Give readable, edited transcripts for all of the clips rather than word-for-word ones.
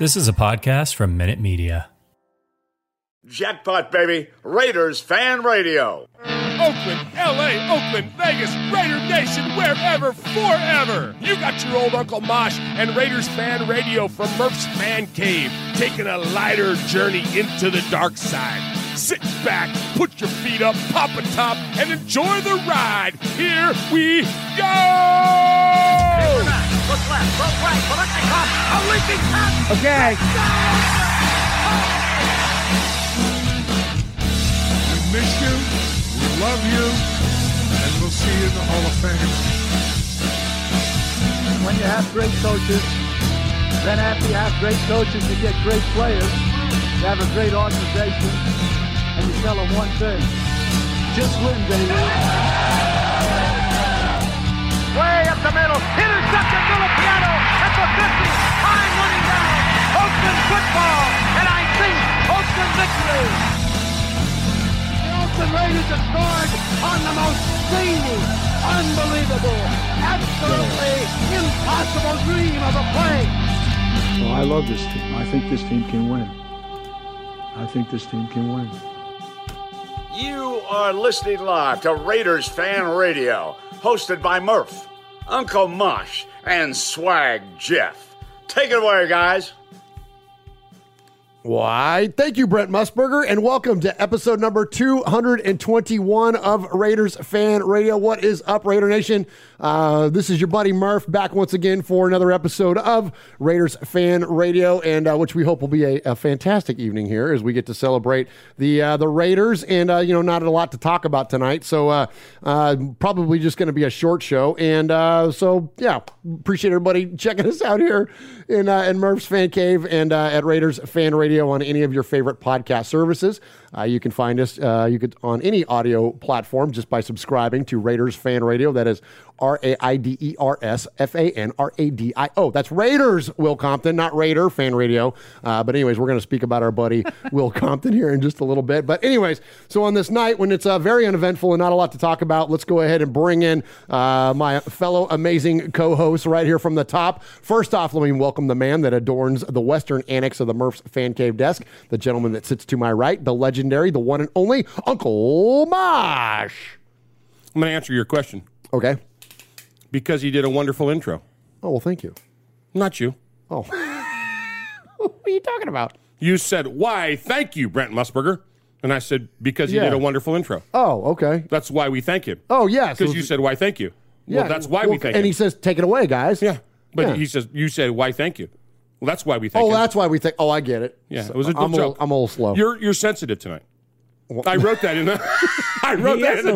This is a podcast from Minute Media. Jackpot, baby. Raiders fan radio. Oakland, L.A., Oakland, Vegas, Raider Nation, wherever, forever. You got your old Uncle Mosh and Raiders fan radio from Murph's Man Cave, taking a lighter journey into the dark side. Sit back, put your feet up, pop a top, and enjoy the ride. Here we go! Okay. We miss you, we love you, and we'll see you in the Hall of Fame. When you have great coaches, then after you have great coaches, you get great players, you have a great organization, and you tell them one thing. Just win, baby. Way up the middle, intercepted Filipiano at the 50, time running down, Oakland football, and I think Oakland victory. The Oakland Raiders have scored on the most zany, unbelievable, absolutely impossible dream of a play. Well, I love this team. I think this team can win. You are listening live to Raiders Fan Radio, hosted by Murph, Uncle Mosh, and Swag Jeff. Take it away, guys. Why, thank you, Brent Musburger, and welcome to episode number 221 of Raiders Fan Radio. What is up, Raider Nation? This is your buddy Murph back once again for another episode of Raiders Fan Radio, and which we hope will be a fantastic evening here as we get to celebrate the Raiders, and not a lot to talk about tonight, so probably just going to be a short show, and appreciate everybody checking us out here in Murph's Fan Cave and at Raiders Fan Radio on any of your favorite podcast services. You can find us on any audio platform just by subscribing to Raiders Fan Radio. That is RAIDERS FAN RADIO. That's Raiders Will Compton, not Raider Fan Radio. But anyways, we're going to speak about our buddy Will Compton here in just a little bit. But anyways, so on this night when it's very uneventful and not a lot to talk about, let's go ahead and bring in my fellow amazing co-host right here from the top. First off, let me welcome the man that adorns the western annex of the Murph's Fan Cave desk, the gentleman that sits to my right, the legendary, the one and only Uncle Mosh. I'm going to answer your question. Okay. Because you did a wonderful intro. Oh, well, thank you. Not you. Oh. What are you talking about? You said, why, thank you, Brent Musburger. And I said, because you did a wonderful intro. Oh, okay. That's why we thank him. Oh, yes. Because you said, why, thank you. Yeah. Well, that's why we thank him. And he says, take it away, guys. Yeah. But he says, you said, why, thank you. Well, that's why we thank him. Oh, that's why we thank. Oh, I get it. Yeah. So, it was a joke. I'm a little slow. You're sensitive tonight. Well, I wrote that in the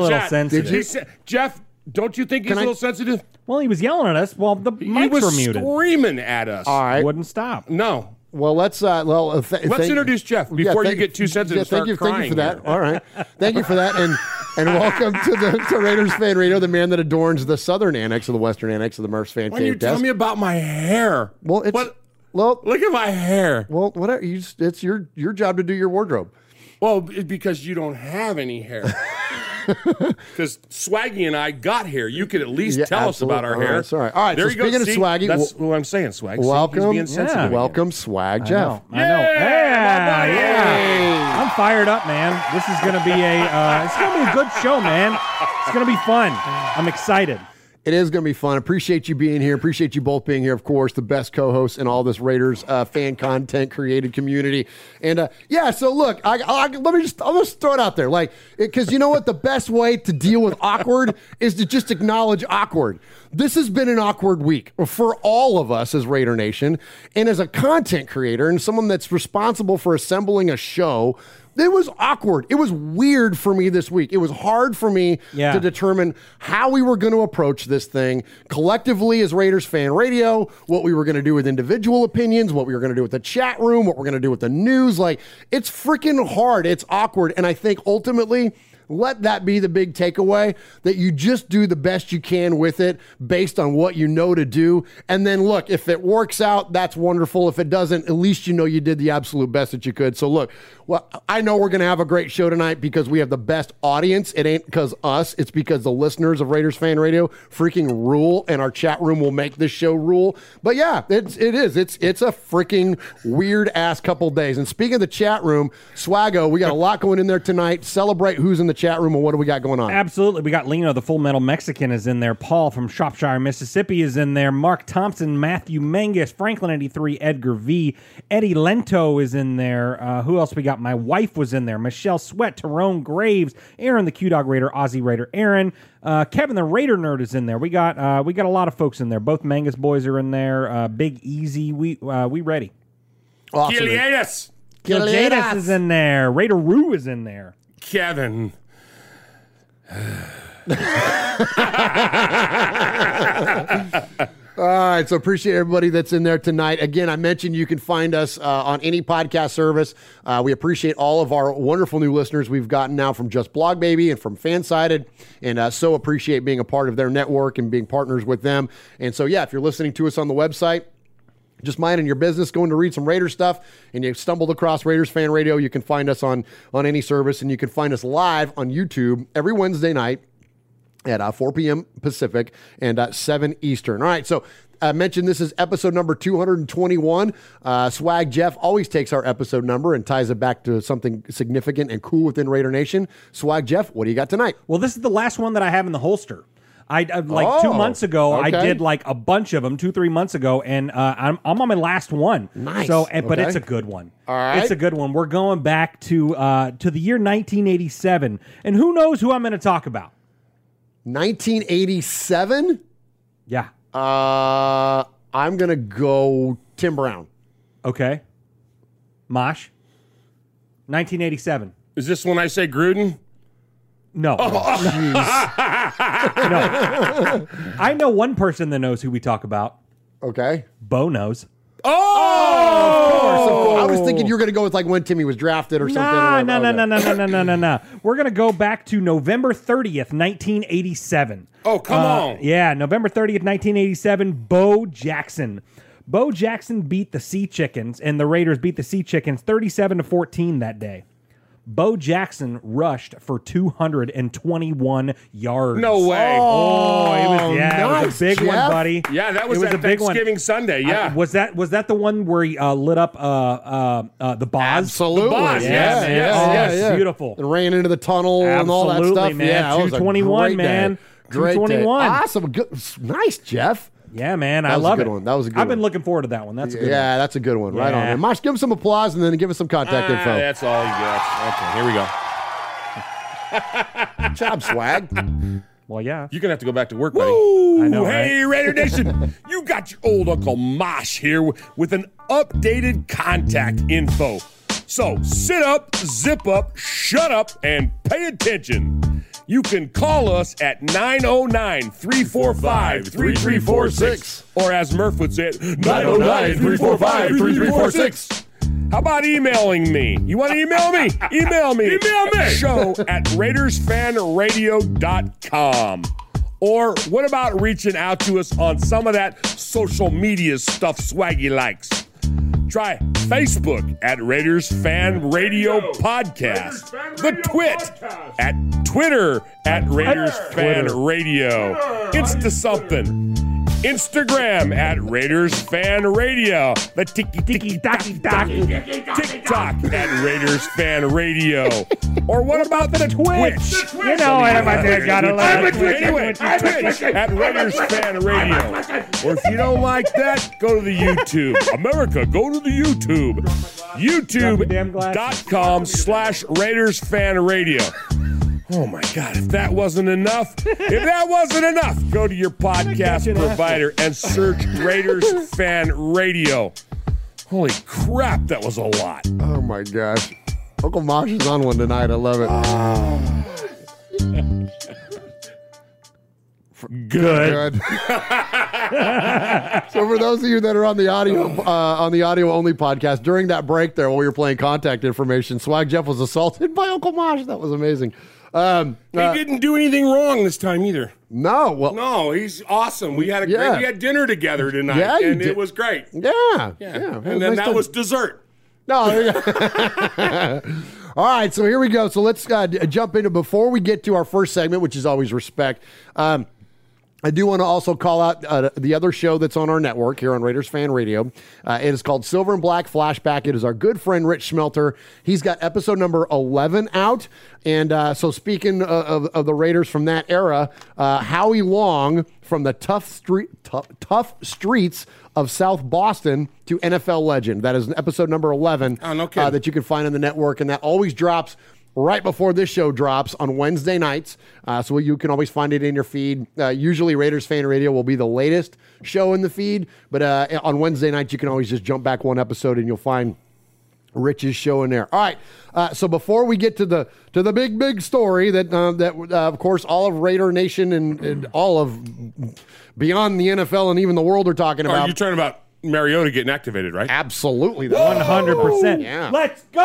chat. Sensitive. Did you? Said, Jeff, don't you think he's a little sensitive? Well, he was yelling at us while the mics were muted. He was screaming at us. All right. Wouldn't stop. No. Well, let's introduce Jeff before you get too sensitive and start crying. Thank you for that. All right. Thank you for that. And welcome to Raiders Fan Radio, the man that adorns the southern annex of the western annex of the Murph's Fan Cave. Why do you tell me about my hair? Well, it's... Well, look at my hair. Well, whatever. It's your job to do your wardrobe. Well, because you don't have any hair. Because Swaggy and I got here. You could at least tell us about our hair. That's all right. All right. There so you go. Speaking of Swaggy, that's what I'm saying, Swag. Welcome, Swag Jeff. I know. Hey. I'm fired up, man. This is gonna be a good show, man. It's gonna be fun. I'm excited. It is going to be fun. Appreciate you being here. Appreciate you both being here. Of course, the best co-hosts in all this Raiders fan content created community. And so look, I'll just throw it out there, because you know what, the best way to deal with awkward is to just acknowledge awkward. This has been an awkward week for all of us as Raider Nation, and as a content creator and someone that's responsible for assembling a show. It was awkward. It was weird for me this week. It was hard for me to determine how we were going to approach this thing collectively as Raiders Fan Radio, what we were going to do with individual opinions, what we were going to do with the chat room, what we're going to do with the news. Like, it's freaking hard. It's awkward. And I think ultimately, let that be the big takeaway, that you just do the best you can with it based on what you know to do. And then, look, if it works out, that's wonderful. If it doesn't, at least you know you did the absolute best that you could. So, look, well, I know we're going to have a great show tonight because we have the best audience. It ain't because us. It's because the listeners of Raiders Fan Radio freaking rule, and our chat room will make this show rule. But, yeah, it is. It's a freaking weird-ass couple days. And speaking of the chat room, Swaggo, we got a lot going in there tonight. Celebrate who's in the chat room, and what do we got going on? Absolutely. We got Lino, the Full Metal Mexican, is in there. Paul from Shropshire, Mississippi, is in there. Mark Thompson, Matthew Mangus, Franklin 83, Edgar V, Eddie Lento is in there. Who else we got? My wife was in there. Michelle Sweat, Tyrone Graves, Aaron the Q-Dog Raider, Aussie Raider Aaron, Kevin the Raider Nerd is in there. We got a lot of folks in there. Both Mangus boys are in there. Big Easy, we ready. Awesome. Giliadis is in there. Raider Roo is in there. Kevin. All right, so appreciate everybody that's in there tonight. Again, I mentioned you can find us on any podcast service. We appreciate all of our wonderful new listeners we've gotten now from Just Blog Baby and from Fansided, and so appreciate being a part of their network and being partners with them. And so, yeah, if you're listening to us on the website, just minding your business, going to read some Raiders stuff, and you stumbled across Raiders Fan Radio, you can find us on any service, and you can find us live on YouTube every Wednesday night at 4 p.m. Pacific and 7 Eastern. All right, so I mentioned this is episode number 221. Swag Jeff always takes our episode number and ties it back to something significant and cool within Raider Nation. Swag Jeff, what do you got tonight? Well, this is the last one that I have in the holster. I 2 months ago, okay. I did like a bunch of them 2-3 months ago, and I'm on my last one. Nice. So, but it's a good one. All right. It's a good one. We're going back to the year 1987, and who knows who I'm going to talk about? 1987? Yeah. I'm going to go Tim Brown. Okay. Mosh? 1987. Is this when I say Gruden? No. Oh, no. I know one person that knows who we talk about. Okay. Bo knows. Oh, of course. I was thinking you were going to go with like when Timmy was drafted or something. No. We're going to go back to November 30th, 1987. Oh, come on. Yeah, November 30th, 1987, Bo Jackson. Bo Jackson beat the Sea Chickens, and the Raiders beat the Sea Chickens 37-14 that day. Bo Jackson rushed for 221 yards. No way. It was a big one, buddy. Yeah, that was a big Thanksgiving Sunday, yeah. Was that the one where he lit up the Boz? Absolutely. The Boz, yes. Beautiful. It ran into the tunnel and all that stuff. Absolutely, man. Yeah, 221, man. Great 221. Day. Awesome. Good. Nice, Jeff. Yeah, man, I love it. That was a good one. I've been looking forward to that one. That's a good one. Yeah, that's a good one. Right on. Mosh, give him some applause and then give us some contact info. That's all you got. Okay, here we go. Good job, Swag. Well, yeah. You're going to have to go back to work, buddy. Woo! I know, hey, right? Raider Nation, you got your old Uncle Mosh here with an updated contact info. So sit up, zip up, shut up, and pay attention. You can call us at 909-345-3346. Or as Murph would say, 909-345-3346. How about emailing me? You want to email me? Email me. Email me. show@RaidersFanRadio.com. Or what about reaching out to us on some of that social media stuff Swaggy likes? Try Facebook at Raiders Fan Radio Podcast. The Twit at Twitter at Raiders Fan Radio. Insta something. Instagram at Raiders Fan Radio. The TikTok at Raiders Fan Radio. Or what about the Twitch? You know, everybody's got a lot of Twitch. Anyway, Twitch at Raiders Fan Radio. Or if you don't like that, go to the YouTube. America, go to the YouTube. YouTube.com/Raiders Fan Radio. Oh, my God. If that wasn't enough, go to your podcast provider and search Raiders Fan Radio. Holy crap, that was a lot. Oh, my gosh. Uncle Mosh is on one tonight. I love it. Good. So for those of you that are on the audio only podcast, during that break there while we were playing contact information, Swag Jeff was assaulted by Uncle Mosh. That was amazing. He didn't do anything wrong this time either. No. Well, no, he's awesome. We had a great, we had dinner together tonight, and it was great. Yeah. And then that was dessert. No. All right, so here we go. So let's jump into, before we get to our first segment, which is always respect, I do want to also call out the other show that's on our network here on Raiders Fan Radio. It is called Silver and Black Flashback. It is our good friend Rich Schmelter. He's got episode number 11 out. And so speaking of the Raiders from that era, Howie Long from the tough streets of South Boston to NFL legend. That is episode number 11 that you can find on the network. And that always drops right before this show drops on Wednesday nights. So you can always find it in your feed. Usually Raiders Fan Radio will be the latest show in the feed, but on Wednesday night, you can always just jump back one episode and you'll find Rich's show in there. All right. So before we get to the big story that of course all of Raider Nation and all of beyond the NFL and even the world are talking about. Are you talking about Mariota getting activated, right? Absolutely. 100%. Yeah. Let's go!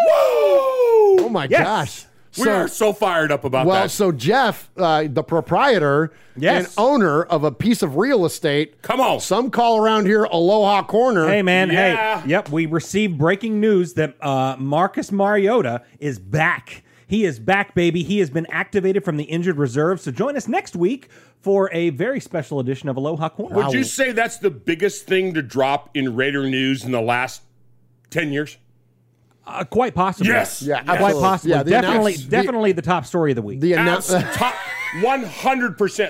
Woo! Oh my gosh. We are so fired up about that. Well, so Jeff, the proprietor and owner of a piece of real estate. Come on. Some call around here Aloha Corner. Hey, man. Yeah. Hey. Yep, we received breaking news that Marcus Mariota is back. He is back, baby. He has been activated from the injured reserve. So join us next week for a very special edition of Aloha Corner. Would you say that's the biggest thing to drop in Raider news in the last 10 years? Quite possibly. Yes. Yeah, quite possibly. Yeah, definitely the top story of the week. The announcement. 100%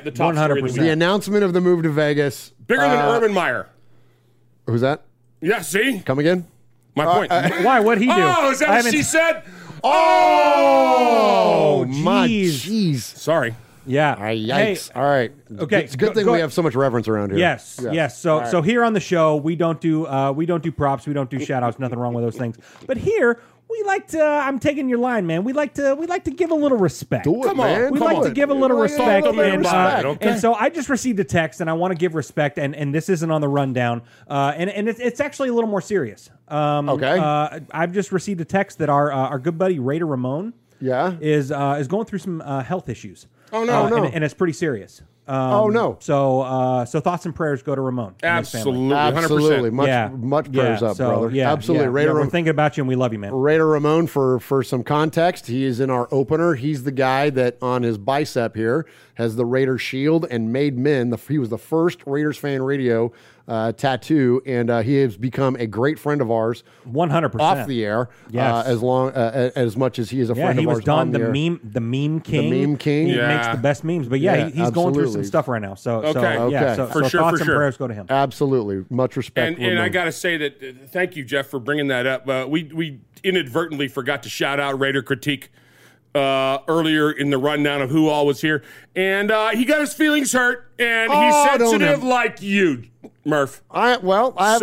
the top 100%. Story of the week. The announcement of the move to Vegas. Bigger than Urban Meyer. Who's that? Yeah, see? Come again? My point. Why? What'd he do? Oh, is that what she said? Oh, my jeez. Sorry. Yeah. Yikes. Hey, all right. Okay. It's a good thing we have so much reverence around here. Yes. So here on the show, we don't do props, we don't do shout outs, nothing wrong with those things. But here we like to I'm taking your line, man. We like to give a little respect. Do it, come on. We like to give a little respect. And so I just received a text and I want to give respect and this isn't on the rundown. And it's actually a little more serious. I've just received a text that our good buddy Raider Ramon is going through some health issues. Oh, no, no. And it's pretty serious. No. So thoughts and prayers go to Ramon. Absolutely. 100%. Much prayers up, brother. Yeah, absolutely. Yeah, Raider, we're thinking about you, and we love you, man. Raider Ramon, for some context, he is in our opener. He's the guy that on his bicep here has the Raider shield and made men. He was the first Raiders Fan Radio tattoo, and he has become a great friend of ours. 100% off the air, as much as he is a friend of ours. He was on the meme king. He makes the best memes, but he's absolutely going through some stuff right now. So thoughts and prayers go to him. Absolutely, much respect. And I got to say that thank you, Jeff, for bringing that up. We inadvertently forgot to shout out Raider Critique earlier in the rundown of who all was here, and he got his feelings hurt, and he's sensitive like you, Murph. Don't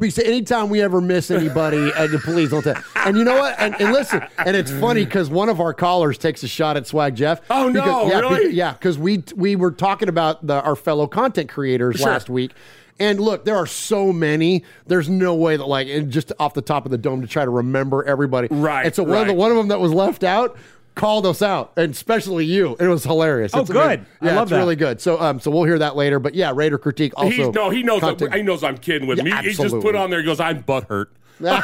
be. Anytime we ever miss anybody, please don't. And you know what? And listen, and it's funny because one of our callers takes a shot at Swag Jeff. Oh no, really? Because we were talking about our fellow content creators last week. And look, there are so many. There's no way that, just off the top of the dome to try to remember everybody. Right. And so one of them that was left out called us out, and especially you. It was hilarious. Oh, good. I love that. It's really good. So, so we'll hear that later. But yeah, Raider Critique also. He knows. He knows I'm kidding with him. He just put on there. He goes, I'm butthurt. Well,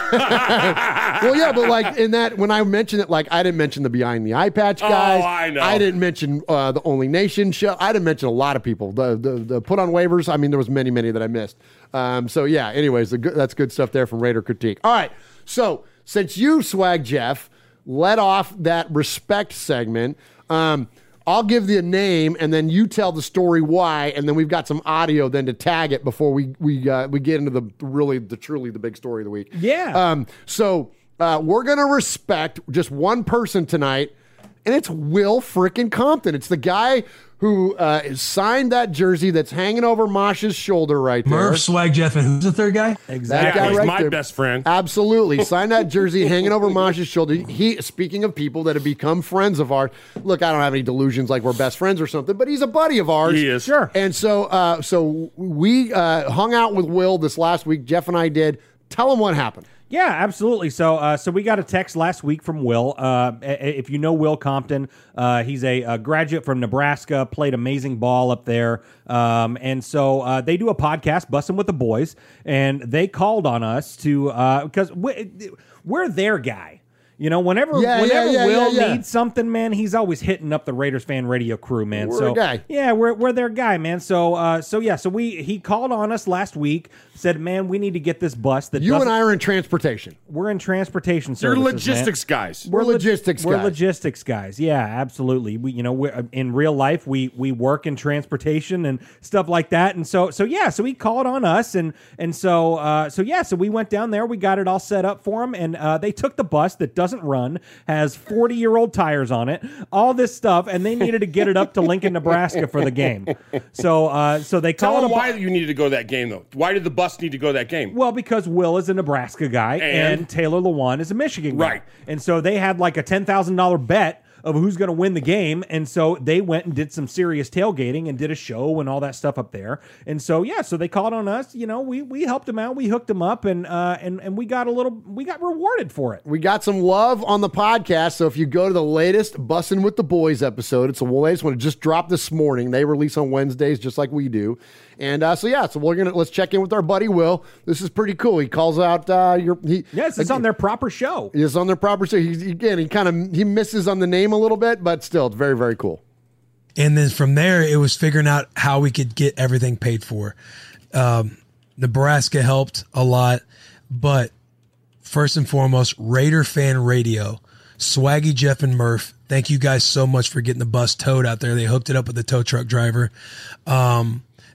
yeah, but in that, when I mentioned it, I didn't mention the Behind the Eye Patch guys. Oh, I know. I didn't mention the Only Nation show. I didn't mention a lot of people. The put on waivers. I mean, there was many that I missed. Anyways, that's good stuff there from Raider Critique. All right. So since you, Swag Jeff, let off that respect segment, I'll give the name, and then you tell the story why, and then we've got some audio then to tag it before we get into the big story of the week. Yeah. So we're gonna respect just one person tonight, and it's Will freaking Compton. It's the guy who signed that jersey that's hanging over Mosh's shoulder right there. Murph, Swag Jeff, and who's the third guy? Exactly. Yeah, he's right my there. Best friend. Absolutely. Signed that jersey hanging over Mosh's shoulder. He, speaking of people that have become friends of ours, look, I don't have any delusions like we're best friends or something, but he's a buddy of ours. He is. Sure. And so we hung out with Will this last week. Jeff and I did. Tell him what happened. Yeah, absolutely. So we got a text last week from Will. If you know Will Compton, he's a graduate from Nebraska, played amazing ball up there. And so they do a podcast, Bussin' with the Boys, and they called on us to because we're their guy. You know, whenever Will needs something, man, he's always hitting up the Raiders Fan Radio crew, man. We're a guy. Yeah, we're their guy, man. So he called on us last week, said, man, we need to get this bus. That you and I are in transportation. We're in transportation services. You're logistics guys. We're logistics guys. We're logistics guys. Yeah, absolutely. We're in real life, we work in transportation and stuff like that. And so he called on us, and so we went down there, we got it all set up for him, and they took the bus that doesn't run, has 40-year-old tires on it, all this stuff, and they needed to get it up to Lincoln, Nebraska for the game. So they called. Tell them why you needed to go to that game, though. Why did the bus need to go to that game? Well, because Will is a Nebraska guy and Taylor Lewan is a Michigan guy. Right. And so they had like a $10,000 bet of who's going to win the game, and so they went and did some serious tailgating and did a show and all that stuff up there. And so they called on us. You know, we helped them out, we hooked them up, and we got rewarded for it. We got some love on the podcast. So if you go to the latest Bussin' with the Boys episode, it's the latest one. It just dropped this morning. They release on Wednesdays, just like we do. And so let's check in with our buddy Will. This is pretty cool. He calls out it's on their proper show. It's on their proper show. He misses on the name a little bit, but still, it's very, very cool. And then from there, it was figuring out how we could get everything paid for. Nebraska helped a lot, but first and foremost, Raider Fan Radio, Swaggy Jeff and Murph. Thank you guys so much for getting the bus towed out there. They hooked it up with the tow truck driver.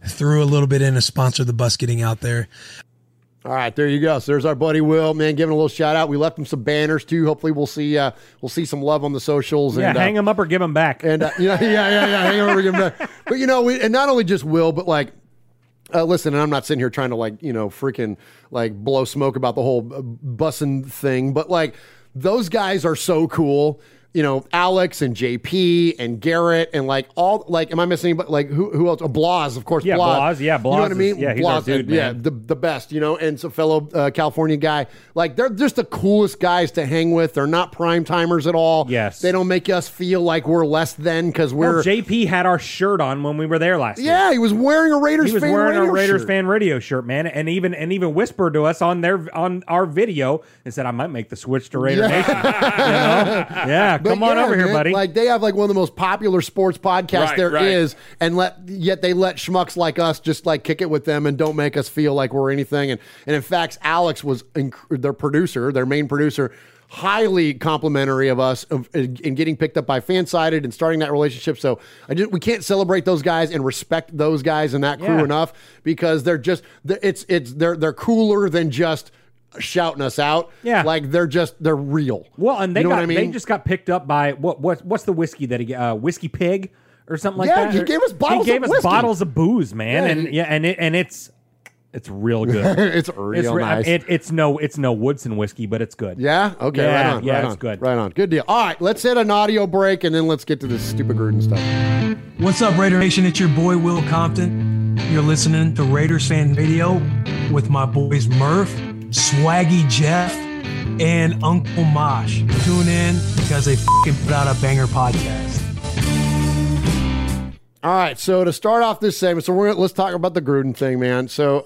Threw a little bit in to sponsor the bus getting out there. All right, there you go. So there's our buddy Will, man, giving a little shout out. We left him some banners too. Hopefully, we'll see some love on the socials. Yeah, and, hang them up or give them back. And hang them up or give them back. But and not only just Will, but like. Listen, and I'm not sitting here trying to freaking blow smoke about the whole bussin' thing, but those guys are so cool. Alex and JP and Garrett and am I missing anybody? Who else? Blas, of course. Yeah, Blas. Yeah, Blas. You know what I mean? Yeah, he's Blas, our dude, man. Yeah, the best, and it's a fellow California guy. They're just the coolest guys to hang with. They're not prime timers at all. Yes. They don't make us feel like we're less than because we're... Well, JP had our shirt on when we were there last year. Yeah, he was wearing a Raiders Fan Radio shirt, man, and even whispered to us on our video and said, I might make the switch to Raider Nation. Yeah. But come on over here, buddy. They have one of the most popular sports podcasts there is, and yet they let schmucks like us just kick it with them and don't make us feel like we're anything. And in fact, Alex was their main producer, highly complimentary of us in getting picked up by Fansided and starting that relationship. So we can't celebrate those guys and respect those guys and that crew enough because they're just they're cooler than just shouting us out. Yeah. They're real. Well, and they just got picked up by what's the whiskey that he Whiskey Pig or something like that? Yeah, he gave us bottles of booze, man. Yeah, it's real good. it's real nice. It's no Woodson whiskey, but it's good. Yeah? Okay, yeah, right on. Yeah, it's good. Right on. Good deal. All right, let's hit an audio break and then let's get to this stupid Gruden stuff. What's up, Raider Nation? It's your boy Will Compton. You're listening to Raiders Fan Radio with my boys Murph, Swaggy Jeff, and Uncle Mosh. Tune in because they fucking put out a banger podcast. All right, so to start off this segment, let's talk about the Gruden thing, man. So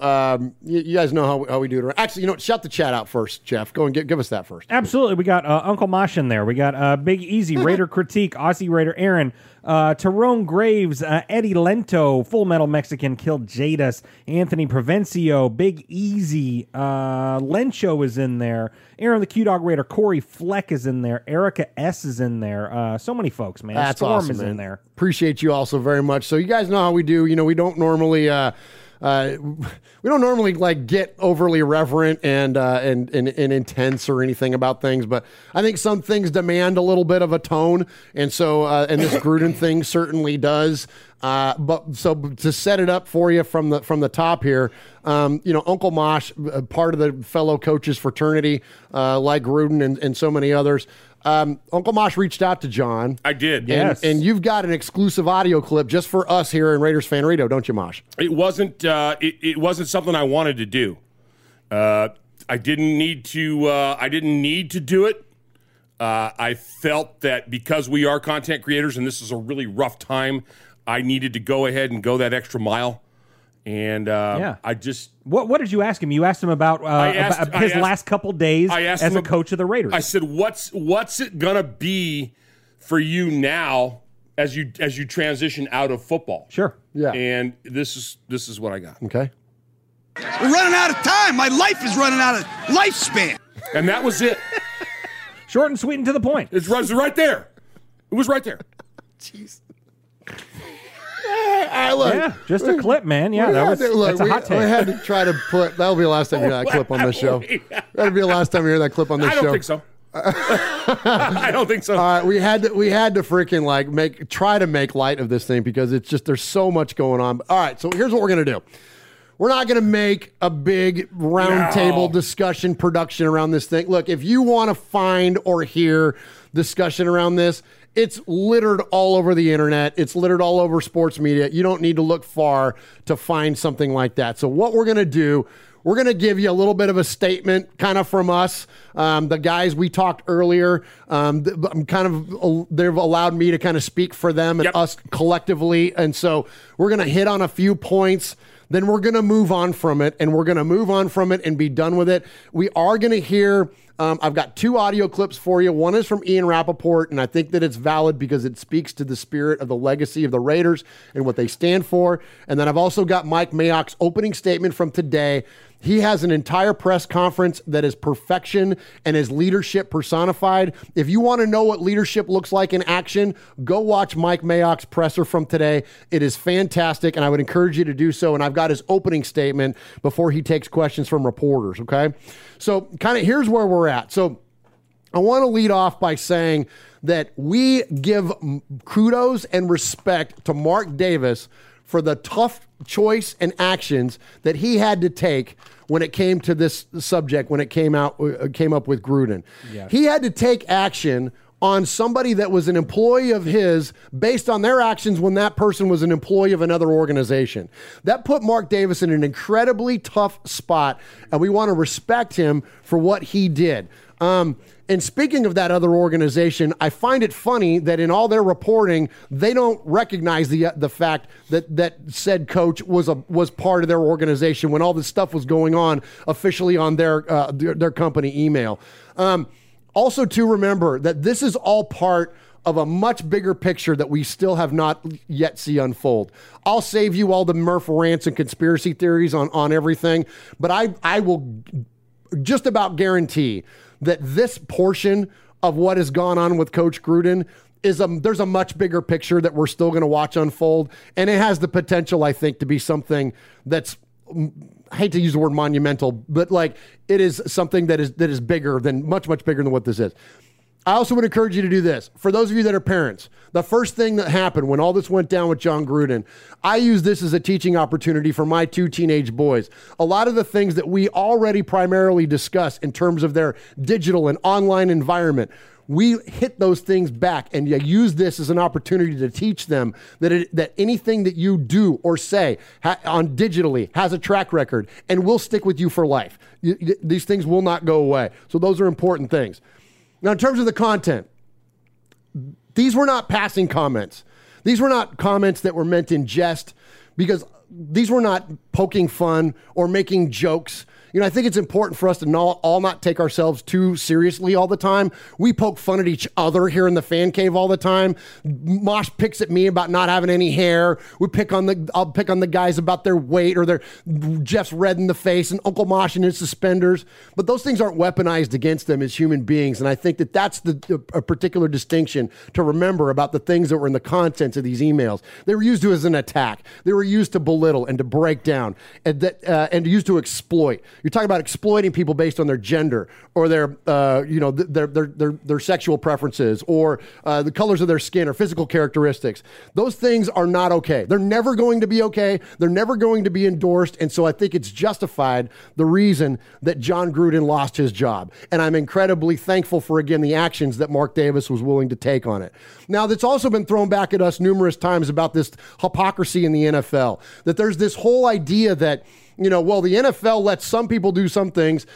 you guys know how we do it. Actually, shout the chat out first, Jeff. Go and give us that first. Absolutely. We got Uncle Mosh in there. We got Big Easy, Raider Critique, Aussie Raider Aaron, Tyrone Graves, Eddie Lento, Full Metal Mexican, Killed Jadis, Anthony Provencio, Big Easy, Lencho is in there, Aaron the Q Dog Raider, Corey Fleck is in there, Erica S is in there, so many folks, man. That's Storm awesome, is man. In there. Appreciate you also very much. So you guys know how we do. We don't normally. We don't normally get overly reverent and intense or anything about things, but I think some things demand a little bit of a tone, and so and this Gruden thing certainly does. But so to set it up for you from the top here, Uncle Mosh, part of the fellow coaches fraternity, like Gruden and so many others. Uncle Mosh reached out to John. I did, yes. And you've got an exclusive audio clip just for us here in Raiders Fan Radio, don't you, Mosh? It wasn't something I wanted to do. I didn't need to do it. I felt that because we are content creators and this is a really rough time, I needed to go ahead and go that extra mile, and I just... What did you ask him? You asked him about his last couple days as a coach of the Raiders. I said, what's it going to be for you now as you transition out of football? Sure. Yeah. And this is what I got. Okay. We're running out of time. My life is running out of lifespan. And that was it. Short and sweet and to the point. It was right there. It was right there. Jeez. Just a clip, man. Yeah, that's a hot take. I had to try to put... That'll be the last time you hear that clip on this show. That'll be the last time you hear that clip on this show. I don't think so. I don't think so. All right, we had to freaking try to make light of this thing because it's just there's so much going on. All right, so here's what we're gonna do. We're not going to make a big roundtable discussion production around this thing. Look, if you want to find or hear discussion around this, it's littered all over the internet. It's littered all over sports media. You don't need to look far to find something like that. So what we're going to do, we're going to give you a little bit of a statement kind of from us. The guys we talked earlier, they've allowed me to kind of speak for them and us collectively. And so we're going to hit on a few points. Then we're going to move on from it, and be done with it. We are going to hear, I've got two audio clips for you. One is from Ian Rappaport, and I think that it's valid because it speaks to the spirit of the legacy of the Raiders and what they stand for. And then I've also got Mike Mayock's opening statement from today. He has an entire press conference that is perfection and is leadership personified. If you want to know what leadership looks like in action, go watch Mike Mayock's presser from today. It is fantastic, and I would encourage you to do so. And I've got his opening statement before he takes questions from reporters, okay? So kind of here's where we're at. So I want to lead off by saying that we give kudos and respect to Mark Davis for the tough choice and actions that he had to take when it came to this subject, when it came up with Gruden. Yes. He had to take action on somebody that was an employee of his based on their actions when that person was an employee of another organization. That put Mark Davis in an incredibly tough spot, and we want to respect him for what he did. And speaking of that other organization, I find it funny that in all their reporting, they don't recognize the fact that said coach was part of their organization when all this stuff was going on officially on their company email. Also, to remember that this is all part of a much bigger picture that we still have not yet see unfold. I'll save you all the Murph rants and conspiracy theories on everything, but I will just about guarantee that this portion of what has gone on with Coach Gruden there's a much bigger picture that we're still going to watch unfold, and it has the potential, I think, to be something that's, I hate to use the word monumental, but it is something that is bigger than much bigger than what this is. I also would encourage you to do this. For those of you that are parents, the first thing that happened when all this went down with John Gruden, I use this as a teaching opportunity for my two teenage boys. A lot of the things that we already primarily discuss in terms of their digital and online environment, we hit those things back, and you use this as an opportunity to teach them that anything that you do or say on digitally has a track record and will stick with you for life. These things will not go away. So those are important things. Now, in terms of the content, these were not passing comments. These were not comments that were meant in jest, because these were not poking fun or making jokes. I think it's important for us to all not take ourselves too seriously all the time. We poke fun at each other here in the fan cave all the time. Mosh picks at me about not having any hair. I'll pick on the guys about their weight or their Jeff's red in the face and Uncle Mosh and his suspenders. But those things aren't weaponized against them as human beings. And I think that that's a particular distinction to remember about the things that were in the contents of these emails. They were used to as an attack. They were used to belittle. belittle and to break down and that and to use to exploit. You're talking about exploiting people based on their gender or their sexual preferences or the colors of their skin or physical characteristics. Those things are not okay. They're never going to be okay. They're never going to be endorsed. And so I think it's justified the reason that John Gruden lost his job. And I'm incredibly thankful for, again, the actions that Mark Davis was willing to take on it. Now, that's also been thrown back at us numerous times about this hypocrisy in the NFL, that there's this whole idea that, you know, well, the NFL lets some people do some things,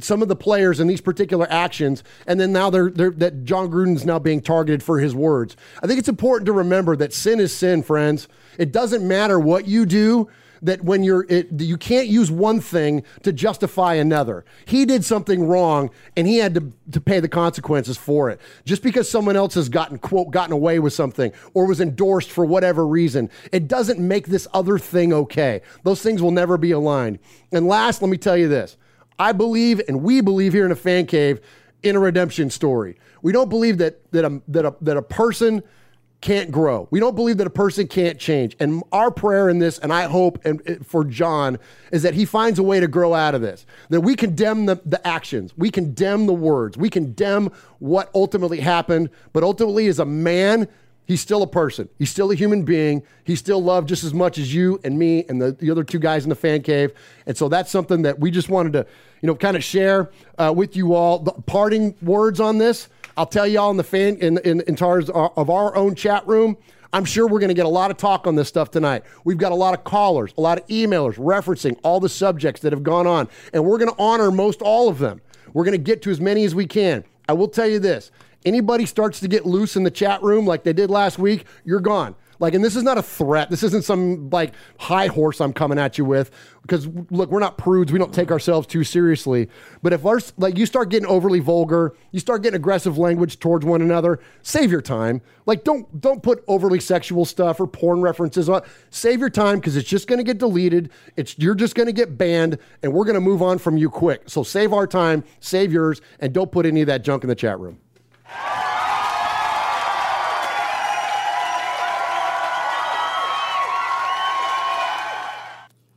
some of the players in these particular actions, and then now that John Gruden's now being targeted for his words. I think it's important to remember that sin is sin, friends. It doesn't matter what you do. That when you can't use one thing to justify another. He did something wrong, and he had to pay the consequences for it. Just because someone else has gotten away with something or was endorsed for whatever reason, it doesn't make this other thing okay. Those things will never be aligned. And last, let me tell you this. I believe, and we believe here in a Fan Cave, in a redemption story. We don't believe that a person can't grow. We don't believe that a person can't change. And our prayer in this, and I hope and for John, is that he finds a way to grow out of this. That we condemn the actions. We condemn the words. We condemn what ultimately happened. But ultimately, as a man, he's still a person. He's still a human being. He's still loved just as much as you and me and the other two guys in the Fan Cave. And so that's something that we just wanted to, kind of share with you all. The parting words on this. I'll tell y'all in terms of our own chat room, I'm sure we're going to get a lot of talk on this stuff tonight. We've got a lot of callers, a lot of emailers referencing all the subjects that have gone on, and we're going to honor most all of them. We're going to get to as many as we can. I will tell you this. Anybody starts to get loose in the chat room like they did last week, you're gone. And this is not a threat. This isn't some, high horse I'm coming at you with. Because, look, we're not prudes. We don't take ourselves too seriously. But if you start getting overly vulgar, you start getting aggressive language towards one another, save your time. Don't put overly sexual stuff or porn references on. Save your time because it's just going to get deleted. You're just going to get banned, and we're going to move on from you quick. So save our time, save yours, and don't put any of that junk in the chat room.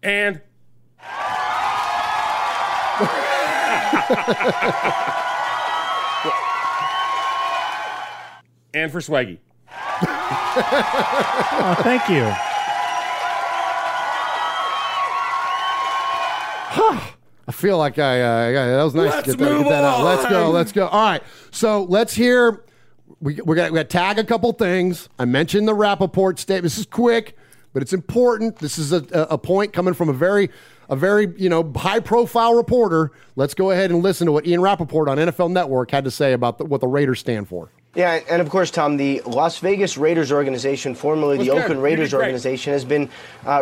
And and for Swaggy. Oh, thank you. I feel like that was nice to get that out. Let's go. All right. So let's hear. We're gonna tag a couple things. I mentioned the Rappaport statement. This is quick. But it's important. This is a point coming from a very high-profile reporter. Let's go ahead and listen to what Ian Rappaport on NFL Network had to say about what the Raiders stand for. Yeah, and of course, Tom, the Las Vegas Raiders organization, formerly the Oakland Raiders organization, has been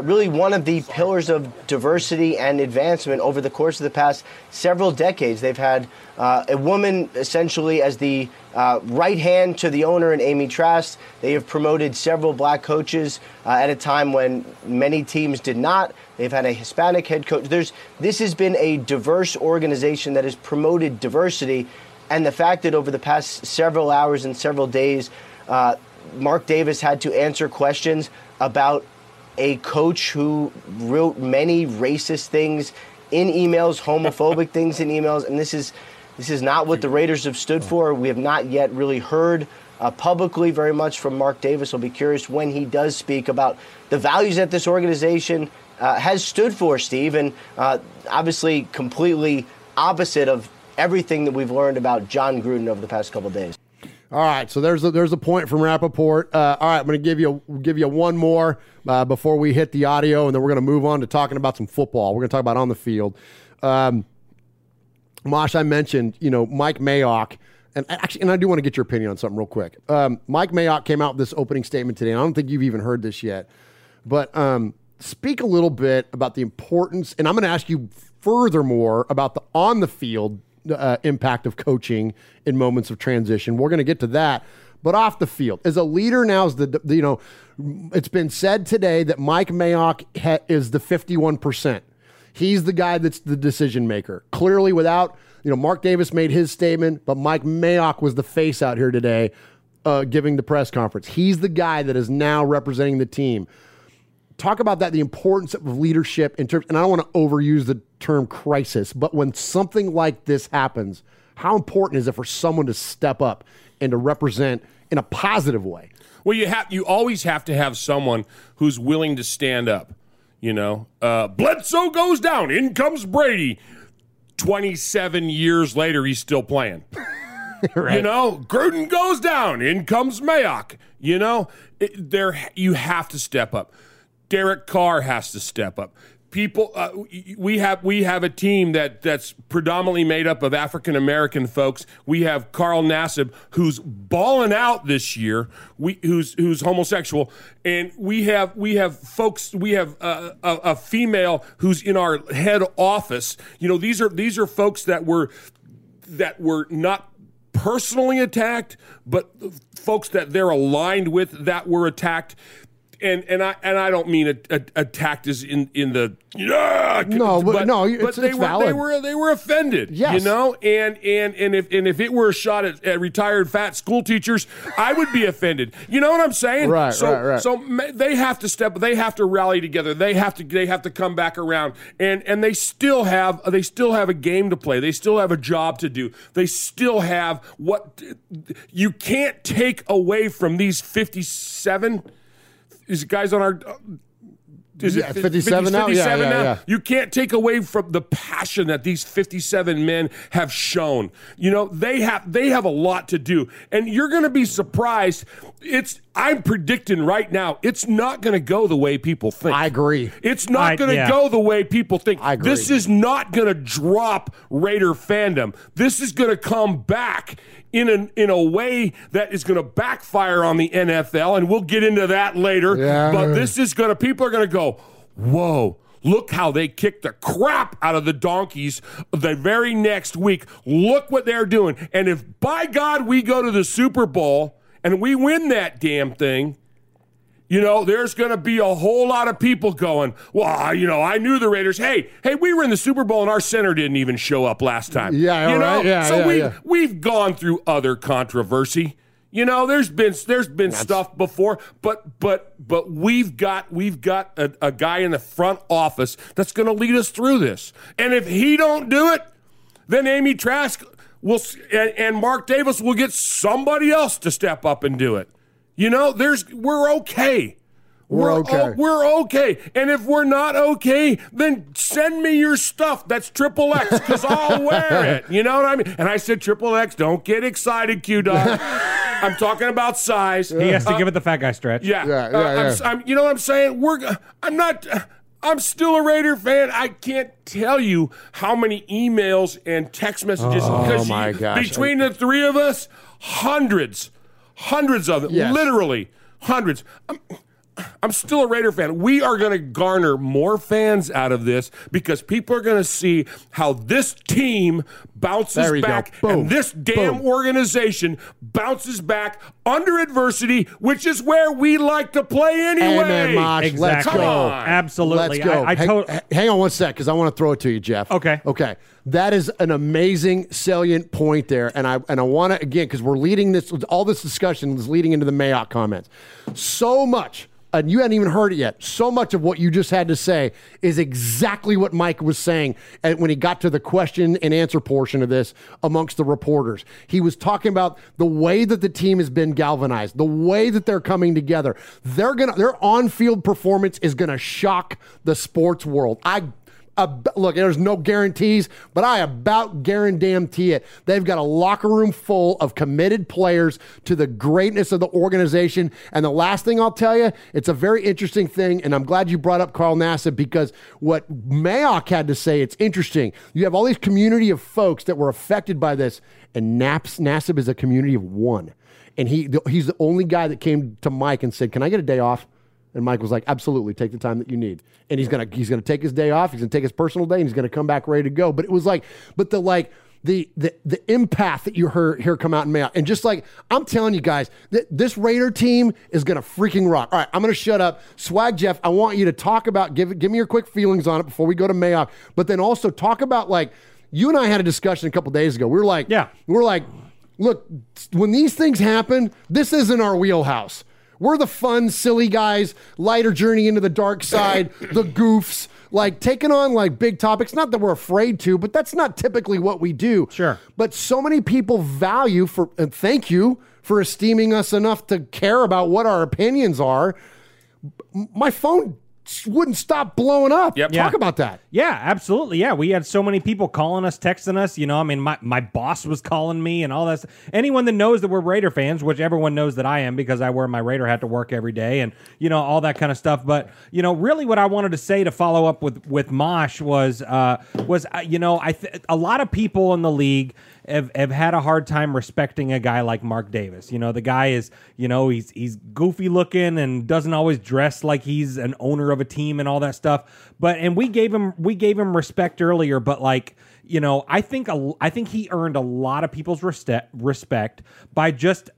really one of the pillars of diversity and advancement over the course of the past several decades. They've had a woman essentially as the right hand to the owner in Amy Trask. They have promoted several black coaches at a time when many teams did not. They've had a Hispanic head coach. This has been a diverse organization that has promoted diversity. And the fact that over the past several hours and several days, Mark Davis had to answer questions about a coach who wrote many racist things in emails, homophobic things in emails. And this is not what the Raiders have stood for. We have not yet really heard publicly very much from Mark Davis. I'll be curious when he does speak about the values that this organization has stood for, Steve, and obviously completely opposite of everything that we've learned about John Gruden over the past couple of days. All right, so there's a point from Rappaport. All right, I'm going to give you one more before we hit the audio, and then we're going to move on to talking about some football. We're going to talk about on the field. Mosh, I mentioned, Mike Mayock, and I do want to get your opinion on something real quick. Mike Mayock came out with this opening statement today, and I don't think you've even heard this yet, but speak a little bit about the importance, and I'm going to ask you furthermore about the on-the-field impact of coaching in moments of transition. We're going to get to that, but off the field as a leader now is it's been said today that Mike Mayock is the 51%. He's the guy that's the decision maker. Clearly, without Mark Davis made his statement, but Mike Mayock was the face out here today, giving the press conference. He's the guy that is now representing the team. talk about that, the importance of leadership in terms, and I don't want to overuse the term crisis, but when something like this happens, how important is it for someone to step up and to represent in a positive way? Well, you always have to have someone who's willing to stand up. You know, Bledsoe goes down. In comes Brady. 27 years later, he's still playing. Right. You know, Gruden goes down. In comes Mayock. You know, you have to step up. Derek Carr has to step up. People, we have a team that's predominantly made up of African American folks. We have Carl Nassib, who's balling out this year. Who's homosexual, and we have folks. We have a female who's in our head office. You know, these are folks that were not personally attacked, but folks that they're aligned with that were attacked. And I don't mean attacked as in the they were offended, yes. You know, and if it were a shot at retired fat school teachers, I would be offended. You know what I'm saying? Right. So they have to step. They have to rally together. They have to come back around. And they still have a game to play. They still have a job to do. They still have what you can't take away from these 57. Is guys on our it 57 now? Yeah. You can't take away from the passion that these 57 men have shown. You know, they have a lot to do, and you're going to be surprised. I'm predicting right now, it's not going to go the way people think. I agree. It's not going to go the way people think. I agree. This is not going to drop Raider fandom. This is going to come back in a way that is going to backfire on the NFL, and we'll get into that later. Yeah. But this is going to, people are going to go, whoa. Look how they kicked the crap out of the Donkeys the very next week. Look what they're doing. And if, by God, we go to the Super Bowl and we win that damn thing, you know, there's going to be a whole lot of people going, well, you know, I knew the Raiders. Hey, we were in the Super Bowl and our center didn't even show up last time. Yeah, you know? Right. Yeah, so we've gone through other controversy. You know, there's been stuff before, but we've got a guy in the front office that's going to lead us through this. And if he don't do it, then Amy Trask will and Mark Davis will get somebody else to step up and do it. You know, we're okay. We're okay. And if we're not okay, then send me your stuff that's Triple X, because I'll wear it. You know what I mean? And I said, Triple X, don't get excited, Q-Dog. I'm talking about size. He has to give it the fat guy stretch. Yeah. I'm, you know what I'm saying? I'm still a Raider fan. I can't tell you how many emails and text messages. Oh, my gosh. Between the three of us, hundreds of them, yes. Literally hundreds. I'm still a Raider fan. We are going to garner more fans out of this because people are going to see how this team bounces back and this damn organization bounces back under adversity, which is where we like to play anyway. Amen, exactly. Let's go. Come on. Absolutely. Let's go. Hang on one sec because I want to throw it to you, Jeff. Okay. That is an amazing salient point there, and I want to, again, because we're leading this, all this discussion is leading into the Mayock comments. So much. And you hadn't even heard it yet. So much of what you just had to say is exactly what Mike was saying and when he got to the question and answer portion of this amongst the reporters. He was talking about the way that the team has been galvanized, the way that they're coming together. Their on-field performance is going to shock the sports world. Look, there's no guarantees, but I about guarantee it. They've got a locker room full of committed players to the greatness of the organization. And the last thing I'll tell you, it's a very interesting thing, and I'm glad you brought up Carl Nassib, because what Mayock had to say, it's interesting. You have all these community of folks that were affected by this, and Nassib is a community of one. And he's the only guy that came to Mike and said, can I get a day off? And Mike was like, absolutely, take the time that you need. And he's gonna take his day off, he's gonna take his personal day, and he's gonna come back ready to go. But it was like, the empath that you hear come out in Mayock. And just like, I'm telling you guys, this Raider team is going to freaking rock. All right, I'm going to shut up. Swag Jeff, I want you to talk about, give me your quick feelings on it before we go to Mayock. But then also talk about, like, you and I had a discussion a couple days ago. We're like, look, when these things happen, this isn't our wheelhouse. We're the fun, silly guys, lighter journey into the dark side, the goofs, like taking on like big topics. Not that we're afraid to, but that's not typically what we do. Sure. But so many people value for, and thank you for esteeming us enough to care about what our opinions are. My phone wouldn't stop blowing up. Yep. Talk about that. Yeah, absolutely. Yeah, we had so many people calling us, texting us. You know, I mean, my boss was calling me and all that stuff. Anyone that knows that we're Raider fans, which everyone knows that I am because I wear my Raider hat to work every day and, you know, all that kind of stuff. But, you know, really what I wanted to say to follow up with Mosh was a lot of people in the league have had a hard time respecting a guy like Mark Davis. You know, the guy is, you know, he's goofy looking and doesn't always dress like he's an owner of a team and all that stuff. But, and we gave him respect earlier, but like, you know, I think he earned a lot of people's respect by just,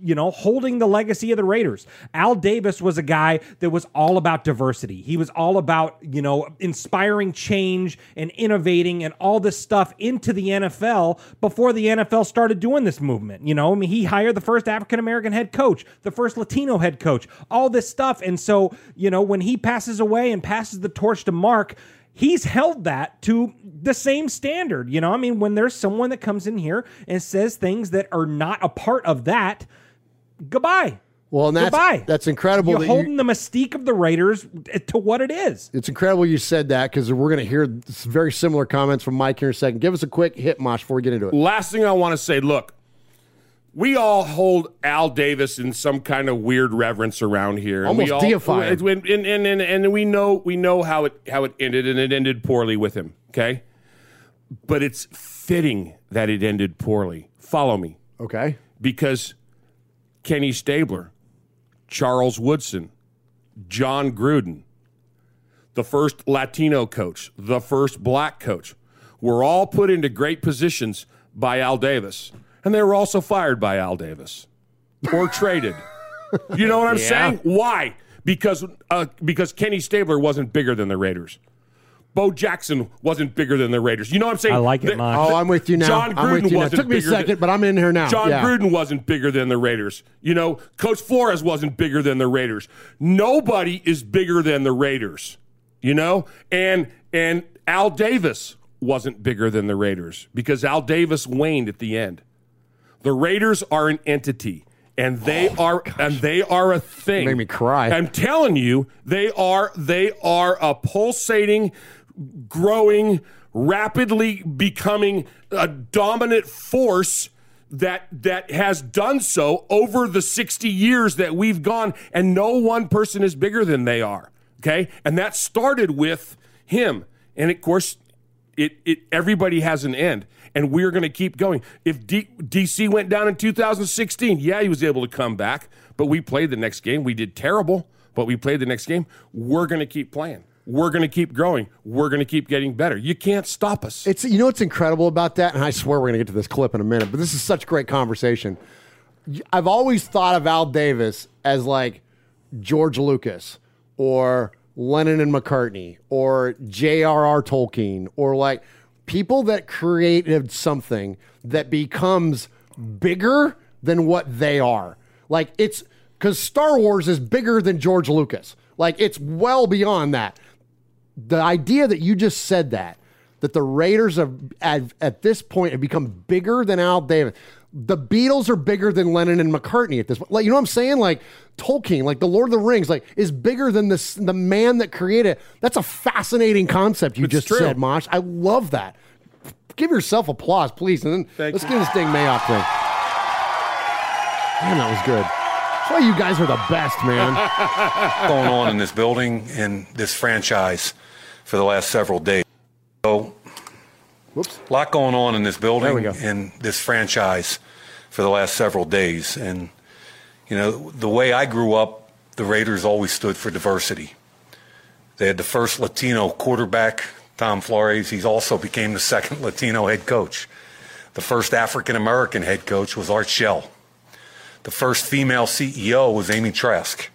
you know, holding the legacy of the Raiders. Al Davis was a guy that was all about diversity. He was all about, you know, inspiring change and innovating and all this stuff into the NFL before the NFL started doing this movement. You know, I mean, he hired the first African-American head coach, the first Latino head coach, all this stuff. And so, you know, when he passes away and passes the torch to Mark, he's held that to the same standard. You know, I mean, when there's someone that comes in here and says things that are not a part of that, goodbye. Well, and that's incredible. You're holding the mystique of the Raiders to what it is. It's incredible you said that, because we're going to hear very similar comments from Mike here in a second. Give us a quick hit, Mosh, before we get into it. Last thing I want to say, look, we all hold Al Davis in some kind of weird reverence around here. Almost deified. And we know how it ended, and it ended poorly with him, okay? But it's fitting that it ended poorly. Follow me. Okay. Because Kenny Stabler, Charles Woodson, John Gruden, the first Latino coach, the first black coach, were all put into great positions by Al Davis. And they were also fired by Al Davis or traded. You know what I'm saying? Why? Because Kenny Stabler wasn't bigger than the Raiders. Bo Jackson wasn't bigger than the Raiders. You know what I'm saying? I like it, Mike. I'm with you now. John Gruden wasn't. It took me a second, but I'm in here now. John Gruden wasn't bigger than the Raiders. You know, Coach Flores wasn't bigger than the Raiders. Nobody is bigger than the Raiders. You know? And Al Davis wasn't bigger than the Raiders because Al Davis waned at the end. The Raiders are an entity, and they are a thing. You made me cry. I'm telling you, they are a pulsating, growing, rapidly becoming a dominant force that has done so over the 60 years that we've gone, and no one person is bigger than they are. Okay, and that started with him, and of course, it everybody has an end. And we're going to keep going. If DC went down in 2016, yeah, he was able to come back. But we played the next game. We did terrible, but we played the next game. We're going to keep playing. We're going to keep growing. We're going to keep getting better. You can't stop us. You know what's incredible about that? And I swear we're going to get to this clip in a minute. But this is such great conversation. I've always thought of Al Davis as like George Lucas or Lennon and McCartney or J.R.R. Tolkien or like people that created something that becomes bigger than what they are. Like, it's because Star Wars is bigger than George Lucas. Like, it's well beyond that. The idea that you just said that the Raiders have, at this point, have become bigger than Al Davis. The Beatles are bigger than Lennon and McCartney at this point. Like, you know what I'm saying? Like, Tolkien, like the Lord of the Rings, like is bigger than the man that created it. That's a fascinating concept you just said, Mosh. I love that. Give yourself applause, please. And then let's give this thing Mayock thing. Man, that was good. That's why you guys are the best, man. Going on in this building and this franchise for the last several days. So, a lot going on in this building and this franchise for the last several days. And, you know, the way I grew up, the Raiders always stood for diversity. They had the first Latino quarterback, Tom Flores. He also became the second Latino head coach. The first African-American head coach was Art Shell. The first female CEO was Amy Trask.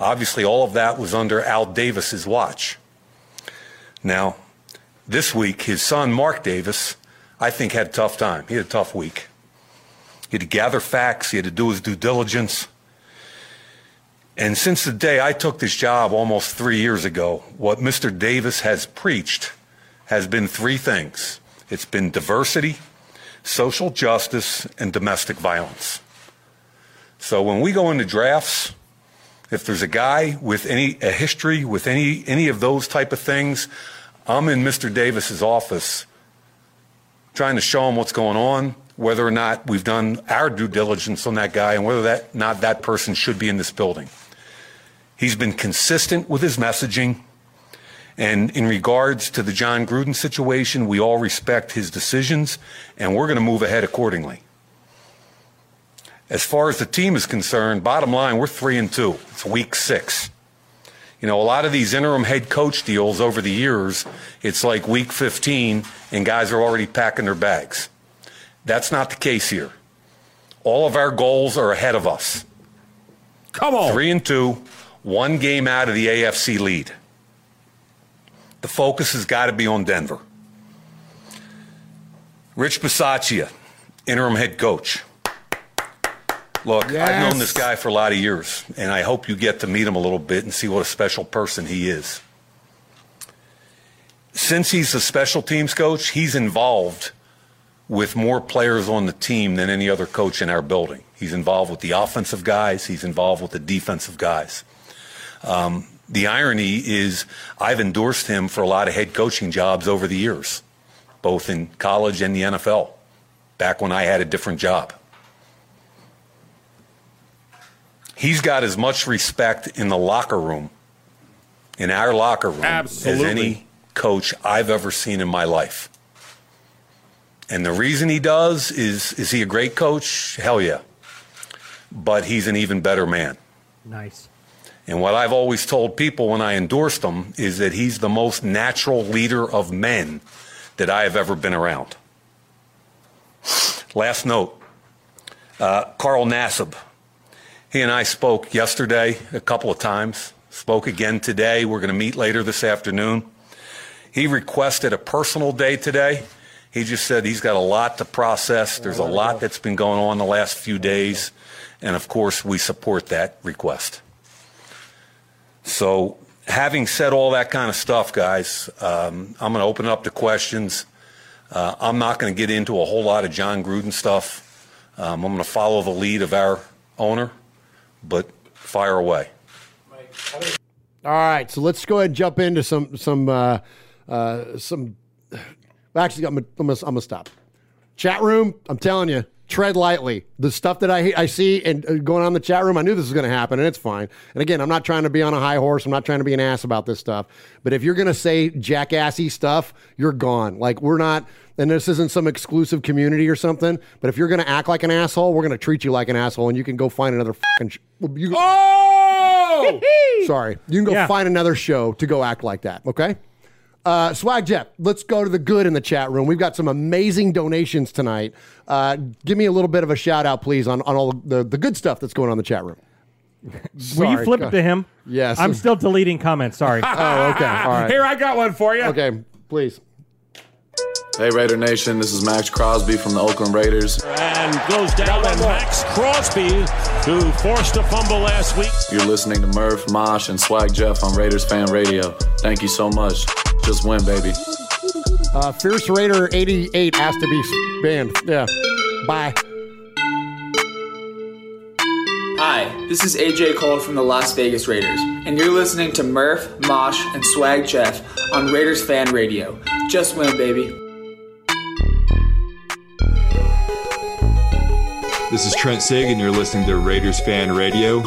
Obviously, all of that was under Al Davis's watch. Now, this week, his son, Mark Davis, I think had a tough time. He had a tough week. He had to gather facts. He had to do his due diligence. And since the day I took this job almost 3 years ago, what Mr. Davis has preached has been three things. It's been diversity, social justice, and domestic violence. So when we go into drafts, if there's a guy with a history with any of those type of things, I'm in Mr. Davis's office trying to show him what's going on, whether or not we've done our due diligence on that guy and whether that not that person should be in this building. He's been consistent with his messaging. And in regards to the John Gruden situation, we all respect his decisions, and we're going to move ahead accordingly. As far as the team is concerned, bottom line, we're 3-2. It's week 6. You know, a lot of these interim head coach deals over the years, it's like week 15 and guys are already packing their bags. That's not the case here. All of our goals are ahead of us. Come on. 3-2, 1 game out of the AFC lead. The focus has got to be on Denver. Rich Bisaccia, interim head coach. Look, yes. I've known this guy for a lot of years, and I hope you get to meet him a little bit and see what a special person he is. Since he's a special teams coach, he's involved with more players on the team than any other coach in our building. He's involved with the offensive guys. He's involved with the defensive guys. The irony is I've endorsed him for a lot of head coaching jobs over the years, both in college and the NFL, back when I had a different job. He's got as much respect in the locker room, in our locker room, absolutely, as any coach I've ever seen in my life. And the reason he does is he a great coach? Hell yeah. But he's an even better man. Nice. And what I've always told people when I endorsed him is that he's the most natural leader of men that I have ever been around. Last note, Carl Nassib. He and I spoke yesterday a couple of times, spoke again today. We're going to meet later this afternoon. He requested a personal day today. He just said he's got a lot to process. There's a lot that's been going on the last few days. And, of course, we support that request. So having said all that kind of stuff, guys, I'm going to open up to questions. I'm not going to get into a whole lot of John Gruden stuff. I'm going to follow the lead of our owner. But fire away. All right, so let's go ahead and jump into some. Actually, I'm gonna stop. Chat room, I'm telling you, tread lightly. The stuff that I see and going on in the chat room, I knew this was gonna happen, and it's fine. And again, I'm not trying to be on a high horse. I'm not trying to be an ass about this stuff. But if you're gonna say jackassy stuff, you're gone. Like we're not. And this isn't some exclusive community or something, but if you're going to act like an asshole, we're going to treat you like an asshole, and you can go find another fucking Sorry. You can go find another show to go act like that, okay? Swag Jeff, let's go to the good in the chat room. We've got some amazing donations tonight. Give me a little bit of a shout-out, please, on all the good stuff that's going on in the chat room. Sorry, will you flip it to him? Yes. I'm still deleting comments. Sorry. Oh, okay. All right. Here, I got one for you. Okay, please. Hey, Raider Nation, this is Max Crosby from the Oakland Raiders. And goes down, and Max Crosby, who forced a fumble last week. You're listening to Murph, Mosh, and Swag Jeff on Raiders Fan Radio. Thank you so much. Just win, baby. Fierce Raider 88 asked to be banned. Yeah. Bye. Hi, this is AJ Cole from the Las Vegas Raiders, and you're listening to Murph, Mosh, and Swag Jeff on Raiders Fan Radio. Just win, baby. This is Trent Sig, and you're listening to Raiders Fan Radio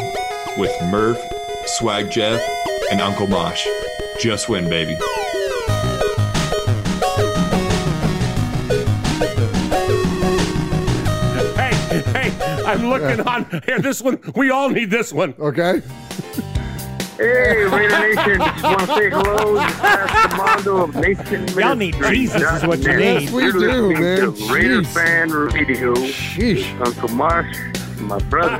with Murph, Swag Jeff, and Uncle Mosh. Just win, baby. Hey, I'm looking on here. This one, we all need this one. Okay. Hey, Raider Nation, just want to say hello to Armando of Nation Ministries. Y'all need Jesus is what you need. Yes, we you're do, man. To Raider Fan Radio. Sheesh. Uncle Marsh, my brother.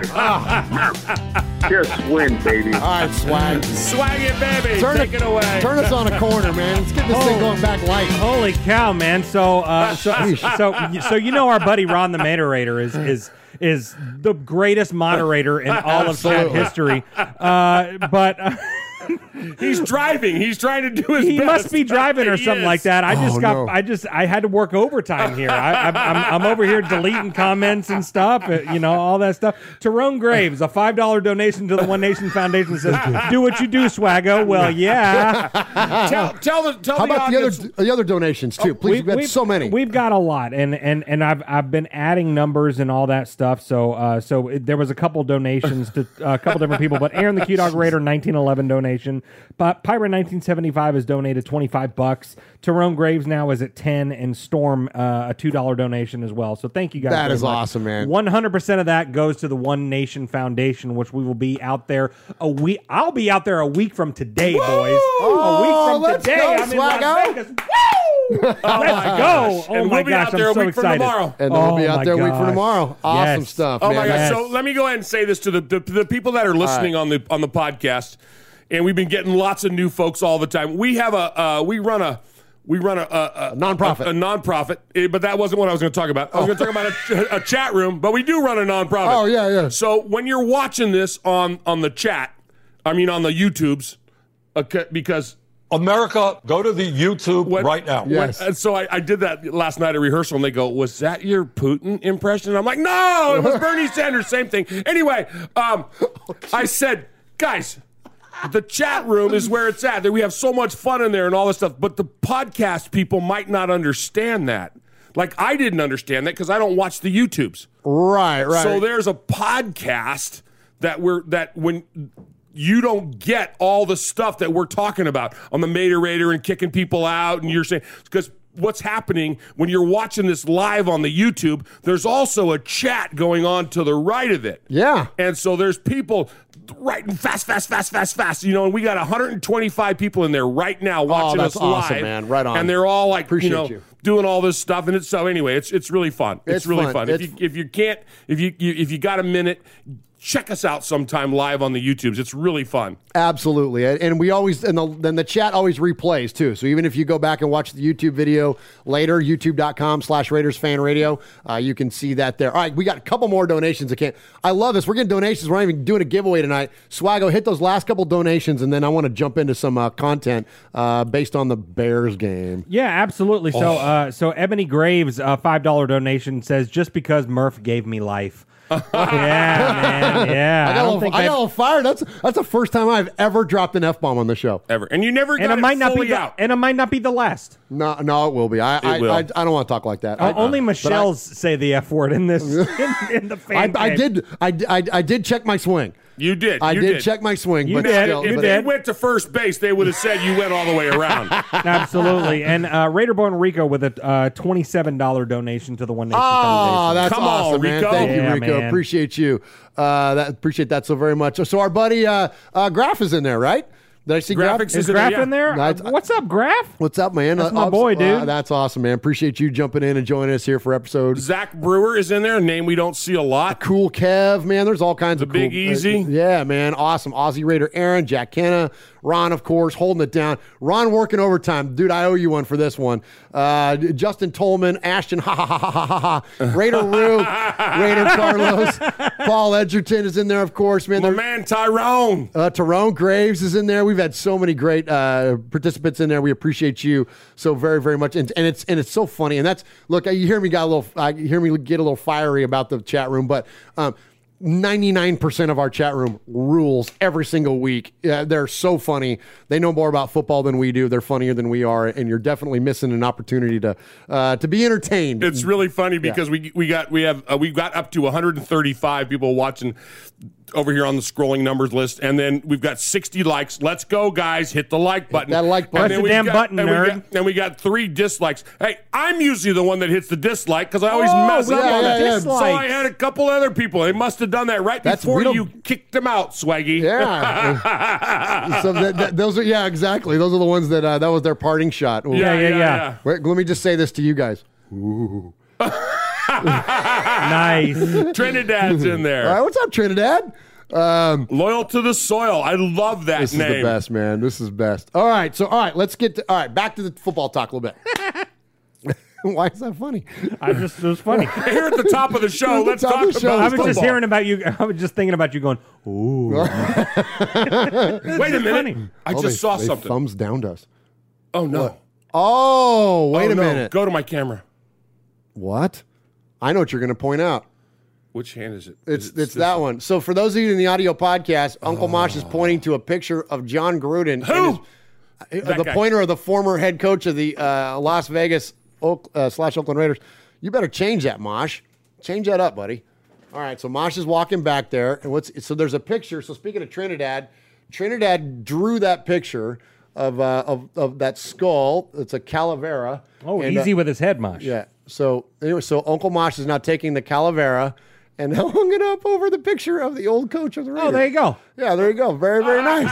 Just win, baby. All right, swag. Swag it, baby. Take it away. Turn us on a corner, man. Let's get this thing going back light. Holy cow, man. So you know our buddy Ron the Mater Raider is is the greatest moderator in all of chat history. He's driving. He's trying to do his best. He must be driving or something like that. I had to work overtime here. I'm over here deleting comments and stuff, you know, all that stuff. Tyrone Graves, a $5 donation to the One Nation Foundation says, do what you do, Swaggo. Well, yeah. How about the other donations too? Please, we've got so many. We've got a lot, and I've been adding numbers and all that stuff. So there was a couple donations to a couple different people, but Aaron the Q Dog Raider 1911 donation. But Pyra 1975 has donated $25. Tyrone Graves now is at 10, and Storm a $2 donation as well. So thank you guys. That is awesome, man. 100% of that goes to the One Nation Foundation, which we will be out there a week. I'll be out there a week from today, boys. Oh, a week from today, go, I'm in Las Vegas. Woo! Let's go! Oh my gosh, I'm so excited. And we'll be out there a week from tomorrow. Awesome stuff, man. Oh my gosh! So let me go ahead and say this to the people that are listening on the podcast. And we've been getting lots of new folks all the time. We have we run a nonprofit. A nonprofit, but that wasn't what I was going to talk about. I was going to talk about a chat room, but we do run a nonprofit. Oh yeah. So when you're watching this on the chat, I mean on the YouTubes, because America, go to the YouTube right now. Yes. So I did that last night at rehearsal, and they go, "Was that your Putin impression?" And I'm like, "No, it was Bernie Sanders. Same thing." Anyway, I said, guys. The chat room is where it's at. We have so much fun in there and all this stuff. But the podcast people might not understand that. Like, I didn't understand that because I don't watch the YouTubes. Right. So there's a podcast that when you don't get all the stuff that we're talking about on the Materator and kicking people out, and you're saying because what's happening when you're watching this live on the YouTube, there's also a chat going on to the right of it. Yeah. And so there's people writing fast. You know, and we got 125 people in there right now watching us live. Awesome, man. Right on. And they're all like, doing all this stuff. And it's really fun. It's really fun. If you got a minute, check us out sometime live on the YouTubes. It's really fun. Absolutely. And we always, and the chat always replays too. So even if you go back and watch the YouTube video later, youtube.com/RaidersFanRadio, you can see that there. All right, we got a couple more donations. I love this. We're getting donations. We're not even doing a giveaway tonight. Swaggo, hit those last couple donations, and then I want to jump into some content based on the Bears game. Yeah, absolutely. So Ebony Graves, $5 donation says, just because Murph gave me life. Yeah, man. Yeah. I got all fired. That's the first time I've ever dropped an F-bomb on the show. Ever. And you never got it fully out. And it might not be the last. No, it will be. I don't want to talk like that. Only Michelle's say the F-word in this in the fan game. I did check my swing. You did. I did check my swing. If you went to first base, they would have said you went all the way around. Absolutely. And Raiderborn Rico with a $27 donation to the One Nation Foundation. Oh, that's awesome, man. Rico. Thank you, Rico. Man. Appreciate you. Appreciate that so very much. So our buddy Graf is in there, right? Did I see Graf? Is Graf in there? What's up, Graf? What's up, man? That's my boy, dude. That's awesome, man. Appreciate you jumping in and joining us here for episode. Zach Brewer is in there, a name we don't see a lot. Cool Kev, man. There's all kinds of cool. The Big Easy. Yeah, man. Awesome. Aussie Raider Aaron, Jack Canna, Ron, of course, holding it down. Ron working overtime. Dude, I owe you one for this one. Justin Tolman, Ashton, Raider Rue, Raider Carlos. Paul Edgerton is in there, of course, man. My man Tyrone. Tyrone Graves is in there. We've had so many great participants in there. We appreciate you so very, very much, and it's so funny. And that's you hear me get a little fiery about the chat room, but 99% of our chat room rules every single week. They're so funny. They know more about football than we do. They're funnier than we are, and you're definitely missing an opportunity to be entertained. It's really funny because we've got up to 135 people watching over here on the scrolling numbers list, and then we've got 60 likes. Let's go, guys. Hit the like button. Hit that like button. Press the damn button, nerd. And we got 3 dislikes. Hey, I'm usually the one that hits the dislike because I always mess up on it. So I had a couple other people. They must have done that before you kicked them out, Swaggy. Yeah. So those are, exactly. Those are the ones that was their parting shot. Yeah. Wait, let me just say this to you guys. Ooh. Nice. Trinidad's in there. All right, what's up, Trinidad? Loyal to the soil. I love that name. This is the best, man. All right, let's get back to the football talk a little bit. Why is that funny? It was funny. Here at the top of the show, let's talk about football. I was just hearing about you. I was just thinking about you going, ooh. Wait a minute. I just saw something. Thumbs downed us. Oh, no. What? Oh, wait a minute. Go to my camera. What? I know what you're going to point out. Which hand is it? It's that one. So for those of you in the audio podcast, Uncle Mosh is pointing to a picture of John Gruden. Who? The pointer of the former head coach of the Las Vegas / Oakland Raiders. You better change that, Mosh. Change that up, buddy. All right, so Mosh is walking back there. And so there's a picture. So speaking of Trinidad, Trinidad drew that picture of that skull. It's a calavera. Oh, and, easy with his head, Mosh. Yeah. So anyway, so Uncle Mosh is now taking the calavera and hung it up over the picture of the old coach of the Raiders. Oh, there you go. Yeah, there you go. Very, very nice.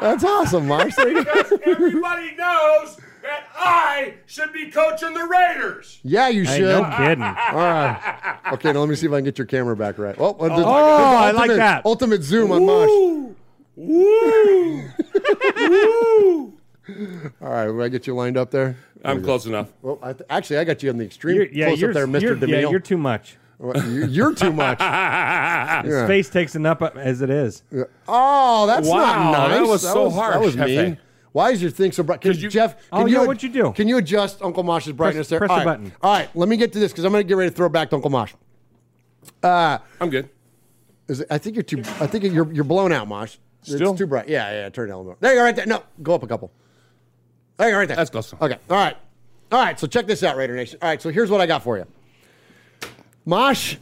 That's awesome, Mosh. Because everybody knows that I should be coaching the Raiders. Yeah, you should. No kidding. All right. Okay, now let me see if I can get your camera back right. Oh, I like that. Ultimate zoom on Mosh. Woo! Woo! All right, will I get you lined up there? I'm close enough. Well, I got you on the extreme. Close up there, Mr. DeMille. Yeah, you're too much. You're too much. Yeah. Space takes enough as it is. Yeah. Oh, that's not nice. That was so harsh. That was mean. Why is your thing so bright? Jeff, what'd you do? Can you adjust Uncle Mosh's brightness there? Press the button. All right, let me get to this because I'm going to get ready to throw it back to Uncle Mosh. I'm good. I think you're blown out, Mosh. Still? It's too bright. Yeah, turn it down. There you go, right there. No, go up a couple. There you go, right there. That's close. Okay, all right. So check this out, Raider Nation. All right, so here's what I got for you, Mosh.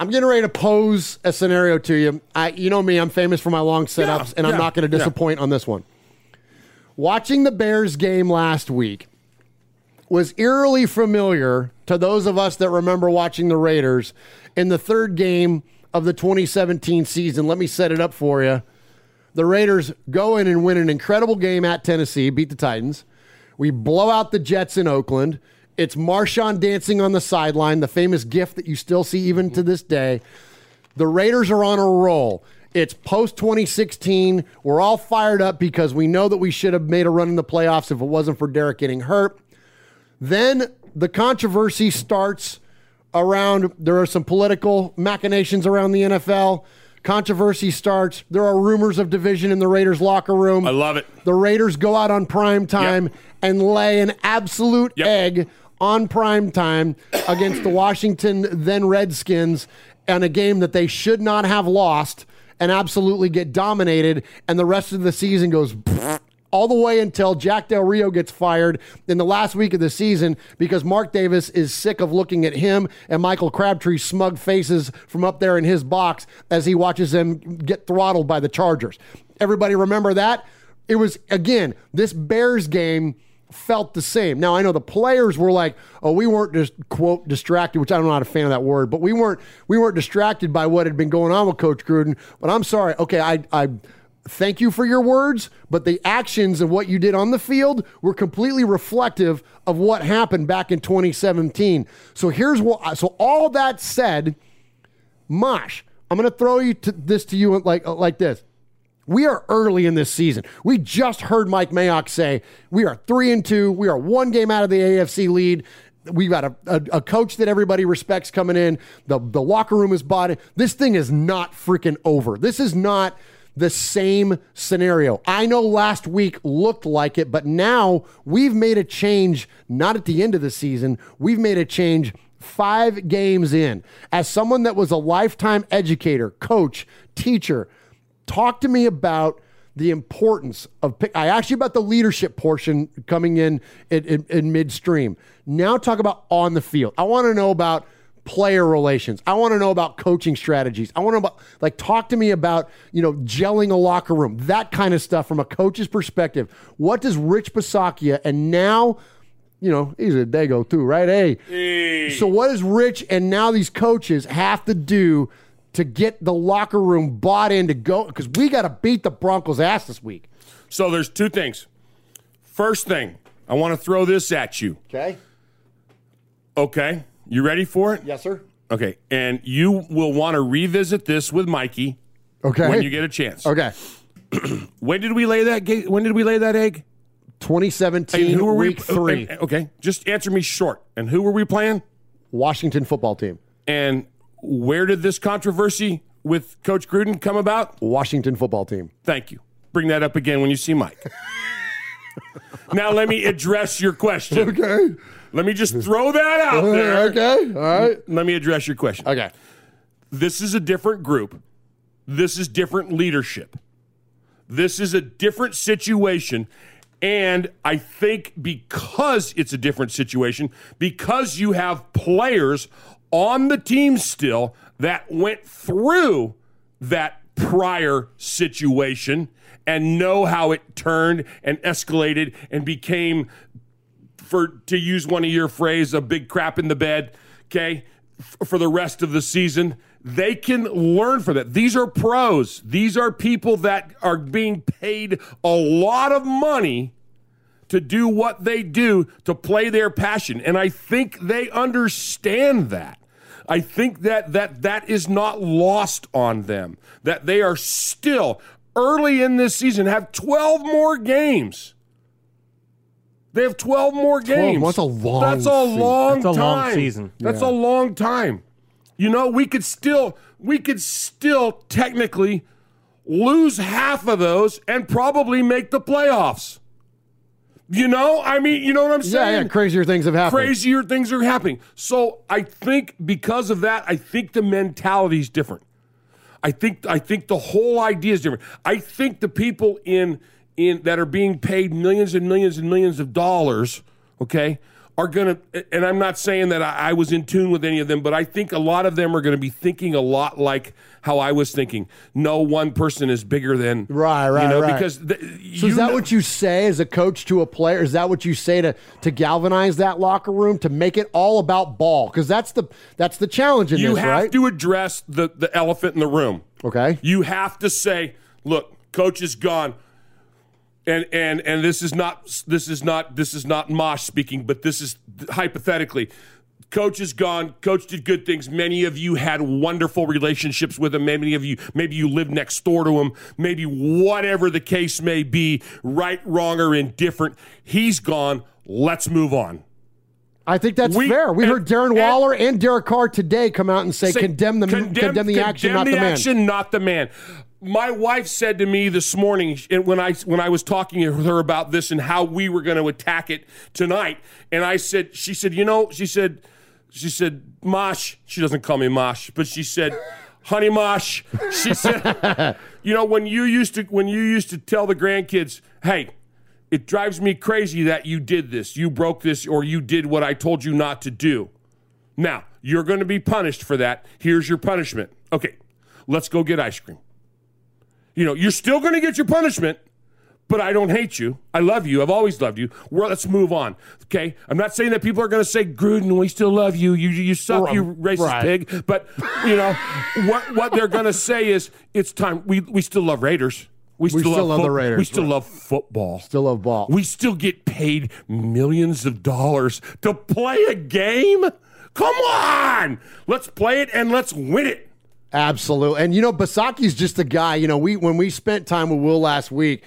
I'm getting ready to pose a scenario to you. You know me, I'm famous for my long setups, I'm not going to disappoint on this one. Watching the Bears game last week was eerily familiar to those of us that remember watching the Raiders in the third game of the 2017 season. Let me set it up for you. The Raiders go in and win an incredible game at Tennessee, beat the Titans. We blow out the Jets in Oakland. It's Marshawn dancing on the sideline, the famous gif that you still see even to this day. The Raiders are on a roll. It's post-2016. We're all fired up because we know that we should have made a run in the playoffs if it wasn't for Derek getting hurt. Then the controversy starts around, there are some political machinations around the NFL. Controversy starts. There are rumors of division in the Raiders' locker room. I love it. The Raiders go out on prime time and lay an absolute egg on prime time against the Washington then Redskins in a game that they should not have lost and absolutely get dominated. And the rest of the season goes all the way until Jack Del Rio gets fired in the last week of the season because Mark Davis is sick of looking at him and Michael Crabtree's smug faces from up there in his box as he watches them get throttled by the Chargers. Everybody remember that? It was, again, this Bears game felt the same. Now, I know the players were like, oh, we weren't just, quote, distracted, which I'm not a fan of that word, but we weren't distracted by what had been going on with Coach Gruden. But I'm sorry. Okay, I thank you for your words, but the actions and what you did on the field were completely reflective of what happened back in 2017. So so all that said, Mosh, I'm going to throw this to you like this. We are early in this season. We just heard Mike Mayock say, we are 3-2. We are one game out of the AFC lead. We've got a coach that everybody respects coming in. The locker room is bought in. This thing is not freaking over. This is not the same scenario. I know last week looked like it, but now we've made a change, not at the end of the season. We've made a change 5 games in. As someone that was a lifetime educator, coach, teacher, talk to me about the importance of I asked you about the leadership portion coming in midstream. Now talk about on the field. I want to know about player relations. I want to know about coaching strategies. I want to know about, talk to me about, gelling a locker room, that kind of stuff from a coach's perspective. What does Rich Bisaccia, and now, he's a Dago too, right? Hey. So what does Rich and now these coaches have to do to get the locker room bought in to go? Because we got to beat the Broncos' ass this week. So there's 2 things. First thing, I want to throw this at you. Okay. You ready for it? Yes, sir. Okay, and you will want to revisit this with Mikey when you get a chance. Okay. When did we lay that egg? 2017, and who were week three. Okay, just answer me short. And who were we playing? Washington football team. And where did this controversy with Coach Gruden come about? Washington football team. Thank you. Bring that up again when you see Mike. Now let me address your question. Okay. Let me just throw that out there. Okay. All right. Let me address your question. Okay. This is a different group. This is different leadership. This is a different situation. And I think because it's a different situation, because you have players on the team still that went through that prior situation and know how it turned and escalated and became, to use one of your phrase, a big crap in the bed, okay, for the rest of the season. They can learn from that. These are pros. These are people that are being paid a lot of money to do what they do, to play their passion. And I think they understand that. I think that is not lost on them, that they are still early in this season, have 12 more games. They have 12 more games. 12, that's a long time. That's a long time. You know, we could still technically lose half of those and probably make the playoffs. You know, I mean, you know what I'm saying? Yeah, crazier things have happened. Crazier things are happening. So I think because of that, I think the mentality is different. I think the whole idea is different. I think the people in that are being paid millions and millions and millions of dollars, okay, are going to, and I'm not saying that I was in tune with any of them, but I think a lot of them are going to be thinking a lot like how I was thinking. No one person is bigger than, right, you know, right. Because so is that what you say as a coach to a player? Is that what you say to galvanize that locker room, to make it all about ball? Because that's the challenge in this, right? You have to address the elephant in the room. Okay. You have to say, look, coach is gone. And this is not Mosh speaking, but this is hypothetically. Coach is gone. Coach did good things. Many of you had wonderful relationships with him. Many of you, maybe you lived next door to him. Maybe whatever the case may be, right, wrong, or indifferent. He's gone. Let's move on. I think that's fair. We heard Darren Waller and Derek Carr today come out and say condemn the action, not the man. My wife said to me this morning when I was talking to her about this and how we were going to attack it tonight, and I said, she said, Mosh, she doesn't call me Mosh, but she said, honey Mosh, she said, you know, when you used to tell the grandkids, hey, it drives me crazy that you did this, you broke this, or you did what I told you not to do. Now, you're going to be punished for that. Here's your punishment. Okay, let's go get ice cream. You know, you're still going to get your punishment, but I don't hate you. I love you. I've always loved you. Well, let's move on, okay? I'm not saying that people are going to say, Gruden, we still love you. You suck, you racist pig. But, you know, what they're going to say is, it's time. We still love Raiders. We still love the Raiders. We still love football. Still love ball. We still get paid millions of dollars to play a game? Come on! Let's play it and let's win it. Absolutely. And, you know, Bisaki's just a guy, you know, when we spent time with Will last week,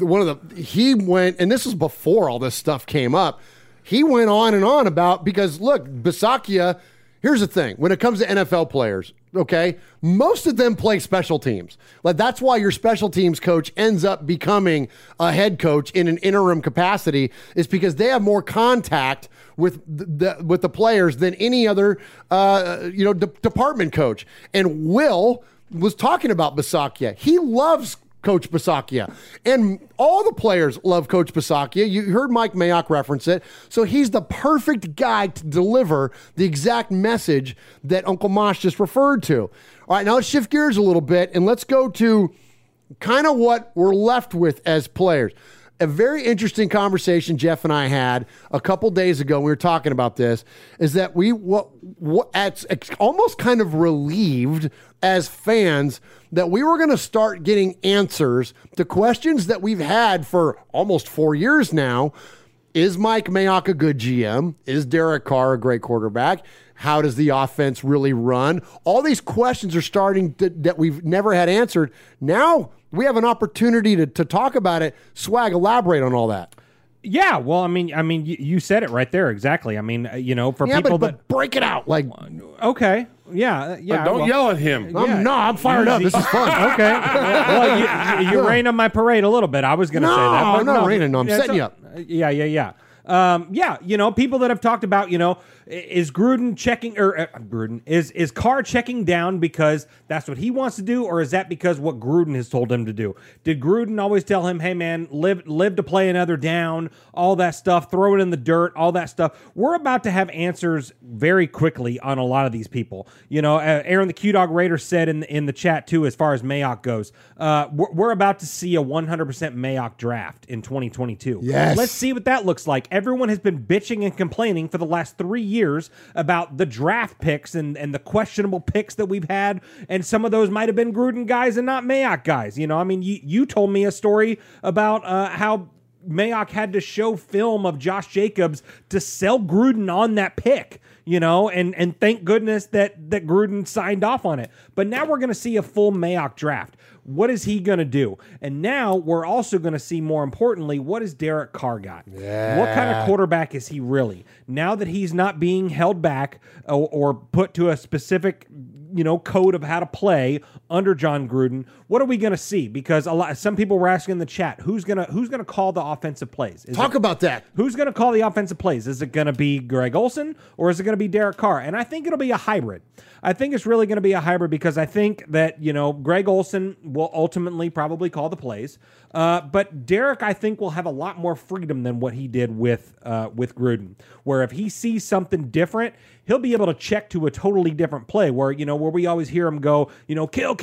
he went, and this was before all this stuff came up, he went on and on about, because look, Bisaccia, here's the thing, when it comes to NFL players, okay, most of them play special teams. Like, that's why your special teams coach ends up becoming a head coach in an interim capacity, is because they have more contact with the players than any other department coach. And Will was talking about Bisaccia. He loves Coach Bisaccia, and all the players love Coach Bisaccia. You heard Mike Mayock reference it. So he's the perfect guy to deliver the exact message that Uncle Mosh just referred to. All right, now let's shift gears a little bit, and let's go to kind of what we're left with as players. A very interesting conversation Jeff and I had a couple days ago, we were talking about this, is that it's almost kind of relieved as fans that we were going to start getting answers to questions that we've had for almost 4 years now. Is Mike Mayock a good GM? Is Derek Carr a great quarterback? How does the offense really run? All these questions are starting that we've never had answered. Now we have an opportunity to talk about it. Swag, elaborate on all that. Yeah, well, I mean, you said it right there, exactly. I mean, you know, for people but break it out, like, okay, yeah. But don't yell at him. I'm fired up. This is fun. Okay, well, you rain on my parade a little bit. I was going to say that. But I'm not raining. I'm setting you up. Yeah. You know, people that have talked about, you know, is Gruden checking or Gruden is Carr checking down because that's what he wants to do, or is that because what Gruden has told him to do? Did Gruden always tell him, "Hey, man, live to play another down," all that stuff, throw it in the dirt, all that stuff? We're about to have answers very quickly on a lot of these people. You know, Aaron the Q Dog Raider said in the chat too, as far as Mayock goes, we're about to see a 100% Mayock draft in 2022. Yes, let's see what that looks like. Everyone has been bitching and complaining for the last 3 years about the draft picks and the questionable picks that we've had, and some of those might have been Gruden guys and not Mayock guys. You know, I mean, you told me a story about how Mayock had to show film of Josh Jacobs to sell Gruden on that pick. You know, and thank goodness that Gruden signed off on it. But now we're going to see a full Mayock draft. What is he going to do? And now we're also going to see, more importantly, what has Derek Carr got? Yeah. What kind of quarterback is he really? Now that he's not being held back or put to a specific, you know, code of how to play under John Gruden, what are we going to see? Because some people were asking in the chat, who's going to call the offensive plays? Talk about that. Who's going to call the offensive plays? Is it going to be Greg Olsen or is it going to be Derek Carr? And I think it'll be a hybrid. I think it's really going to be a hybrid because I think that, you know, Greg Olsen will ultimately probably call the plays. But Derek, I think, will have a lot more freedom than what he did with Gruden, where if he sees something different, he'll be able to check to a totally different play where, you know, where we always hear him go, you know, kill,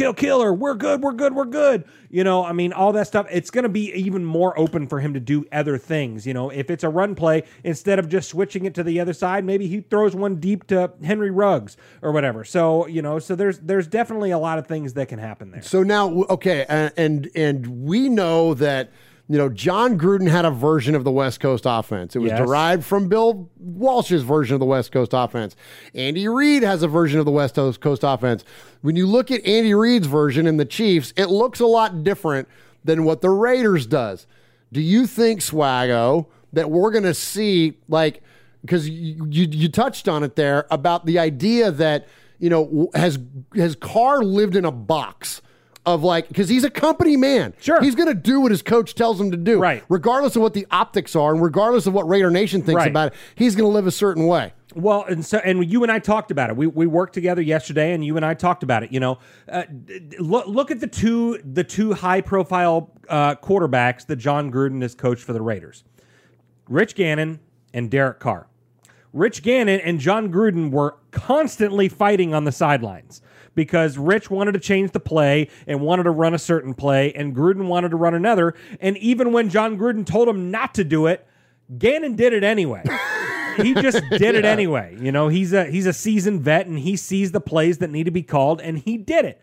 or we're good. You know, I mean, all that stuff. It's going to be even more open for him to do other things. You know, if it's a run play, instead of just switching it to the other side, maybe he throws one deep to Henry Ruggs or whatever. So, you know, so there's definitely a lot of things that can happen there. So now, okay, and we know that, you know, John Gruden had a version of the West Coast offense. It was derived from Bill Walsh's version of the West Coast offense. Andy Reid has a version of the West Coast offense. When you look at Andy Reid's version in the Chiefs, it looks a lot different than what the Raiders does. Do you think, Swaggo, that we're going to see, like, because you touched on it there about the idea that, you know, has Carr lived in a box? Of like, because he's a company man. Sure. He's going to do what his coach tells him to do. Right. Regardless of what the optics are and regardless of what Raider Nation thinks about it, he's going to live a certain way. Well, and you and I talked about it. We worked together yesterday, and you and I talked about it. You know, look at the two high profile quarterbacks that John Gruden has coached for the Raiders, Rich Gannon and Derek Carr. Rich Gannon and John Gruden were constantly fighting on the sidelines, because Rich wanted to change the play and wanted to run a certain play, and Gruden wanted to run another. And even when John Gruden told him not to do it, Gannon did it anyway. He just did it anyway. You know, he's a seasoned vet, and he sees the plays that need to be called, and he did it.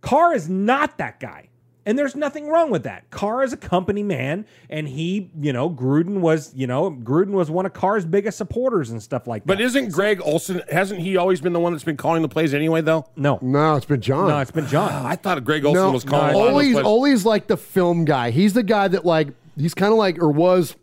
Carr is not that guy. And there's nothing wrong with that. Carr is a company man, and he, you know, Gruden was one of Carr's biggest supporters and stuff like that. But isn't Greg Olsen, hasn't he always been the one that's been calling the plays anyway, though? No, it's been John. No, it's been John. I thought Greg Olsen was calling the plays. Always like the film guy. He's the guy that, like, he's kind of like, or was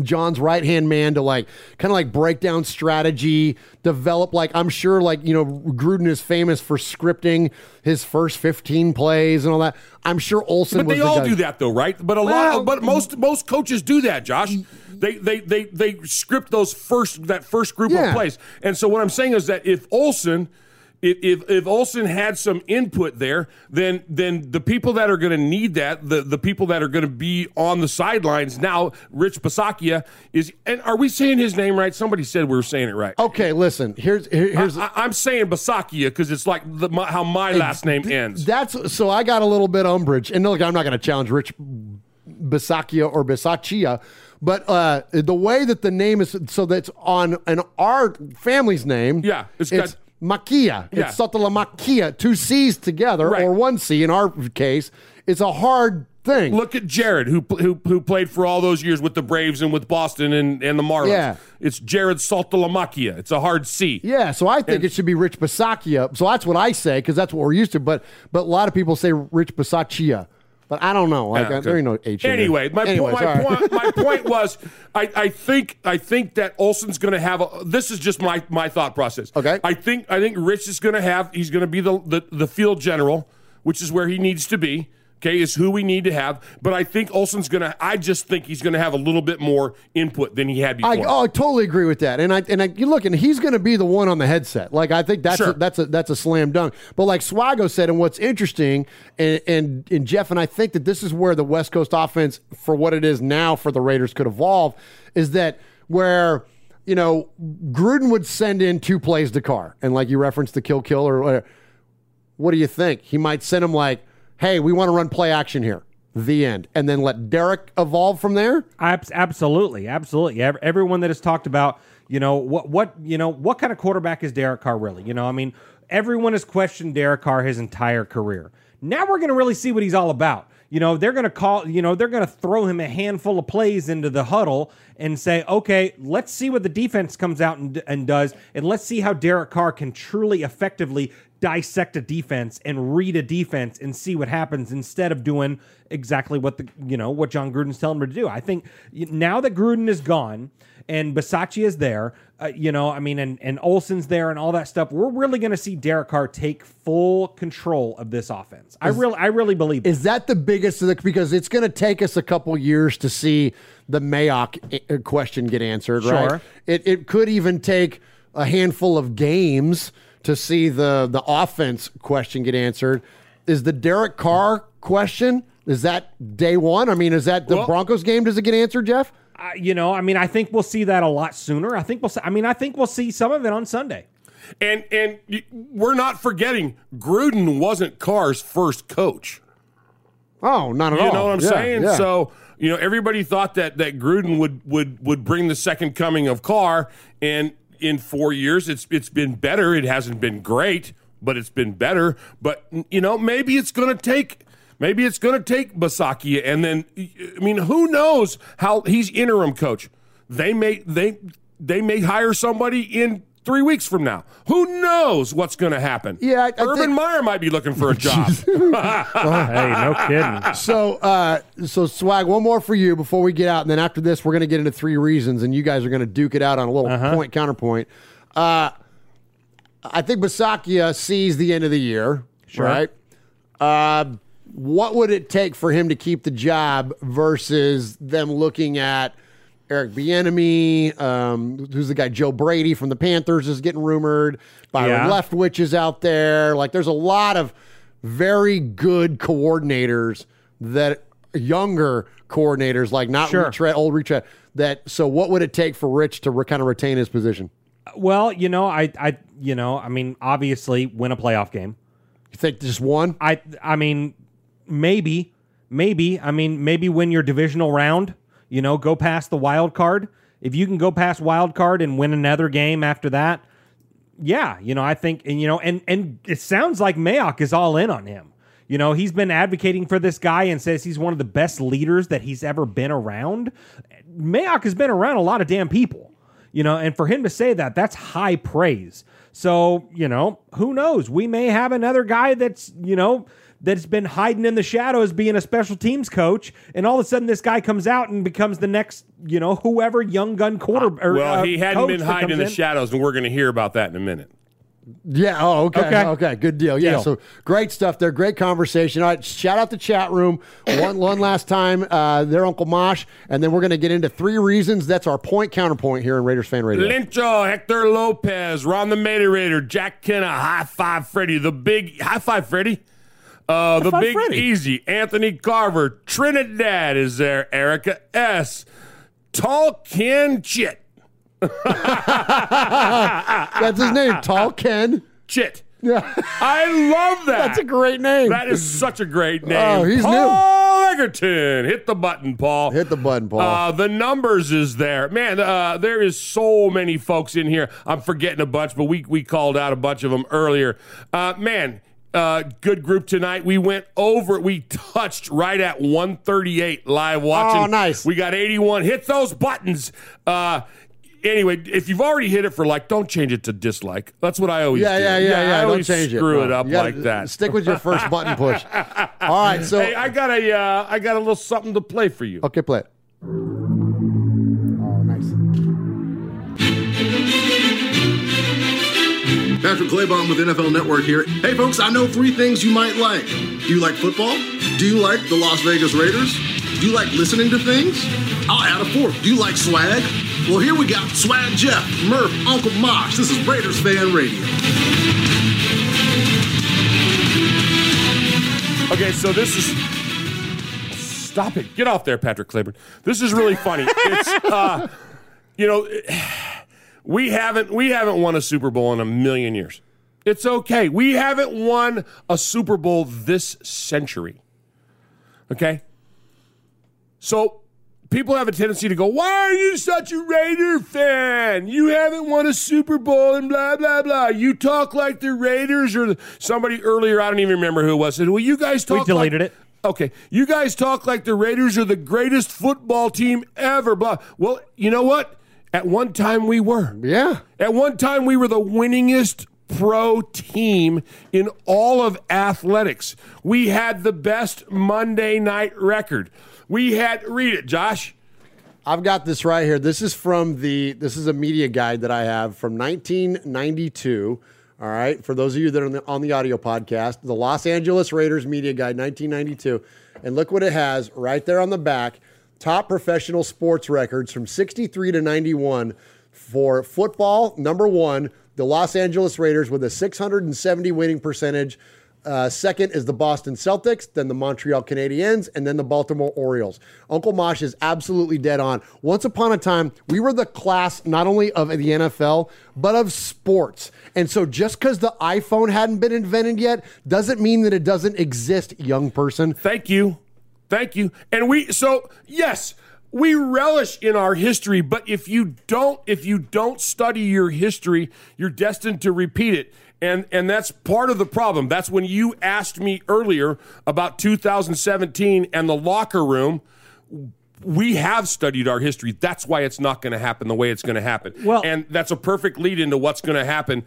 John's right-hand man to, like, kind of like break down strategy, develop, like, I'm sure, like, you know, Gruden is famous for scripting his first 15 plays and all that. I'm sure Olsen was the guy. But they all do that, though, right? But most coaches do that, Josh. They script that first group of plays. And so what I'm saying is that if Olsen If Olsen had some input there, then the people that are going to need that, the people that are going to be on the sidelines now, Rich Bisaccia is. And are we saying his name right? Somebody said we were saying it right. Okay, listen. Here's. I'm saying Bisaccia because it's like how my last name ends. That's so. I got a little bit umbrage, and look, I'm not going to challenge Rich Bisaccia or Bisaccia. But the way that the name is, so that's on an our family's name. Yeah, it's got Makia. Yeah. It's Sotolamakia. Two C's together, or one C in our case. It's a hard thing. Look at Jared, who played for all those years with the Braves and with Boston and the Marlins. Yeah. It's Jared Sotolamakia. It's a hard C. Yeah, so I think it should be Rich Bisaccia. So that's what I say because that's what we're used to. But a lot of people say Rich Bisaccia. But I don't know. Like, okay. There ain't no H in it. Anyway, my point was, I think that Olsen's going to have – this is just my thought process. Okay. I think Rich is going to have – he's going to be the field general, which is where he needs to be. Okay, is who we need to have. But I think Olsen's going to – I just think he's going to have a little bit more input than he had before. I totally agree with that. And he's going to be the one on the headset. Like, I think that's sure. that's a slam dunk. But like Swago said, and what's interesting, and Jeff, and I think that this is where the West Coast offense, for what it is now for the Raiders, could evolve, is that where – you know, Gruden would send in two plays to Carr. And like you referenced the kill or whatever. What do you think? He might send him like, hey, we want to run play action here. The end. And then let Derek evolve from there? Absolutely. Absolutely. Everyone that has talked about, you know, what kind of quarterback is Derek Carr really? You know, I mean, everyone has questioned Derek Carr his entire career. Now we're going to really see what he's all about. You know, they're going to call, you know, they're going to throw him a handful of plays into the huddle and say, okay, let's see what the defense comes out and does. And let's see how Derek Carr can truly effectively dissect a defense and read a defense and see what happens instead of doing exactly what John Gruden's telling him to do. I think now that Gruden is gone and Bisaccia is there, and Olsen's there and all that stuff, we're really going to see Derek Carr take full control of this offense. I really believe that. Is that the biggest? Because it's going to take us a couple years to see the Mayock question get answered, sure. Right? It could even take a handful of games to see the offense question get answered. Is the Derek Carr question, is that day one? I mean, is that the Broncos game? Does it get answered, Jeff? I think we'll see that a lot sooner. I think we'll see some of it on Sunday. And we're not forgetting, Gruden wasn't Carr's first coach. Oh, not at all. You know what I'm saying? Yeah. So, you know, everybody thought that Gruden would bring the second coming of Carr, and in 4 years, it's been better. It hasn't been great, but it's been better. But, you know, maybe it's going to take... Maybe it's going to take Bisaccia, and then, I mean, who knows how he's interim coach? They may hire somebody in 3 weeks from now. Who knows what's going to happen? Yeah, Urban Meyer might be looking for a job. Oh, hey, no kidding. So Swag, one more for you before we get out, and then after this, we're going to get into three reasons, and you guys are going to duke it out on a little point counterpoint. I think Bisaccia sees the end of the year, sure. Right? What would it take for him to keep the job versus them looking at Eric Bieniemy, who's the guy, Joe Brady from the Panthers is getting rumored, Byron Leftwich is out there. Like, there's a lot of very good coordinators that younger coordinators, like not sure. old retread. So what would it take for Rich to kind of retain his position? Well, obviously win a playoff game. You think just one? Maybe win your divisional round, you know, go past the wild card. If you can go past wild card and win another game after that, yeah, you know, I think, and, you know, and it sounds like Mayock is all in on him. You know, he's been advocating for this guy and says he's one of the best leaders that he's ever been around. Mayock has been around a lot of damn people, you know, and for him to say that, that's high praise. So, you know, who knows? We may have another guy that's, you know, that's been hiding in the shadows being a special teams coach, and all of a sudden this guy comes out and becomes the next, you know, whoever young gun quarterback. He hadn't been hiding in the shadows, and we're going to hear about that in a minute. Yeah, oh, okay, good deal. Yeah, so great stuff there, great conversation. All right, shout out the chat room one last time, their Uncle Mosh, and then we're going to get into three reasons. That's our point-counterpoint here in Raiders Fan Radio. Lincho, Hector Lopez, Ron the Materator, Jack Kenna, High Five Freddy, the Big... High Five Freddy? The Big Easy, Anthony Carver, Trinidad is there, Erica S., Tall Ken Chit. That's his name, Tall Ken Chit. Yeah. I love that. That's a great name. That is such a great name. Oh, he's Paul new. Paul Egerton. Hit the button, Paul. The numbers is there. Man, there is so many folks in here. I'm forgetting a bunch, but we called out a bunch of them earlier. Good group tonight. We went over. We touched right at 138 live watching. Oh, nice. We got 81. Hit those buttons. Anyway, if you've already hit it for like, don't change it to dislike. That's what I always do. I always don't change screw it, it up like that. Stick with your first button push. All right, so hey, I got a little something to play for you. Okay, play it. Oh, nice. Patrick Claybaum with NFL Network here. Hey, folks, I know three things you might like. Do you like football? Do you like the Las Vegas Raiders? Do you like listening to things? I'll add a fourth. Do you like swag? Well, here we got Swag Jeff, Murph, Uncle Mosh. This is Raiders Fan Radio. Okay, so this is... Stop it. Get off there, Patrick Claiborne. This is really funny. It's, you know, we haven't won a Super Bowl in a million years. It's okay. We haven't won a Super Bowl this century. Okay? So... people have a tendency to go, why are you such a Raider fan? You haven't won a Super Bowl and blah, blah, blah. You talk like the Raiders or somebody earlier, I don't even remember who it was, said, well, you guys talk like... We deleted it. Okay. You guys talk like the Raiders are the greatest football team ever, blah. Well, you know what? At one time we were. Yeah. At one time we were the winningest pro team in all of athletics. We had the best Monday night record. We had, read it, Josh. I've got this right here. This is from this is a media guide that I have from 1992. All right. For those of you that are on the audio podcast, the Los Angeles Raiders media guide, 1992. And look what it has right there on the back. Top professional sports records from 63 to 91 for football. Number one, the Los Angeles Raiders with a 670 winning percentage. Second is the Boston Celtics, then the Montreal Canadiens, and then the Baltimore Orioles. Uncle Mosh is absolutely dead on. Once upon a time, we were the class not only of the NFL, but of sports. And so just because the iPhone hadn't been invented yet doesn't mean that it doesn't exist, young person. Thank you. Thank you. And yes, we relish in our history, but if you don't study your history, you're destined to repeat it. And that's part of the problem. That's when you asked me earlier about 2017 and the locker room. We have studied our history. That's why it's not going to happen the way it's going to happen. Well, and that's a perfect lead into what's going to happen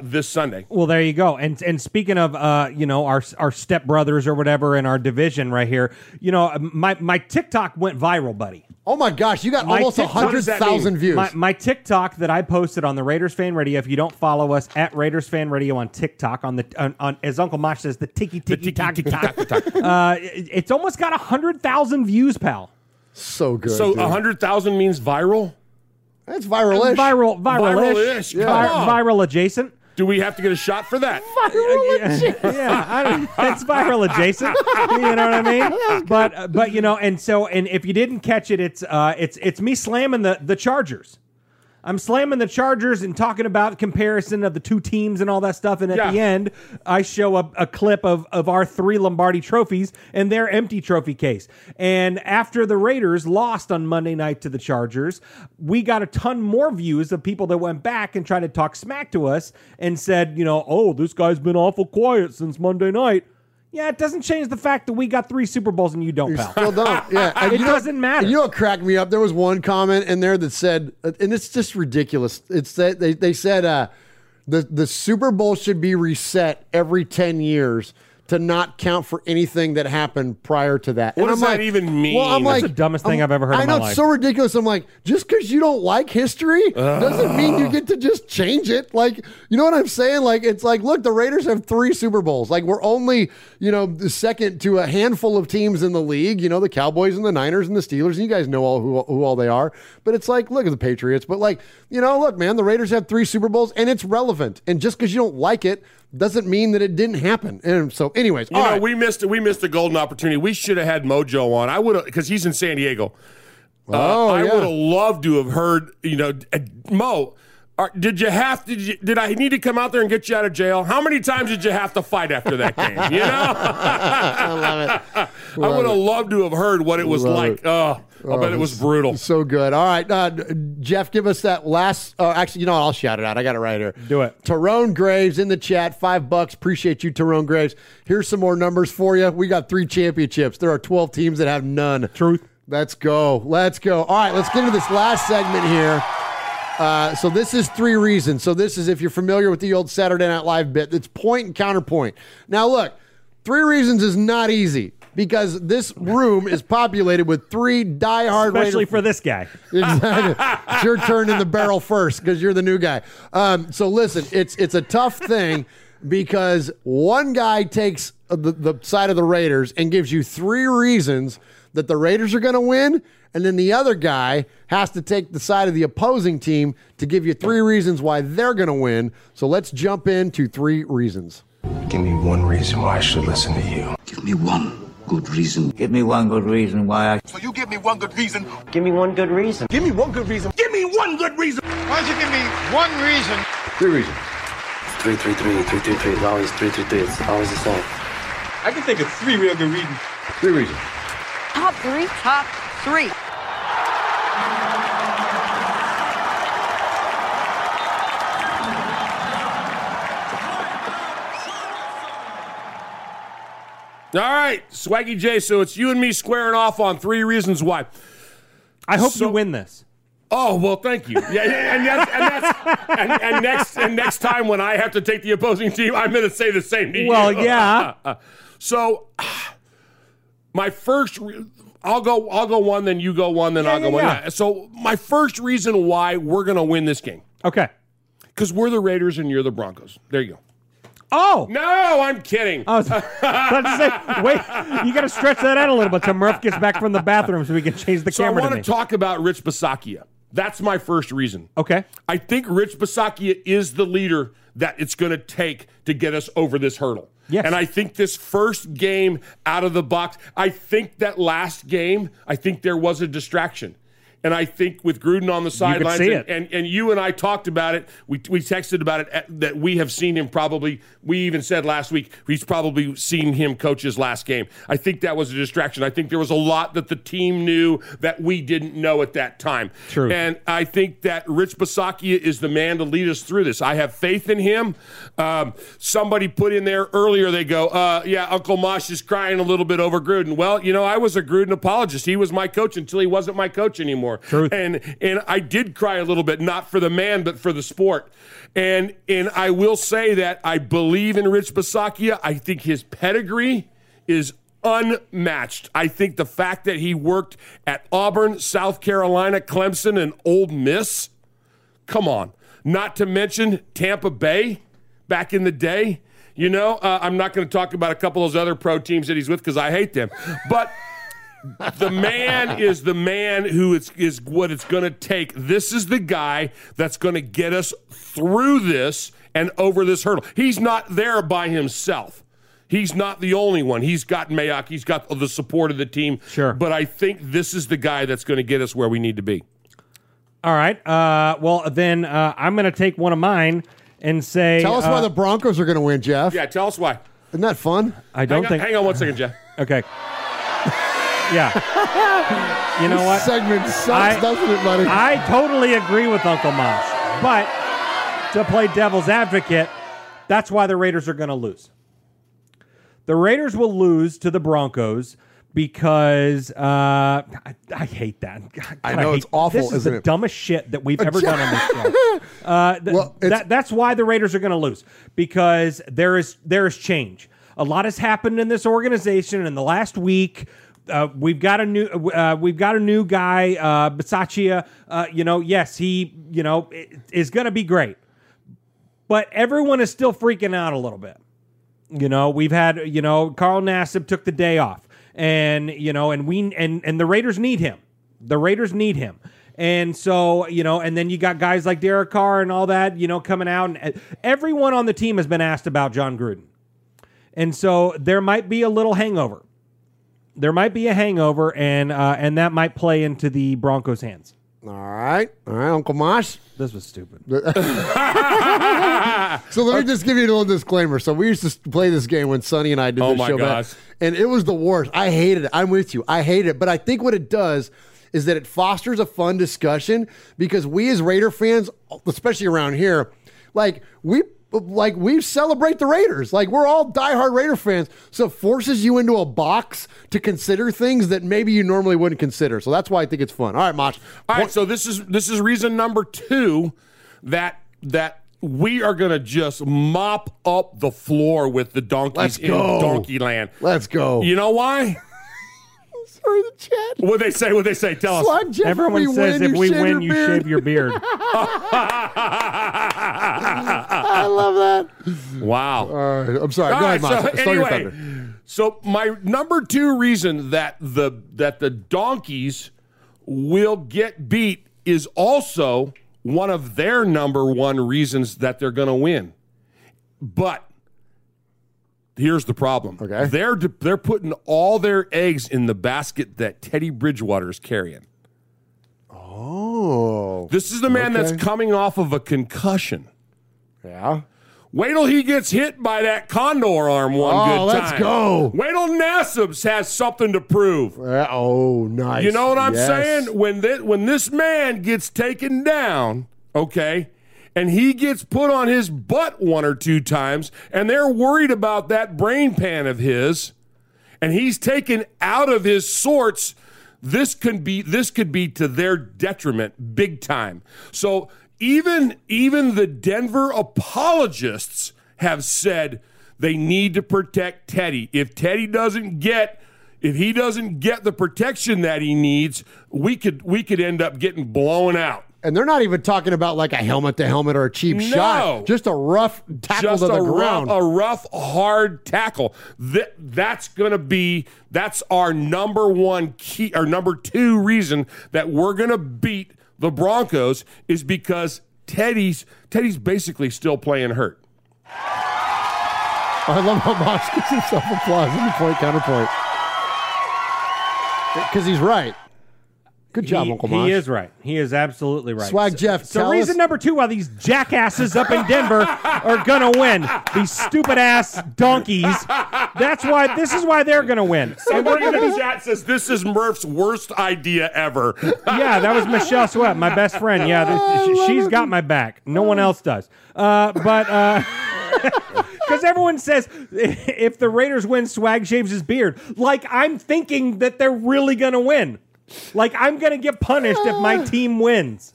this Sunday. Well, there you go. And speaking of, our stepbrothers or whatever in our division right here, you know, my TikTok went viral, buddy. Oh, my gosh. You got almost 100,000 views. My TikTok that I posted on the Raiders Fan Radio, if you don't follow us, at Raiders Fan Radio on TikTok, on as Uncle Mosh says, the tiki-tiki-tok-tok. It's almost got 100,000 views, pal. So good. So 100,000 means viral? That's viral-ish. Viral-ish. Yeah. Viral adjacent. Do we have to get a shot for that? Viral adjacent. Yeah, that's viral adjacent. You know what I mean? But you know, and if you didn't catch it, it's me slamming the Chargers. I'm slamming the Chargers and talking about comparison of the two teams and all that stuff. And at the end, I show a clip of our three Lombardi trophies and their empty trophy case. And after the Raiders lost on Monday night to the Chargers, we got a ton more views of people that went back and tried to talk smack to us and said, you know, oh, this guy's been awful quiet since Monday night. Yeah, it doesn't change the fact that we got three Super Bowls and you don't, pal. You still don't. Yeah. It doesn't matter. You know what cracked me up? There was one comment in there that said, and it's just ridiculous. It's that they said the Super Bowl should be reset every 10 years to not count for anything that happened prior to that. What does that even mean? Well, that's the dumbest thing I've ever heard in my life. I know, it's so ridiculous. I'm like, just because you don't like history doesn't mean you get to just change it. Like, you know what I'm saying? Like, it's like, look, the Raiders have three Super Bowls. Like, we're only, you know, second to a handful of teams in the league. You know, the Cowboys and the Niners and the Steelers. And you guys know all who all they are. But it's like, look at the Patriots. But like, you know, look, man, the Raiders have three Super Bowls, and it's relevant. And just because you don't like it doesn't mean that it didn't happen. And so anyways, all right. We missed a golden opportunity. We should have had Mojo on. I would have, because he's in San Diego. I would have loved to have heard, you know, Mo, did I need to come out there and get you out of jail? How many times did you have to fight after that game? You know? I love it. I would have loved to have heard what it was like. I bet it was brutal. So good. All right. Jeff, give us that last. Actually, you know what? I'll shout it out. I got it right here. Do it. Tyrone Graves in the chat. $5. Appreciate you, Tyrone Graves. Here's some more numbers for you. We got three championships. There are 12 teams that have none. Truth. Let's go. All right. Let's get into this last segment here. So this is three reasons. So this is, if you're familiar with the old Saturday Night Live bit, it's point and counterpoint. Now look, three reasons is not easy, because this room is populated with three diehard, especially for this guy. It's your turn in the barrel first because you're the new guy. So listen, it's a tough thing because one guy takes the side of the Raiders and gives you three reasons that the Raiders are going to win, and then the other guy has to take the side of the opposing team to give you three reasons why they're going to win. So let's jump into three reasons. Give me one reason why I should listen to you. Give me one good reason. Give me one good reason why I... So you give me one good reason. Give me one good reason. Give me one good reason. Give me one good reason. Why don't you give me one reason? Three reasons. 3, 3, 3, 3, 3, 3. It's always 3, 3, 3. It's always the same. I can think of three real good reasons. Three reasons. Top three. Top three. All right, Swaggy J, so it's you and me squaring off on three reasons why. I hope you win this. Oh, well, thank you. Yeah, and next time when I have to take the opposing team, I'm going to say the same to you. Well, yeah. So my first I'll go one, then you go one, then I'll go one. Yeah. So my first reason why we're going to win this game. Okay. Cuz we're the Raiders and you're the Broncos. There you go. Oh! No, I'm kidding. I was about to say, wait, you got to stretch that out a little bit till Murph gets back from the bathroom so we can change the camera. So I want to talk about Rich Bisaccia. That's my first reason. Okay. I think Rich Bisaccia is the leader that it's going to take to get us over this hurdle. Yes. And I think this first game out of the box, I think that last game, I think there was a distraction. And I think with Gruden on the sidelines, and you and I talked about it, we texted about it, that we have seen him probably, we even said last week, he's probably seen him coach his last game. I think that was a distraction. I think there was a lot that the team knew that we didn't know at that time. True. And I think that Rich Bisaccia is the man to lead us through this. I have faith in him. Somebody put in there earlier, they go, yeah, Uncle Mosh is crying a little bit over Gruden. Well, you know, I was a Gruden apologist. He was my coach until he wasn't my coach anymore. Truth. And I did cry a little bit, not for the man, but for the sport. And I will say that I believe in Rich Bisaccia. I think his pedigree is unmatched. I think the fact that he worked at Auburn, South Carolina, Clemson, and Ole Miss, come on. Not to mention Tampa Bay back in the day. You know, I'm not going to talk about a couple of those other pro teams that he's with because I hate them. But... the man is the man who is what it's going to take. This is the guy that's going to get us through this and over this hurdle. He's not there by himself. He's not the only one. He's got Mayock. He's got the support of the team. Sure. But I think this is the guy that's going to get us where we need to be. All right. Well, then I'm going to take one of mine and say... Tell us why the Broncos are going to win, Jeff. Yeah, tell us why. Isn't that fun? Hang on one second, Jeff. Okay. Yeah. You know what? This segment sucks, doesn't it, buddy? I totally agree with Uncle Mosh. But to play devil's advocate, that's why the Raiders are going to lose. The Raiders will lose to the Broncos because I hate that. God, I know, it's awful, isn't it? This is the dumbest shit that we've ever done on this show. That's why the Raiders are going to lose, because there is change. A lot has happened in this organization in the last week. We've got a new guy, Bisaccia. Yes, he, is going to be great, but everyone is still freaking out a little bit. We've had, Carl Nassib took the day off, and and the Raiders need him. The Raiders need him. And so, and then you got guys like Derek Carr and all that, coming out, and everyone on the team has been asked about John Gruden. And so there might be a little hangover. There might be a hangover, and that might play into the Broncos' hands. All right, Uncle Mosh. This was stupid. So let me just give you a little disclaimer. So we used to play this game when Sonny and I did this show back, and it was the worst. I hated it. I'm with you. I hate it, but I think what it does is that it fosters a fun discussion, because we as Raider fans, especially around here, like we like, we celebrate the Raiders. Like, we're all diehard Raider fans. So it forces you into a box to consider things that maybe you normally wouldn't consider. So that's why I think it's fun. All right, Mach. All right, so this is reason number two that we are going to just mop up the floor with the donkeys in Donkey Land. Let's go. You know why? Sorry, the chat. What they say? Tell Slug us. Jeff, everyone says if we win, you shave your beard. I love that. Wow. I'm sorry. Go ahead, Mike. So my number two reason that the donkeys will get beat is also one of their number one reasons that they're going to win. But here's the problem. Okay. They're putting all their eggs in the basket that Teddy Bridgewater is carrying. Oh. This is the man that's coming off of a concussion. Yeah. Wait till he gets hit by that condor arm one good time. Let's go. Wait till Nassib's has something to prove. Nice. You know what I'm saying? When this man gets taken down, okay, and he gets put on his butt one or two times, and they're worried about that brain pan of his, and he's taken out of his sorts, this could be to their detriment big time. So Even the Denver apologists have said they need to protect Teddy. If he doesn't get the protection that he needs, we could end up getting blown out. And they're not even talking about like a helmet-to-helmet or a cheap shot. Just a rough tackle to the ground. A rough, hard tackle. That's our number one key, or number two reason that we're going to beat the Broncos is because Teddy's basically still playing hurt. I love how Mosh gives himself applause. Let me counterpoint. Because he's right. Good job, Uncle Mosh. He is right. He is absolutely right. Swag Jeff, so reason number two why these jackasses up in Denver are going to win, these stupid-ass donkeys, this is why they're going to win. Somebody in the chat says, this is Murph's worst idea ever. Yeah, that was Michelle Sweat, my best friend. Yeah, she's got my back. No one else does. Because everyone says, if the Raiders win, Swag shaves his beard. Like, I'm thinking that they're really going to win. Like, I'm going to get punished if my team wins.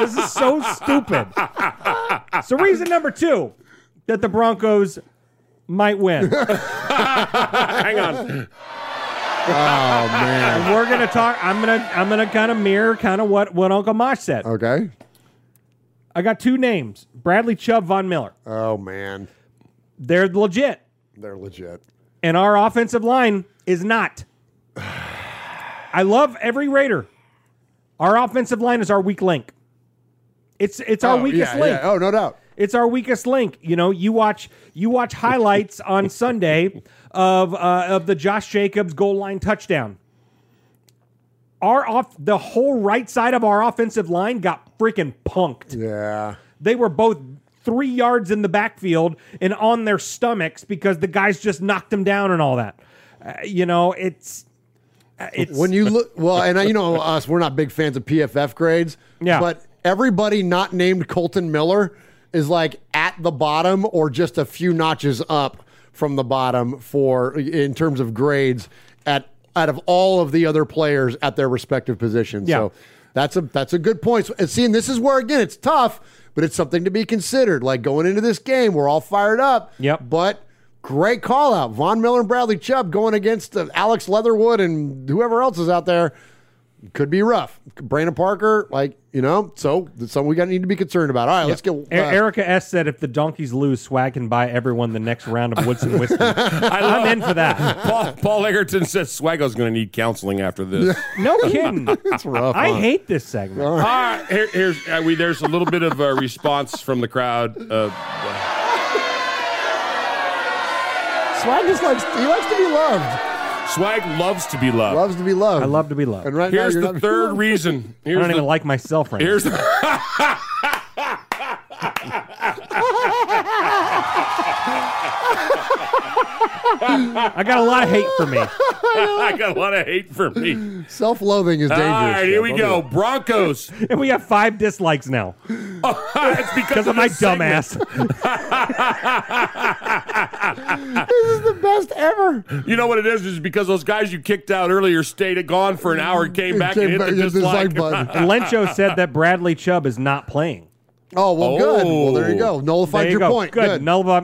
This is so stupid. So reason number two, that the Broncos might win. Hang on. Oh, man. We're going to talk. I'm going to kind of mirror kind of what Uncle Mosh said. Okay. I got two names, Bradley Chubb, Von Miller. Oh, man. They're legit. And our offensive line is not. I love every Raider. Our offensive line is our weak link. It's our weakest link. Yeah. Oh, no doubt. It's our weakest link. You know, you watch highlights on Sunday of the Josh Jacobs goal line touchdown. The whole right side of our offensive line got freaking punked. Yeah. They were both 3 yards in the backfield and on their stomachs because the guys just knocked them down and all that. When you look, well, and you know us, we're not big fans of PFF grades, but everybody not named Colton Miller is like at the bottom or just a few notches up from the bottom in terms of grades out of all of the other players at their respective positions. Yeah. So that's a good point. So, and this is where, again, it's tough, but it's something to be considered. Like going into this game, we're all fired up, but... Great call out. Von Miller and Bradley Chubb going against Alex Leatherwood and whoever else is out there could be rough. Brandon Parker, so that's something we need to be concerned about. All right, let's get... Erica S. said, if the donkeys lose, Swag can buy everyone the next round of Woodson Whiskey. I'm in for that. Paul Egerton says, Swaggo's going to need counseling after this. No kidding. It's rough. I hate this segment. All right, there's a little bit of a response from the crowd. Swag just likes to be loved. Swag loves to be loved. I love to be loved. And right here's now, the third reason. I don't even like myself right now. I got a lot of hate for me. I got a lot of hate for me. Self-loathing is dangerous. All right, here we go. Broncos. And we have 5 dislikes now. It's because of my dumbass. This is the best ever. You know what it is? It's because those guys you kicked out earlier stayed and gone for an hour and came back and hit the dislike button. And Lencho said that Bradley Chubb is not playing. Oh, well, good. Well, there you go. Nullified your point. Good. Yeah.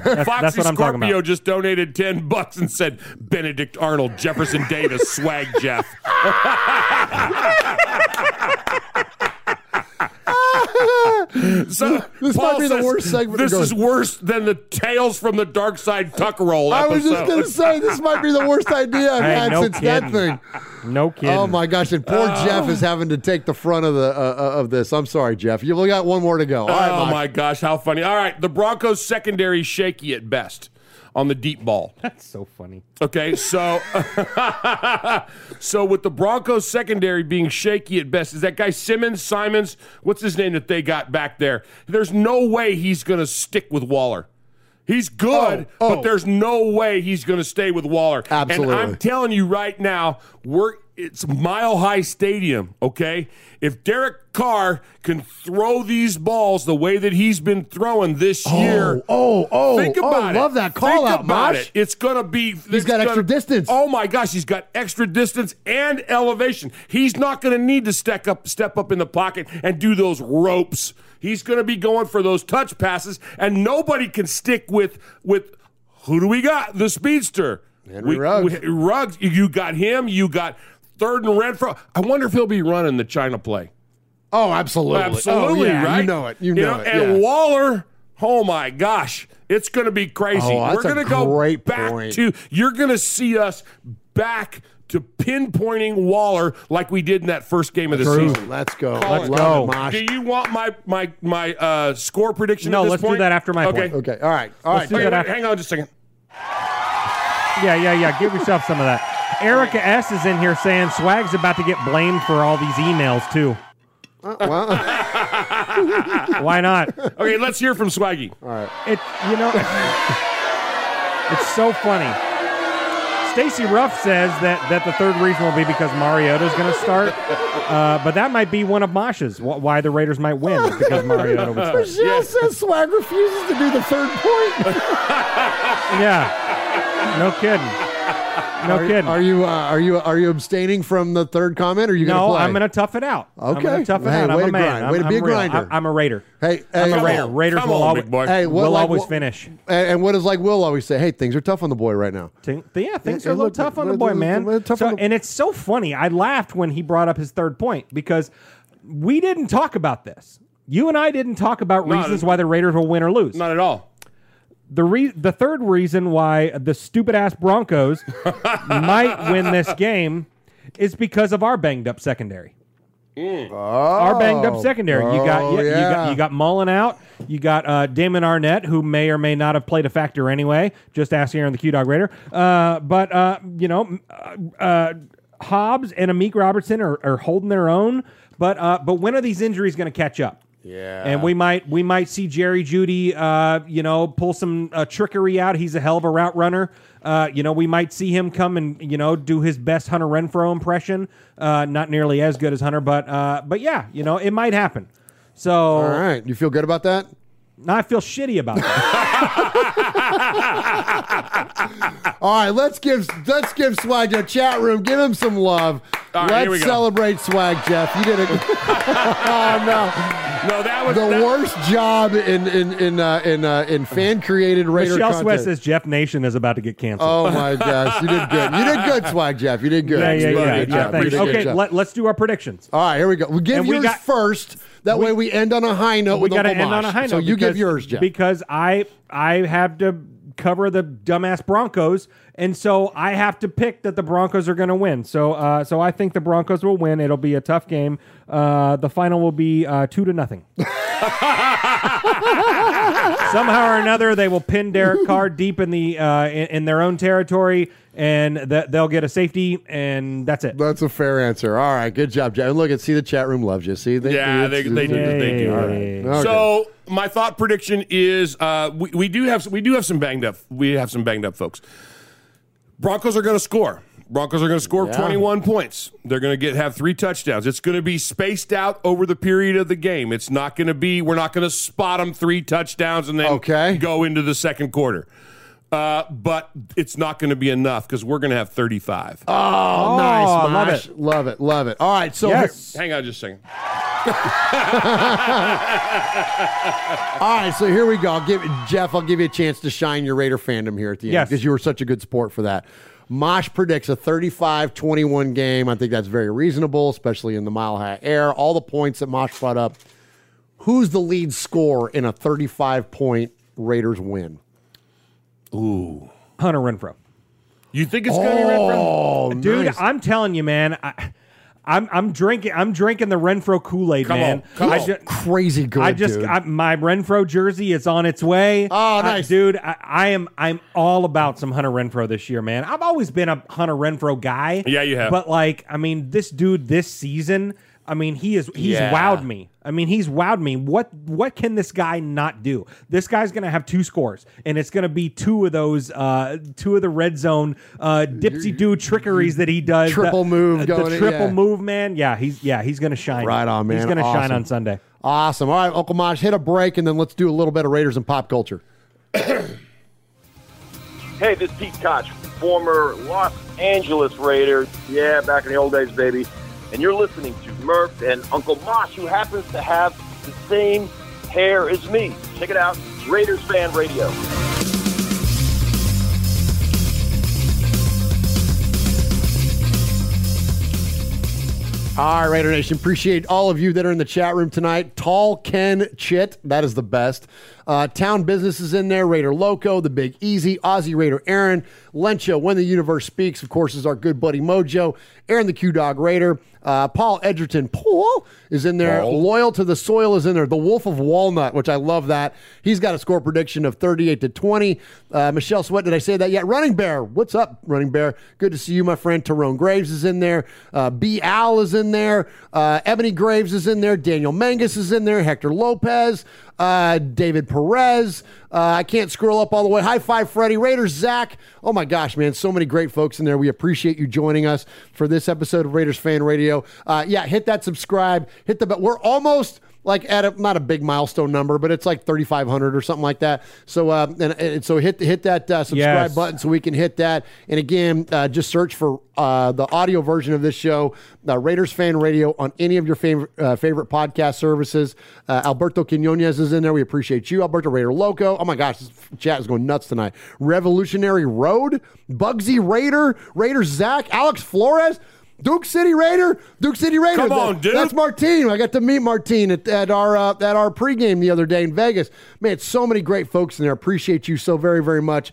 That's what I'm talking about. Foxy Scorpio just donated $10 and said, Benedict Arnold, Jefferson Davis, Swag Jeff. So this might be the worst segment. This is worse than the Tales from the Dark Side Tuck Roll episode. I was just going to say, this might be the worst idea I've had since that thing. No kidding. Oh, my gosh. And poor Jeff is having to take the front of the of this. I'm sorry, Jeff. You've only got one more to go. All right, Mike. My gosh. How funny. All right. The Broncos secondary shaky at best on the deep ball. That's so funny. Okay, so with the Broncos secondary being shaky at best, is that guy Simons, what's his name that they got back there? There's no way he's going to stick with Waller. He's good, but there's no way he's going to stay with Waller. Absolutely. And I'm telling you right now, it's Mile High Stadium, okay? If Derek Carr can throw these balls the way that he's been throwing this year, think about it. I love that call out, Mosh. It's going to be... He's got extra distance. Oh, my gosh, he's got extra distance and elevation. He's not going to need to step up in the pocket and do those ropes. He's going to be going for those touch passes, and nobody can stick with who do we got? The speedster. Ruggs. You got him. You got... Third and Renfro. I wonder if he'll be running the China play. Oh, absolutely. Absolutely, right? You know it. You know it. And Waller, oh, my gosh. It's going to be crazy. We're going to go back to – you're going to see us back to pinpointing Waller like we did in that first game of the season. Let's go. Let's go. Do you want my score prediction at this point? No, let's do that after my point. Okay. All right. Hang on just a second. Yeah. Give yourself some of that. Erica S. is in here saying Swag's about to get blamed for all these emails, too. Why not? Okay, let's hear from Swaggy. All right. It's so funny. Stacy Ruff says that the third reason will be because Mariota's going to start, but that might be one of Mosh's, why the Raiders might win, is because Mariota would start. Michelle says Swag refuses to do the third point. Yeah. No kidding. No kidding. Are you abstaining from the third comment? Or are you going to play? No, I'm going to tough it out. Okay. I'm going to tough it out. I'm a man. Way to be a grinder. I'm a Raider. Hey, I'm a Raider. Raiders will always finish. And what does Will always say? Hey, things are tough on the boy right now. Things are a little tough on the boy, man. And it's so funny. I laughed when he brought up his third point because we didn't talk about this. You and I didn't talk about reasons why the Raiders will win or lose. Not at all. The third reason why the stupid-ass Broncos might win this game is because of our banged-up secondary. Mm. Oh, our banged-up secondary. You got Mullen out. You got Damon Arnette, who may or may not have played a factor anyway. Just ask here on the Q-Dog Raider. But Hobbs and Amik Robertson are holding their own. But when are these injuries going to catch up? Yeah, and we might see Jerry Jeudy, pull some trickery out. He's a hell of a route runner. We might see him come and do his best Hunter Renfrow impression. Not nearly as good as Hunter, but yeah, it might happen. So all right, you feel good about that? No, I feel shitty about that. All right, let's give Swag a chat room. Give him some love. Right, let's celebrate Swag, Jeff. You did it. No, that was the worst job in fan created Raider content. Michelle West says Jeff Nation is about to get canceled. Oh my gosh, you did good. You did good, Swag Jeff. You did good. Yeah. Okay, let's do our predictions. All right, here we go. We'll give yours first. That way we end on a high note. We got to end on a high note. So you give yours, Jeff. Because I have to cover the dumbass Broncos, and so I have to pick that the Broncos are going to win. So I think the Broncos will win. It'll be a tough game. The final will be 2-0. Somehow or another, they will pin Derek Carr deep in the in their own territory, and they'll get a safety, and that's it. That's a fair answer. All right, good job, Jeff. Look, see the chat room loves you. See, they do. All right. Okay. So my thought prediction is we do have some banged up folks. Broncos are going to score. Broncos are going to score 21 points. They're going to have three touchdowns. It's going to be spaced out over the period of the game. It's not going to be, we're not going to spot them three touchdowns and then go into the second quarter. But it's not going to be enough because we're going to have 35. Oh, nice. Mosh. Love it. All right. So yes. Hang on just a second. All right. So here we go. Jeff, I'll give you a chance to shine your Raider fandom here at the end because you were such a good sport for that. Mosh predicts a 35-21 game. I think that's very reasonable, especially in the Mile High Air. All the points that Mosh brought up. Who's the lead scorer in a 35-point Raiders win? Ooh. Hunter Renfrow. You think it's going to be Renfrow? Dude, nice. I'm telling you, man. I'm drinking the Renfrow Kool-Aid, man. Crazy good, dude. My Renfrow jersey is on its way. Oh, nice. Dude, I'm all about some Hunter Renfrow this year, man. I've always been a Hunter Renfrow guy. Yeah, you have. But, this dude this season, he's wowed me. He's wowed me. What can this guy not do? This guy's going to have two scores, and it's going to be two of those, two of the red zone dipsy-doo trickeries that he does. Triple move. Move, man. Yeah, he's going to shine. Right on, man. He's going to shine on Sunday. Awesome. All right, Uncle Mosh, hit a break, and then let's do a little bit of Raiders and pop culture. Hey, this is Pete Koch, former Los Angeles Raider. Yeah, back in the old days, baby. And you're listening to Murph and Uncle Mosh, who happens to have the same hair as me. Check it out, Raiders Fan Radio. All right, Raider Nation, appreciate all of you that are in the chat room tonight. Tall Ken Chit, that is the best. Town Business is in there. Raider Loco, The Big Easy, Aussie Raider Aaron, Lencho, When the Universe Speaks, of course, is our good buddy Mojo, Aaron the Q-Dog Raider, Paul Edgerton, Paul is in there. Loyal to the Soil is in there. The Wolf of Walnut, which I love that. He's got a score prediction of 38-20. Michelle Sweat, did I say that yet? Running Bear, what's up, Running Bear? Good to see you, my friend. Tyrone Graves is in there. B. Al is in there. Ebony Graves is in there. Daniel Mangus is in there. Hector Lopez. David Perez. I can't scroll up all the way. High Five Freddy. Raiders Zach. Oh, my gosh, man. So many great folks in there. We appreciate you joining us for this episode of Raiders Fan Radio. Hit that subscribe. Hit the bell. We're almost at not a big milestone number, but it's 3,500 or something like that. So so hit that subscribe button so we can hit that. And again, just search for the audio version of this show, Raiders Fan Radio, on any of your favorite podcast services. Alberto Quiñones is in there. We appreciate you, Alberto. Raider Loco. Oh my gosh, this chat is going nuts tonight. Revolutionary Road, Bugsy Raider, Raider Zach, Alex Flores. Duke City Raider. Come on, dude. That's Martine. I got to meet Martine at our pregame the other day in Vegas. Man, so many great folks in there. Appreciate you so very, very much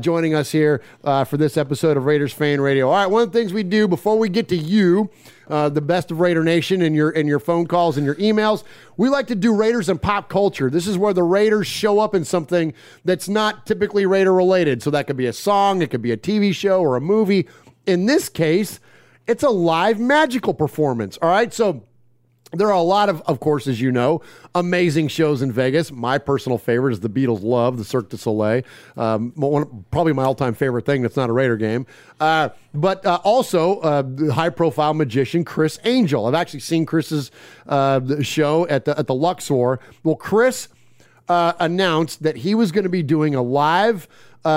joining us here for this episode of Raiders Fan Radio. All right, one of the things we do before we get to you, the best of Raider Nation and your phone calls and your emails, we like to do Raiders and pop culture. This is where the Raiders show up in something that's not typically Raider related. So that could be a song, it could be a TV show or a movie. In this case, it's a live magical performance, all right? So there are a lot of course, as you know, amazing shows in Vegas. My personal favorite is the Beatles' Love, the Cirque du Soleil. Probably my all-time favorite thing that's not a Raider game. But also the high-profile magician Chris Angel. I've actually seen Chris's show at the Luxor. Well, Chris announced that he was going to be doing a live Hey,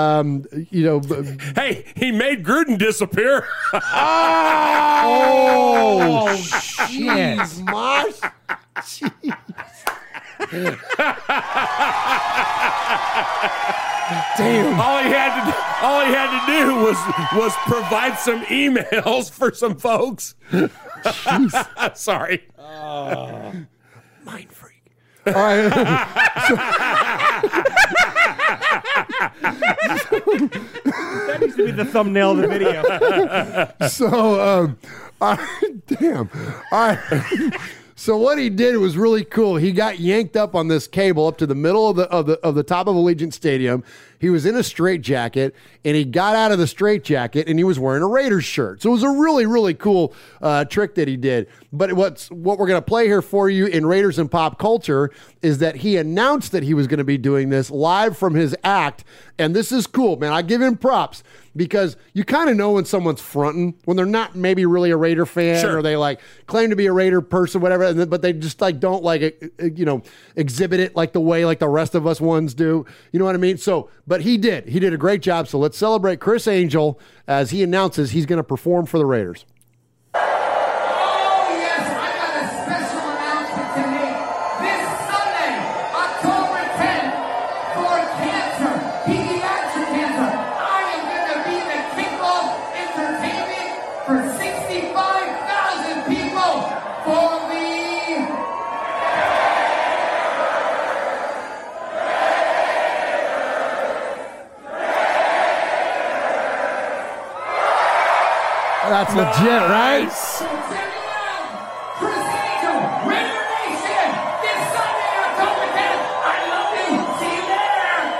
he made Gruden disappear. Oh shit, Mosh. Jeez. Damn. All he had to do was provide some emails for some folks. Jeez. Sorry. Mind freak. All right. That needs to be the thumbnail of the video. So what he did was really cool. He got yanked up on this cable up to the middle of the top of Allegiant Stadium. He was in a straitjacket, and he got out of the straitjacket, and he was wearing a Raiders shirt. So it was a really, really cool trick that he did. But what we're going to play here for you in Raiders and Pop Culture is that he announced that he was going to be doing this live from his act, and this is cool, man. I give him props, because you kind of know when someone's fronting, when they're not maybe really a Raider fan, sure, or they like claim to be a Raider person, whatever, but they just like don't like, you know, exhibit it like the way like the rest of us ones do. You know what I mean? So, but he did a great job. So let's celebrate Chris Angel as he announces he's going to perform for the Raiders. That's nice. Legit, right? Chris Angel, Raider Nation, this Sunday, October 10th. I love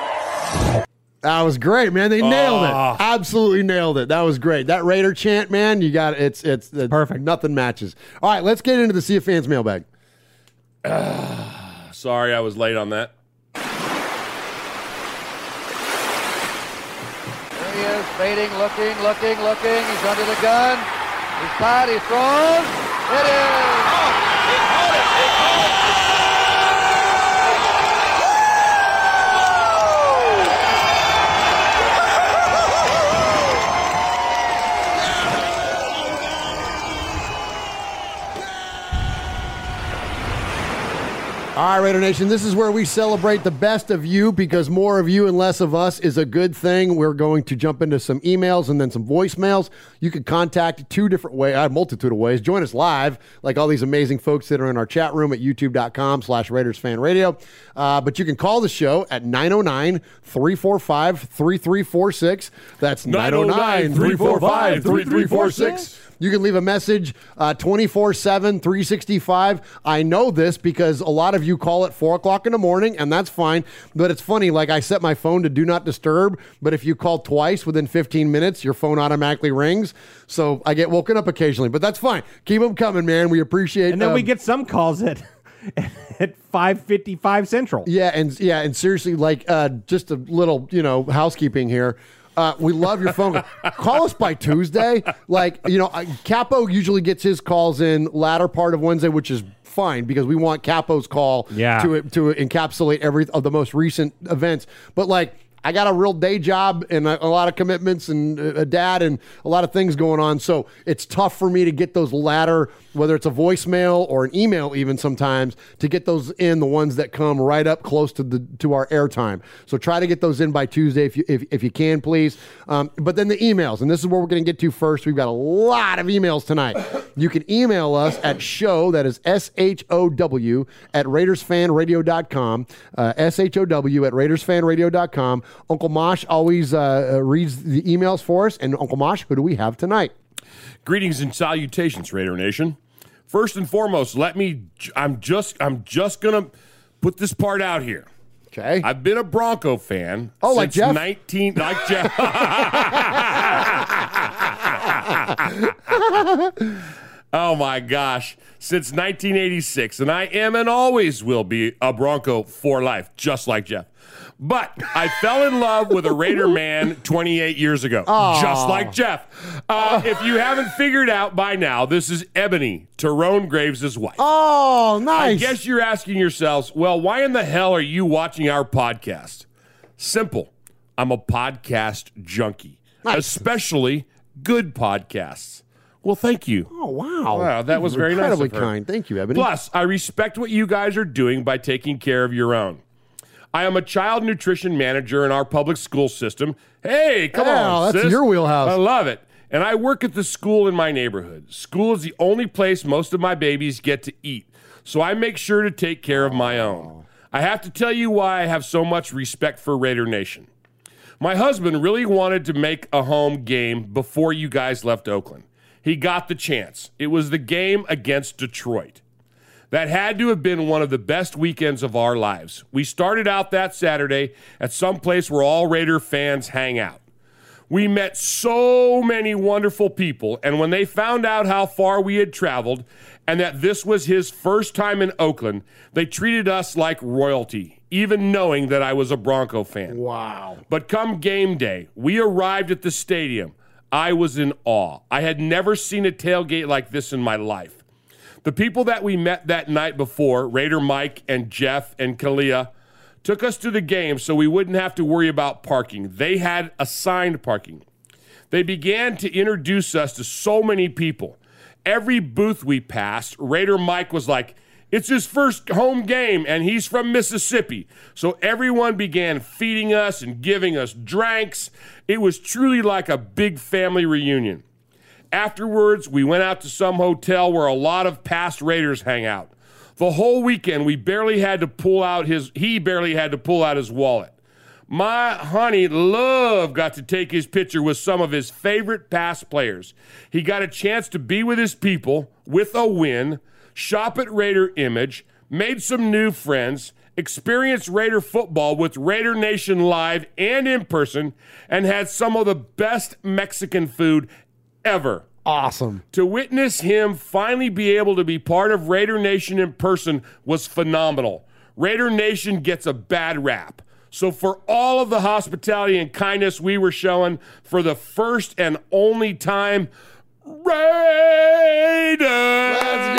you. See you there. That was great, man. They nailed it. Absolutely nailed it. That was great. That Raider chant, man, you got it. It's perfect. Nothing matches. All right, let's get into the Sea of Fans mailbag. Sorry, I was late on that. Fading, looking. He's under the gun. He's tied. He's thrown. It is. Oh, he caught it. He caught it. All right, Raider Nation, this is where we celebrate the best of you, because more of you and less of us is a good thing. We're going to jump into some emails and then some voicemails. You can contact a multitude of ways. Join us live, like all these amazing folks that are in our chat room at youtube.com/RaidersFanRadio. But you can call the show at 909-345-3346. That's 909-345-3346. You can leave a message 24/7, 365. I know this because a lot of you call at 4 o'clock in the morning, and that's fine. But it's funny, like I set my phone to Do Not Disturb, but if you call twice within 15 minutes, your phone automatically rings. So I get woken up occasionally, but that's fine. Keep them coming, man. We appreciate it. And then we get some calls at 5:55 Central. Yeah, and seriously, like just a little, housekeeping here. We love your phone. Call us by Tuesday. Capo usually gets his calls in latter part of Wednesday, which is fine because we want Capo's call to encapsulate every of the most recent events. But I got a real day job and a lot of commitments and a dad and a lot of things going on. So it's tough for me to get those latter, whether it's a voicemail or an email, even sometimes to get those in, the ones that come right up close to our airtime. So try to get those in by Tuesday if you can, please. But then the emails, and this is where we're going to get to first. We've got a lot of emails tonight. You can email us at show, that is SHOW, at RaidersFanRadio.com, SHOW at RaidersFanRadio.com. Uncle Mosh always reads the emails for us. And Uncle Mosh, who do we have tonight? Greetings and salutations, Raider Nation. First and foremost, I'm just going to put this part out here. Okay. I've been a Bronco fan since Jeff? Like Jeff. Oh, my gosh. Since 1986, and I am and always will be a Bronco for life, just like Jeff. But I fell in love with a Raider man 28 years ago, just like Jeff. If you haven't figured out by now, this is Ebony, Tyrone Graves' wife. Oh, nice. I guess you're asking yourselves, well, why in the hell are you watching our podcast? Simple. I'm a podcast junkie, especially good podcasts. Well, thank you. Oh, wow. Wow, that was very nice of her. Incredibly kind. Thank you, Ebony. Plus, I respect what you guys are doing by taking care of your own. I am a child nutrition manager in our public school system. Hey, come on, sis. That's your wheelhouse. I love it. And I work at the school in my neighborhood. School is the only place most of my babies get to eat, so I make sure to take care of my own. I have to tell you why I have so much respect for Raider Nation. My husband really wanted to make a home game before you guys left Oakland. He got the chance. It was the game against Detroit. That had to have been one of the best weekends of our lives. We started out that Saturday at some place where all Raider fans hang out. We met so many wonderful people, and when they found out how far we had traveled and that this was his first time in Oakland, they treated us like royalty, even knowing that I was a Bronco fan. Wow. But come game day, we arrived at the stadium. I was in awe. I had never seen a tailgate like this in my life. The people that we met that night before, Raider Mike and Jeff and Kalia, took us to the game so we wouldn't have to worry about parking. They had assigned parking. They began to introduce us to so many people. Every booth we passed, Raider Mike was like, it's his first home game and he's from Mississippi. So everyone began feeding us and giving us drinks. It was truly like a big family reunion. Afterwards, we went out to some hotel where a lot of past Raiders hang out. The whole weekend, he barely had to pull out his wallet. My honey Love got to take his picture with some of his favorite past players. He got a chance to be with his people, with a win, shop at Raider Image, made some new friends, experienced Raider football with Raider Nation live and in person, and had some of the best Mexican food ever. Awesome. To witness him finally be able to be part of Raider Nation in person was phenomenal. Raider Nation gets a bad rap. So for all of the hospitality and kindness we were showing, for the first and only time, Raiders!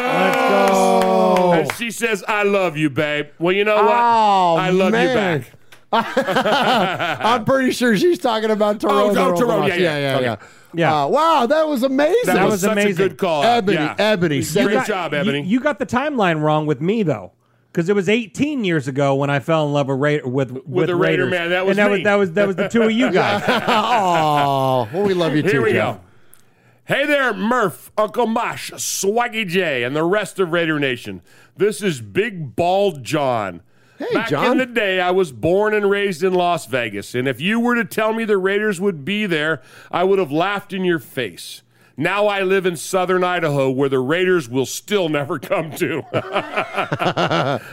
Let's go! And she says, I love you, babe. Well, you know what? I love you back. I'm pretty sure she's talking about Toronto. Yeah. Wow, that was amazing. That was such amazing. A good call. Ebony. Great job, Ebony. You got the timeline wrong with me, though, because it was 18 years ago when I fell in love with the Raiders. Man. That was me. That was the two of you guys. Oh, well, we love you too. Here we go. Hey there, Murph, Uncle Mosh, Swaggy J, and the rest of Raider Nation. This is Big Bald John. Hey, Back John. In the day, I was born and raised in Las Vegas, and if you were to tell me the Raiders would be there, I would have laughed in your face. Now I live in southern Idaho, where the Raiders will still never come to.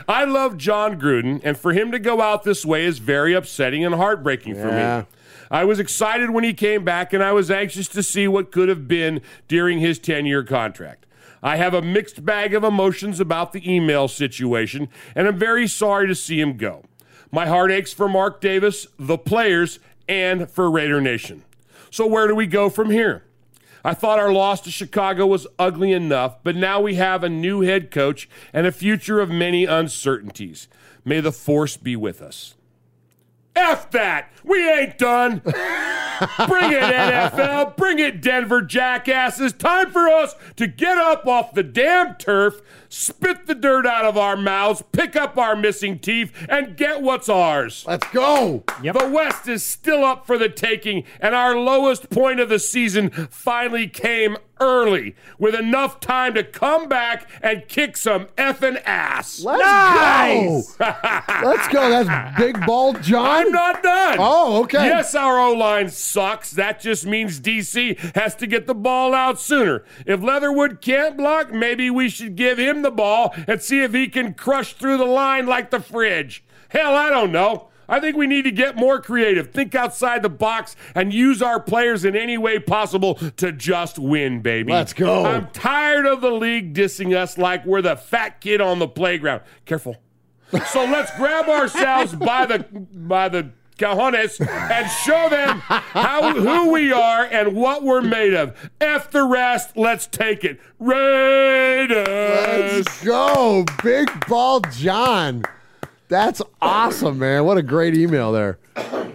I love John Gruden, and for him to go out this way is very upsetting and heartbreaking for me. I was excited when he came back, and I was anxious to see what could have been during his 10-year contract. I have a mixed bag of emotions about the email situation, and I'm very sorry to see him go. My heart aches for Mark Davis, the players, and for Raider Nation. So where do we go from here? I thought our loss to Chicago was ugly enough, but now we have a new head coach and a future of many uncertainties. May the force be with us. F that! We ain't done! Bring it, NFL! Bring it, Denver jackasses! Time for us to get up off the damn turf, spit the dirt out of our mouths, pick up our missing teeth, and get what's ours. Let's go! Yep. The West is still up for the taking, and our lowest point of the season finally came early, with enough time to come back and kick some effing ass. Let's go. Let's go. That's Big Bald John. I'm not done. Oh, okay. Yes, our O-line sucks. That just means D.C. has to get the ball out sooner. If Leatherwood can't block, maybe we should give him the ball and see if he can crush through the line like the fridge. Hell, I don't know. I think we need to get more creative, think outside the box, and use our players in any way possible to just win, baby. Let's go. I'm tired of the league dissing us like we're the fat kid on the playground. Careful. So let's grab ourselves by the cojones and show them who we are and what we're made of. F the rest. Let's take it. Raiders. Let's go. Big Bald John. That's awesome, man. What a great email there.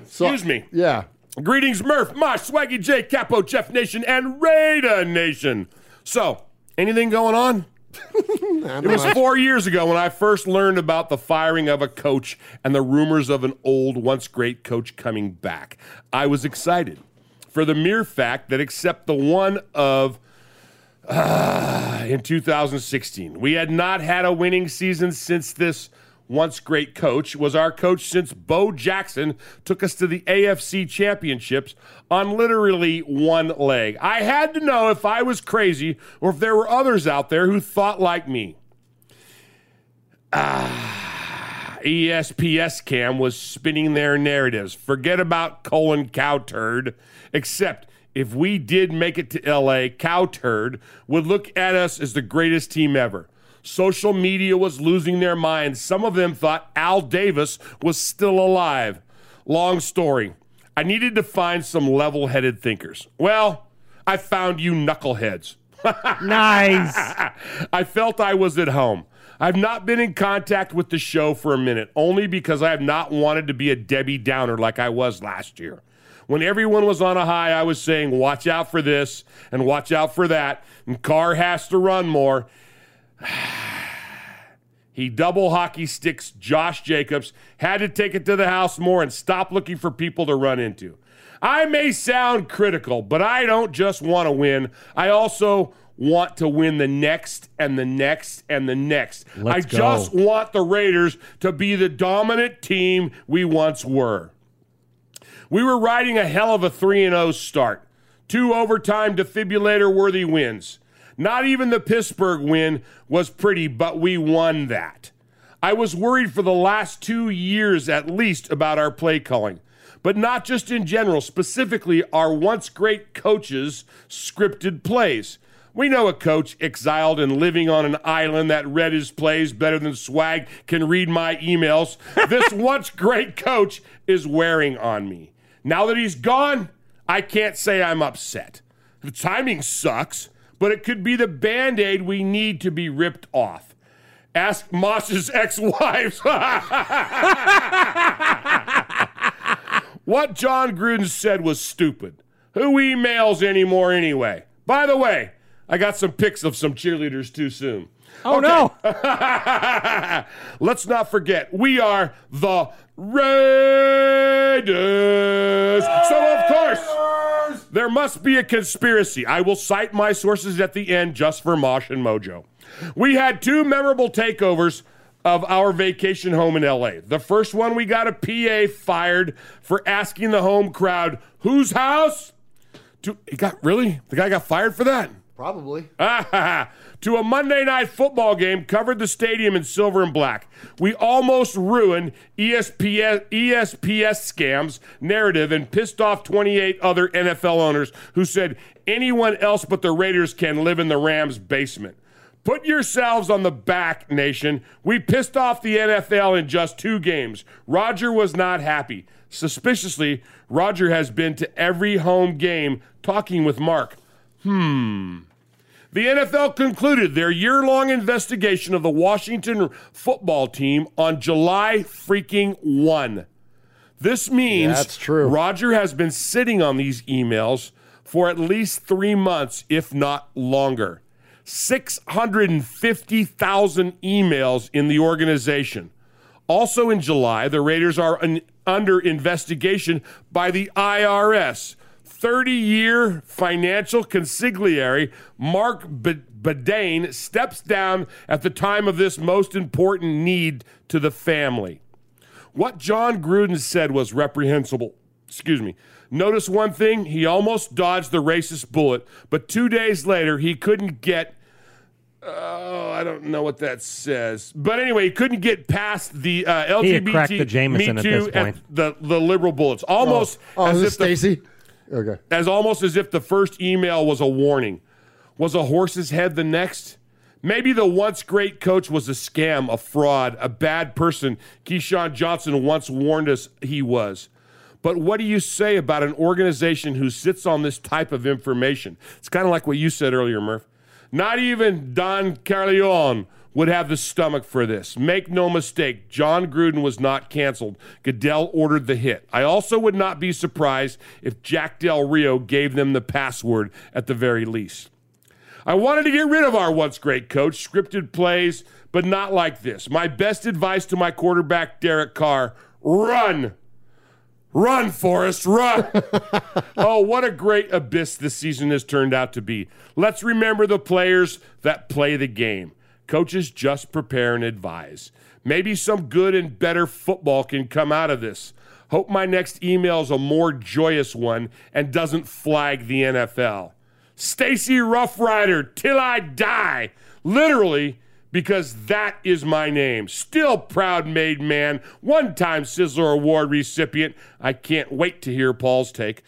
Excuse me. Yeah. Greetings, Murph, Mosh, Swaggy J, Capo, Jeff Nation, and Raider Nation. So, anything going on? It was 4 years ago when I first learned about the firing of a coach and the rumors of an old, once great coach coming back. I was excited for the mere fact that except the one of... in 2016, we had not had a winning season since this once great coach was our coach since Bo Jackson took us to the AFC championships on literally one leg. I had to know if I was crazy or if there were others out there who thought like me. ESPN cam was spinning their narratives. Forget about Colin Cowherd, except if we did make it to LA, Cowherd would look at us as the greatest team ever. Social media was losing their minds. Some of them thought Al Davis was still alive. Long story. I needed to find some level-headed thinkers. Well, I found you knuckleheads. Nice. I felt I was at home. I've not been in contact with the show for a minute, only because I have not wanted to be a Debbie Downer like I was last year. When everyone was on a high, I was saying, watch out for this and watch out for that, and Carr has to run more. He double hockey sticks Josh Jacobs, had to take it to the house more and stop looking for people to run into. I may sound critical, but I don't just want to win. I also want to win the next and the next and the next. Just want the Raiders to be the dominant team we once were. We were riding a hell of a 3-0 start. 2 overtime defibrillator-worthy wins. Not even the Pittsburgh win was pretty, but we won that. I was worried for the last 2 years at least about our play calling, but not just in general, specifically our once great coaches' scripted plays. We know a coach exiled and living on an island that read his plays better than Swag can read my emails. This once great coach is wearing on me. Now that he's gone, I can't say I'm upset. The timing sucks, but it could be the Band-Aid we need to be ripped off. Ask Moss's ex-wives. What John Gruden said was stupid. Who emails anymore anyway? By the way, I got some pics of some cheerleaders too soon. Oh, okay. No. Let's not forget, we are the Raiders. So, of course, there must be a conspiracy. I will cite my sources at the end just for Mosh and Mojo. We had 2 memorable takeovers of our vacation home in L.A. The first one, we got a PA fired for asking the home crowd, whose house? The guy got fired for that? Probably. To a Monday night football game, covered the stadium in silver and black. We almost ruined ESPN scam's narrative and pissed off 28 other NFL owners who said anyone else but the Raiders can live in the Rams' basement. Put yourselves on the back, nation. We pissed off the NFL in just 2 games. Roger was not happy. Suspiciously, Roger has been to every home game talking with Mark. The NFL concluded their year-long investigation of the Washington football team on July 1. This means that's true. Roger has been sitting on these emails for at least 3 months, if not longer. 650,000 emails in the organization. Also in July, the Raiders are under investigation by the IRS. 30-year financial consigliere Mark Bedane steps down at the time of this most important need to the family. What John Gruden said was reprehensible. Notice one thing. He almost dodged the racist bullet, but 2 days later he couldn't get... I don't know what that says. But anyway, he couldn't get past the LGBT... He had cracked the Jameson at this point. The liberal bullets. Almost as if Stacey... Okay. As almost as if the first email was a warning. Was a horse's head the next? Maybe the once great coach was a scam, a fraud, a bad person. Keyshawn Johnson once warned us he was. But what do you say about an organization who sits on this type of information? It's kind of like what you said earlier, Murph. Not even Don Carleon would have the stomach for this. Make no mistake, John Gruden was not canceled. Goodell ordered the hit. I also would not be surprised if Jack Del Rio gave them the password at the very least. I wanted to get rid of our once great coach, scripted plays, but not like this. My best advice to my quarterback, Derek Carr, run. Run, Forrest, run. Oh, what a great abyss this season has turned out to be. Let's remember the players that play the game. Coaches just prepare and advise. Maybe some good and better football can come out of this. Hope my next email is a more joyous one and doesn't flag the NFL. Stacy Roughrider, till I die. Literally, because that is my name. Still proud made man, one-time Sizzler Award recipient. I can't wait to hear Paul's take.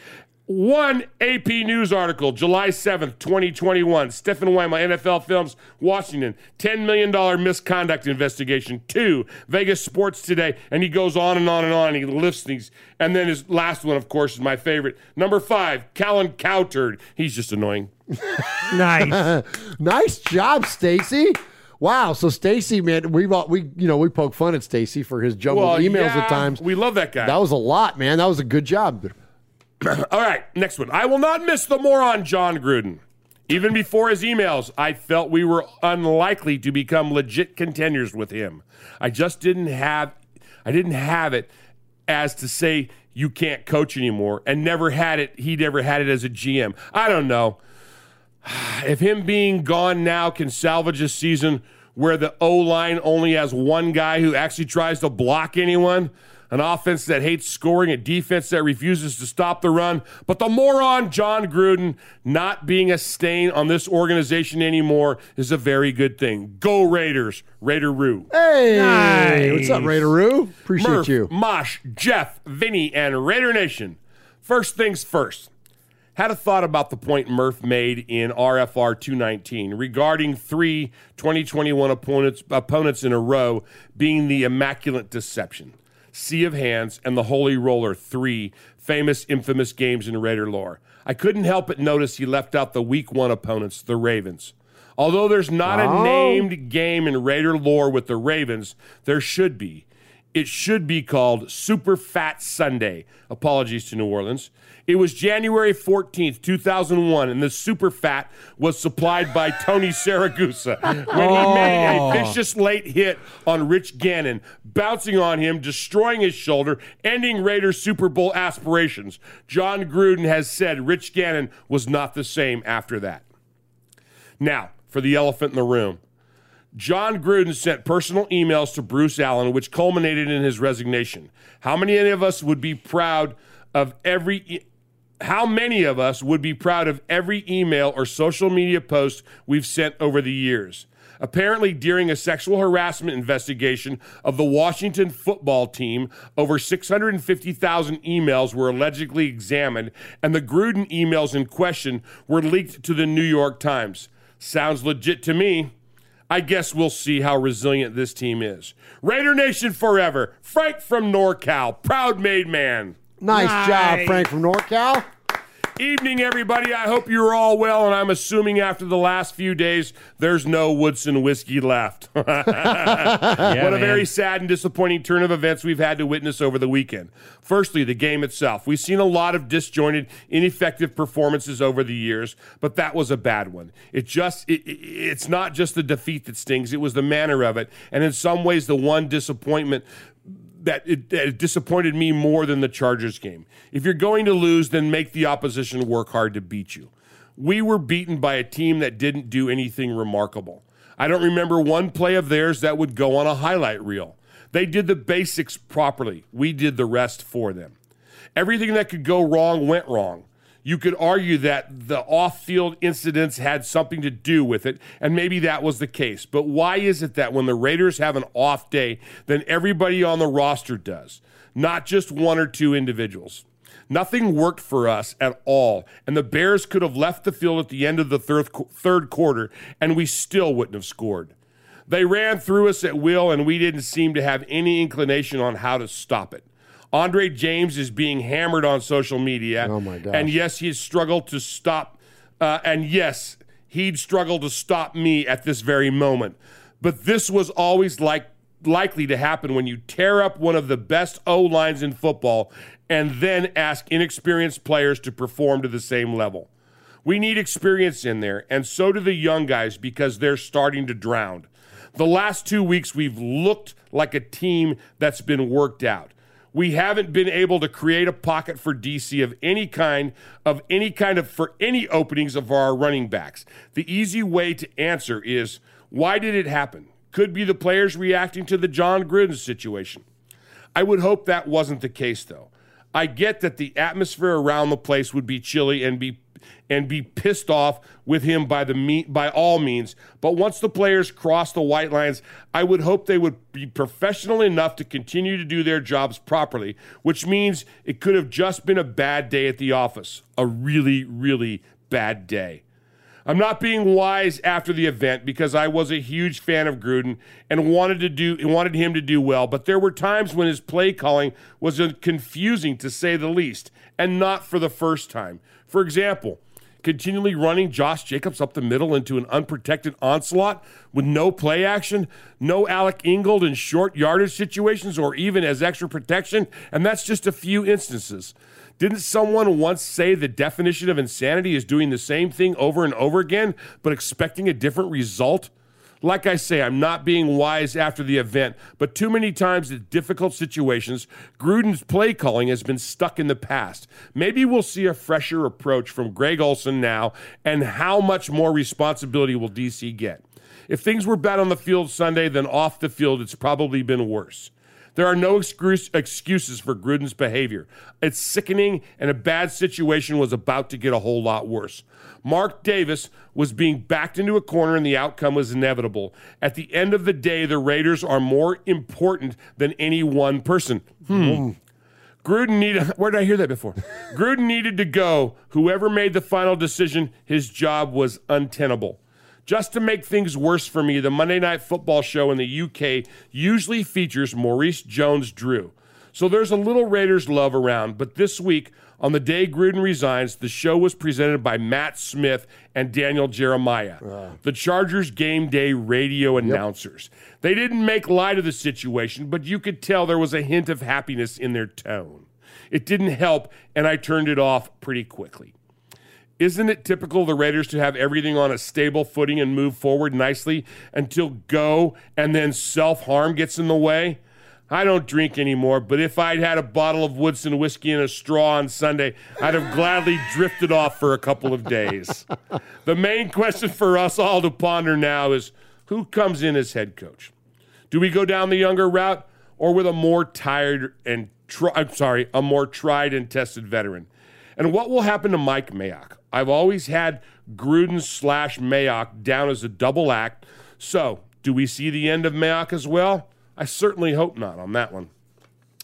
One AP News article, July 7th, 2021. Stephen Weimel, NFL Films, Washington. $10 million misconduct investigation. Two, Vegas Sports Today. And he goes on and on and on. And he lists these. And then his last one, of course, is my favorite. Number 5, Colin Cowherd. He's just annoying. Nice. Nice job, Stacy. Wow, so Stacy, man, we poke fun at Stacy for his jumbled emails at times. We love that guy. That was a lot, man. That was a good job. All right, next one. I will not miss the moron John Gruden. Even before his emails, I felt we were unlikely to become legit contenders with him. I just didn't have it as to say you can't coach anymore, and never had it. He never had it as a GM. I don't know if him being gone now can salvage a season where the O-line only has one guy who actually tries to block anyone. An offense that hates scoring, a defense that refuses to stop the run. But the moron John Gruden not being a stain on this organization anymore is a very good thing. Go Raiders. Raider-Roo. Hey. Nice. What's up, Raider-Roo? Appreciate Murph, you. Mosh, Jeff, Vinny, and Raider Nation. First things first. Had a thought about the point Murph made in RFR 219 regarding 3 2021 opponents in a row being the Immaculate Deception, Sea of Hands, and the Holy Roller, 3 famous, infamous games in Raider lore. I couldn't help but notice he left out the Week 1 opponents, the Ravens. Although there's not a named game in Raider lore with the Ravens, there should be. It should be called Super Fat Sunday. Apologies to New Orleans. It was January 14th, 2001, and the Super Fat was supplied by Tony Saragusa when he made a vicious late hit on Rich Gannon, bouncing on him, destroying his shoulder, ending Raiders' Super Bowl aspirations. John Gruden has said Rich Gannon was not the same after that. Now, for the elephant in the room. John Gruden sent personal emails to Bruce Allen, which culminated in his resignation. How many of us would be proud of every email or social media post we've sent over the years? Apparently, during a sexual harassment investigation of the Washington football team, over 650,000 emails were allegedly examined, and the Gruden emails in question were leaked to the New York Times. Sounds legit to me. I guess we'll see how resilient this team is. Raider Nation forever. Frank from NorCal, proud made man. Nice job, Frank from NorCal. Evening, everybody. I hope you're all well, and I'm assuming after the last few days, there's no Woodson whiskey left. What a very sad and disappointing turn of events we've had to witness over the weekend. Firstly, the game itself. We've seen a lot of disjointed, ineffective performances over the years, but that was a bad one. It's not just the defeat that stings. It was the manner of it, and in some ways, the one disappointment that it disappointed me more than the Chargers game. If you're going to lose, then make the opposition work hard to beat you. We were beaten by a team that didn't do anything remarkable. I don't remember one play of theirs that would go on a highlight reel. They did the basics properly. We did the rest for them. Everything that could go wrong went wrong. You could argue that the off-field incidents had something to do with it, and maybe that was the case. But why is it that when the Raiders have an off day, then everybody on the roster does, not just one or two individuals? Nothing worked for us at all, and the Bears could have left the field at the end of the third quarter, and we still wouldn't have scored. They ran through us at will, and we didn't seem to have any inclination on how to stop it. Andre James is being hammered on social media. Oh my gosh. And yes, he's struggled to stop. And yes, he'd struggle to stop me at this very moment. But this was always likely to happen when you tear up one of the best O-lines in football and then ask inexperienced players to perform to the same level. We need experience in there, and so do the young guys because they're starting to drown. The last 2 weeks, we've looked like a team that's been worked out. We haven't been able to create a pocket for DC of any kind for any openings of our running backs. The easy way to answer is, why did it happen? Could be the players reacting to the John Gruden situation. I would hope that wasn't the case, though. I get that the atmosphere around the place would be chilly and be pissed off with him by all means. But once the players cross the white lines, I would hope they would be professional enough to continue to do their jobs properly, which means it could have just been a bad day at the office. A really, really bad day. I'm not being wise after the event because I was a huge fan of Gruden and wanted him to do well, but there were times when his play calling was confusing to say the least, and not for the first time. For example, continually running Josh Jacobs up the middle into an unprotected onslaught with no play action, no Alec Ingold in short yardage situations or even as extra protection, and that's just a few instances. Didn't someone once say the definition of insanity is doing the same thing over and over again, but expecting a different result? Like I say, I'm not being wise after the event, but too many times in difficult situations, Gruden's play calling has been stuck in the past. Maybe we'll see a fresher approach from Greg Olsen now, and how much more responsibility will DC get? If things were bad on the field Sunday, then off the field, it's probably been worse. There are no excuses for Gruden's behavior. It's sickening, and a bad situation was about to get a whole lot worse. Mark Davis was being backed into a corner, and the outcome was inevitable. At the end of the day, the Raiders are more important than any one person. Where did I hear that before? Gruden needed to go. Whoever made the final decision, his job was untenable. Just to make things worse for me, the Monday Night Football show in the UK usually features Maurice Jones-Drew. So there's a little Raiders love around, but this week, on the day Gruden resigns, the show was presented by Matt Smith and Daniel Jeremiah, the Chargers game day radio announcers. Yep. They didn't make light of the situation, but you could tell there was a hint of happiness in their tone. It didn't help, and I turned it off pretty quickly. Isn't it typical of the Raiders to have everything on a stable footing and move forward nicely until go and then self-harm gets in the way? I don't drink anymore, but if I'd had a bottle of Woodson whiskey and a straw on Sunday, I'd have gladly drifted off for a couple of days. The main question for us all to ponder now is, who comes in as head coach? Do we go down the younger route or with a more tried and tested veteran? And what will happen to Mike Mayock? I've always had Gruden/Mayock down as a double act. So, do we see the end of Mayock as well? I certainly hope not on that one.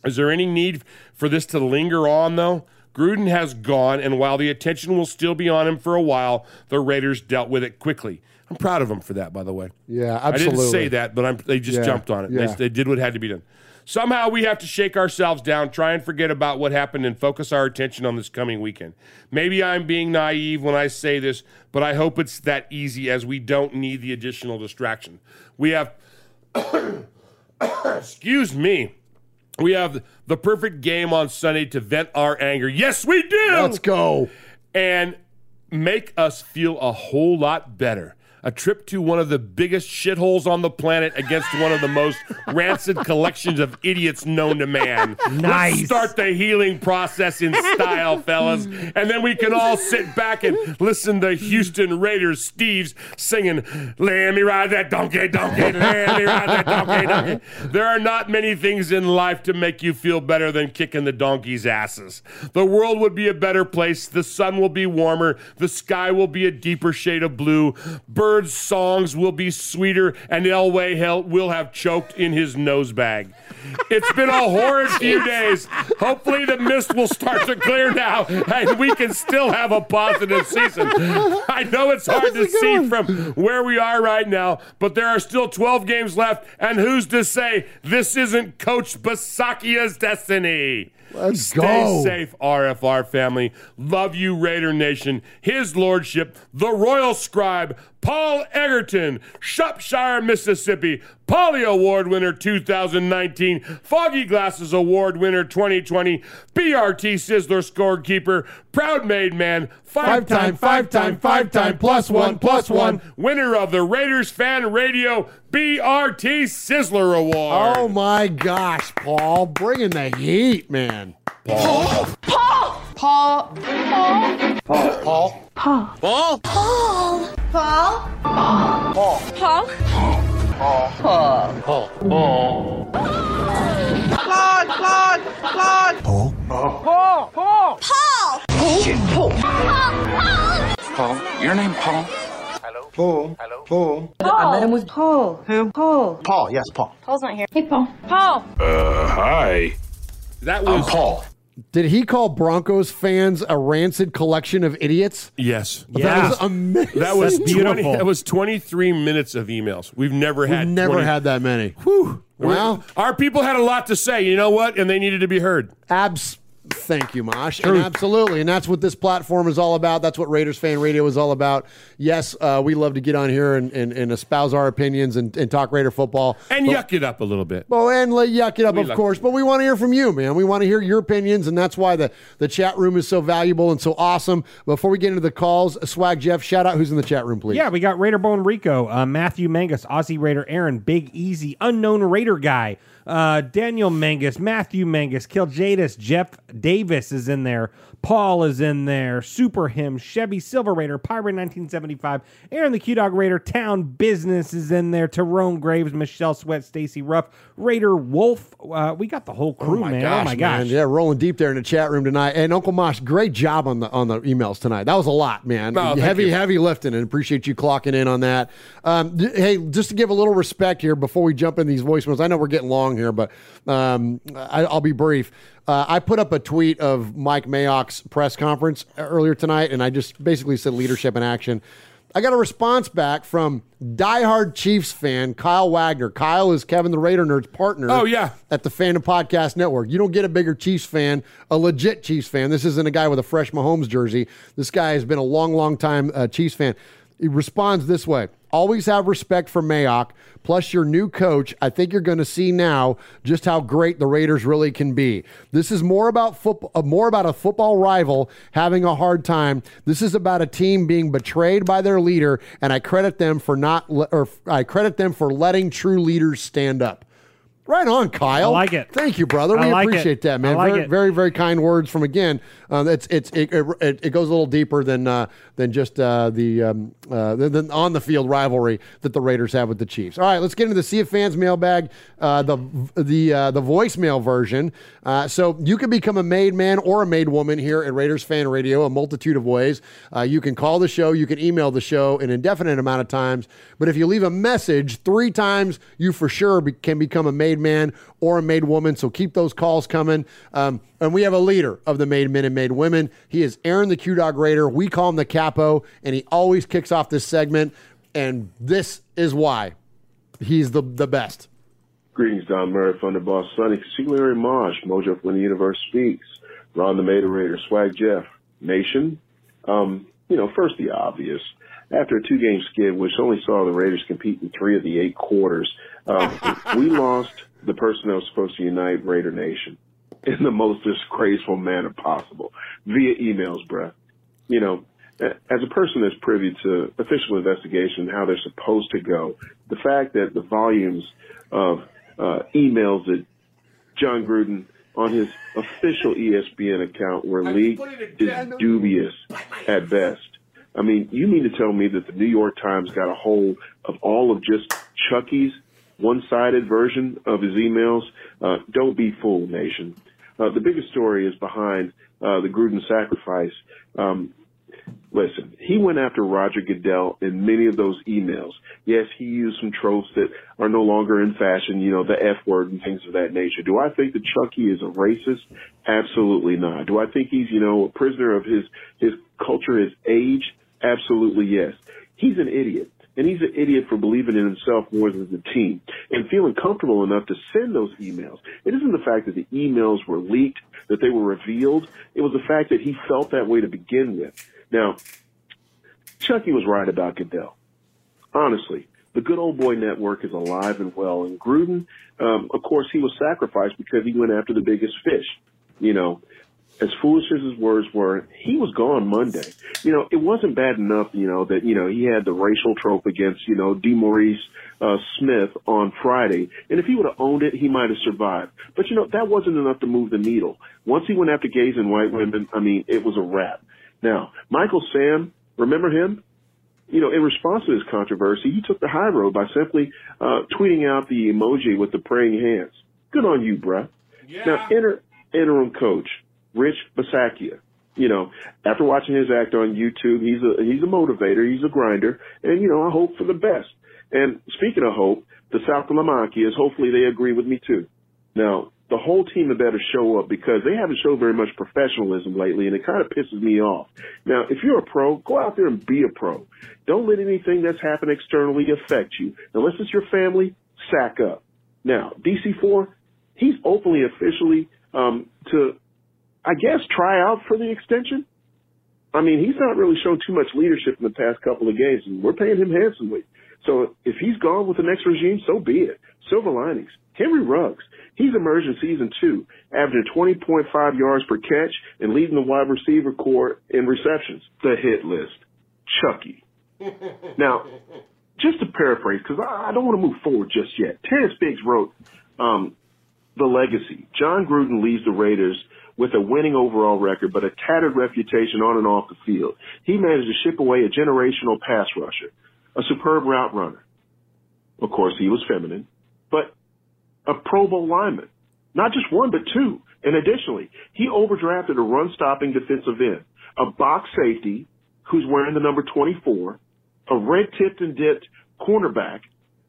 Is there any need for this to linger on, though? Gruden has gone, and while the attention will still be on him for a while, the Raiders dealt with it quickly. I'm proud of them for that, by the way. Yeah, absolutely. I didn't say that, but they just jumped on it. Yeah. They did what had to be done. Somehow we have to shake ourselves down, try and forget about what happened, and focus our attention on this coming weekend. Maybe I'm being naive when I say this, but I hope it's that easy as we don't need the additional distraction. We have, we have the perfect game on Sunday to vent our anger. Yes, we do! Let's go. And make us feel a whole lot better. A trip to one of the biggest shitholes on the planet against one of the most rancid collections of idiots known to man. Nice. Let's start the healing process in style, fellas. And then we can all sit back and listen to Houston Raiders Steve's singing, "Let me ride that donkey, donkey, let me ride that donkey, donkey." There are not many things in life to make you feel better than kicking the donkey's asses. The world would be a better place. The sun will be warmer. The sky will be a deeper shade of blue. Birds' songs will be sweeter, and Elway will have choked in his nosebag. It's been a horrid few days. Hopefully the mist will start to clear now, and we can still have a positive season. I know it's hard to see from where we are right now, but there are still 12 games left, and who's to say this isn't Coach Bisaccia's destiny? Let's go. Stay safe, RFR family. Love you, Raider Nation. His Lordship, the Royal Scribe, Paul Egerton, Shropshire, Mississippi, Polly Award winner 2019, Foggy Glasses Award winner 2020, BRT Sizzler scorekeeper, proud made man, five-time, +1, +1, winner of the Raiders Fan Radio BRT Sizzler Award. Oh my gosh, Paul, bringing the heat, man. Paul. Your name, Paul? Hello? Paul? Hello? Paul? Paul? I met him with Paul. Who? Paul. Paul, yes, Paul. Paul's not here. Hey, Paul. Paul! Hi. That was... I'm Paul. Did he call Broncos fans a rancid collection of idiots? Yes. Yeah. That was amazing. That was beautiful. That was 23 minutes of emails. We've never had that many. Whew. Well, our people had a lot to say, you know what? And they needed to be heard. Thank you, Mosh. And absolutely. And that's what this platform is all about. That's what Raiders Fan Radio is all about. Yes, we love to get on here and espouse our opinions and talk Raider football. And yuck it up a little bit. Well, and yuck it up, of course. But we want to hear from you, man. We want to hear your opinions, and that's why the chat room is so valuable and so awesome. Before we get into the calls, Swag Jeff, shout out who's in the chat room, please. Yeah, we got Raider Bone Rico, Matthew Mangus, Aussie Raider Aaron, Big Easy, Unknown Raider Guy, Daniel Mangus, Matthew Mangus, Kiljadis, Jeff Davis is in there, Paul is in there, Super Him, Chevy Silver Raider, Pirate 1975, Aaron the Q Dog Raider, Town Business is in there, Tyrone Graves, Michelle Sweat, Stacy Ruff, Raider Wolf. We got the whole crew, man. Oh my gosh. Man. Yeah, rolling deep there in the chat room tonight. And Uncle Mosh, great job on the emails tonight. That was a lot, man. Oh, heavy lifting, and appreciate you clocking in on that. Hey, just to give a little respect here before we jump in these voicemails, I know we're getting long here, but I'll be brief. I put up a tweet of Mike Mayock's press conference earlier tonight, and I just basically said leadership in action. I got a response back from diehard Chiefs fan Kyle Wagner. Kyle is Kevin the Raider Nerd's partner at the Fandom Podcast Network. You don't get a bigger Chiefs fan, a legit Chiefs fan. This isn't a guy with a fresh Mahomes jersey. This guy has been a long, long time Chiefs fan. He responds this way. Always have respect for Mayock, plus your new coach. I think you're going to see now just how great the Raiders really can be. This is more about a football rival having a hard time. This is about a team being betrayed by their leader, and I credit them for letting true leaders stand up. Right on, Kyle. I like it. Thank you, brother. We appreciate that, man. Very, very kind words from, again, it goes a little deeper than just the on-the-field rivalry that the Raiders have with the Chiefs. All right, let's get into the Sea of Fans mailbag, the voicemail version. So you can become a made man or a made woman here at Raiders Fan Radio, a multitude of ways. You can call the show. You can email the show an indefinite amount of times. But if you leave a message 3 times, you for sure can become a made man or a made woman, so keep those calls coming. And we have a leader of the made men and made women. He is Aaron the Q Dog Raider. We call him the Capo, and he always kicks off this segment, and this is why he's the best. Greetings, Don Murray, Thunder Boss Sonny, Larry Marsh, Mojo from the Universe Speaks, Ron the Mater Raider, Swag Jeff, Nation. First the obvious. After a 2-game skid, which only saw the Raiders compete in 3 of the 8 quarters, we lost the person that was supposed to unite Raider Nation in the most disgraceful manner possible, via emails, bruh. As a person that's privy to official investigation and how they're supposed to go, the fact that the volumes of emails that John Gruden on his official ESPN account were leaked is dubious at best. I mean, you mean to tell me that the New York Times got a hold of all of just Chucky's one-sided version of his emails? Don't be fooled, Nation. The biggest story is behind the Gruden sacrifice. Listen, he went after Roger Goodell in many of those emails. Yes, he used some tropes that are no longer in fashion, the F word and things of that nature. Do I think that Chucky is a racist? Absolutely not. Do I think he's, a prisoner of his culture, his age? Absolutely yes. He's an idiot. And he's an idiot for believing in himself more than the team and feeling comfortable enough to send those emails. It isn't the fact that the emails were leaked, that they were revealed. It was the fact that he felt that way to begin with. Now, Chucky was right about Goodell. Honestly, the good old boy network is alive and well. And Gruden, of course, he was sacrificed because he went after the biggest fish. As foolish as his words were, he was gone Monday. It wasn't bad enough, that, he had the racial trope against, DeMaurice Smith on Friday. And if he would have owned it, he might have survived. But, that wasn't enough to move the needle. Once he went after gays and white women, it was a wrap. Now, Michael Sam, remember him? In response to this controversy, he took the high road by simply tweeting out the emoji with the praying hands. Good on you, bruh. Yeah. Now, interim coach Rich Bisaccia you know, after watching his act on YouTube, he's a motivator, he's a grinder, and, you know, I hope for the best. And speaking of hope, the South Lamaki is hopefully they agree with me too. Now, the whole team had better show up because they haven't shown very much professionalism lately, and it kind of pisses me off. Now, if you're a pro, go out there and be a pro. Don't let anything that's happened externally affect you. Unless it's your family, sack up. Now, DC4, he's openly, officially to, I guess, try out for the extension. I mean, he's not really shown too much leadership in the past couple of games, and we're paying him handsomely. So if he's gone with the next regime, so be it. Silver linings. Henry Ruggs, he's emerged in season two, averaging 20.5 yards per catch and leading the wide receiver corps in receptions. The hit list. Chucky. Now, just to paraphrase, because I don't want to move forward just yet, Terrence Biggs wrote The Legacy. John Gruden leaves the Raiders with a winning overall record but a tattered reputation on and off the field. He managed to ship away a generational pass rusher, a superb route runner. Of course, he was feminine, but a Pro Bowl lineman. Not just one, but two. And additionally, he overdrafted a run-stopping defensive end, a box safety who's wearing the number 24, a red-tipped and dipped cornerback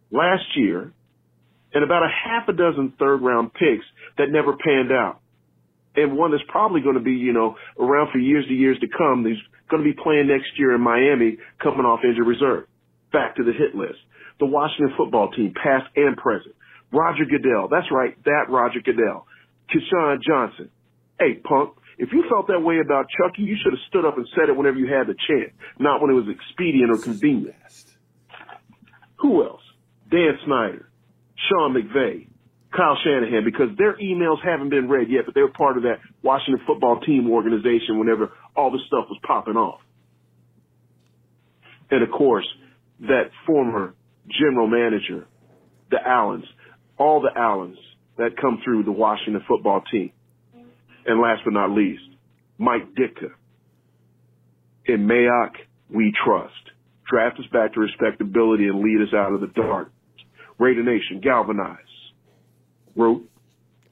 last year, and about a half a dozen third-round picks that never panned out. And one that's probably going to be, you know, around for years to years to come. He's going to be playing next year in Miami, coming off injured reserve. Back to the hit list. The Washington football team, past and present. Roger Goodell. That's right, that Roger Goodell. Keshawn Johnson. Hey, punk, if you felt that way about Chucky, you should have stood up and said it whenever you had the chance, not when it was expedient or convenient. Who else? Dan Snyder. Sean McVay. Kyle Shanahan, because their emails haven't been read yet, but they were part of that Washington football team organization whenever all this stuff was popping off. And, of course, that former general manager, the Allens, all the Allens that come through the Washington football team. And last but not least, Mike Ditka. In Mayock, we trust. Draft us back to respectability and lead us out of the dark. Raider Nation, galvanize. Root.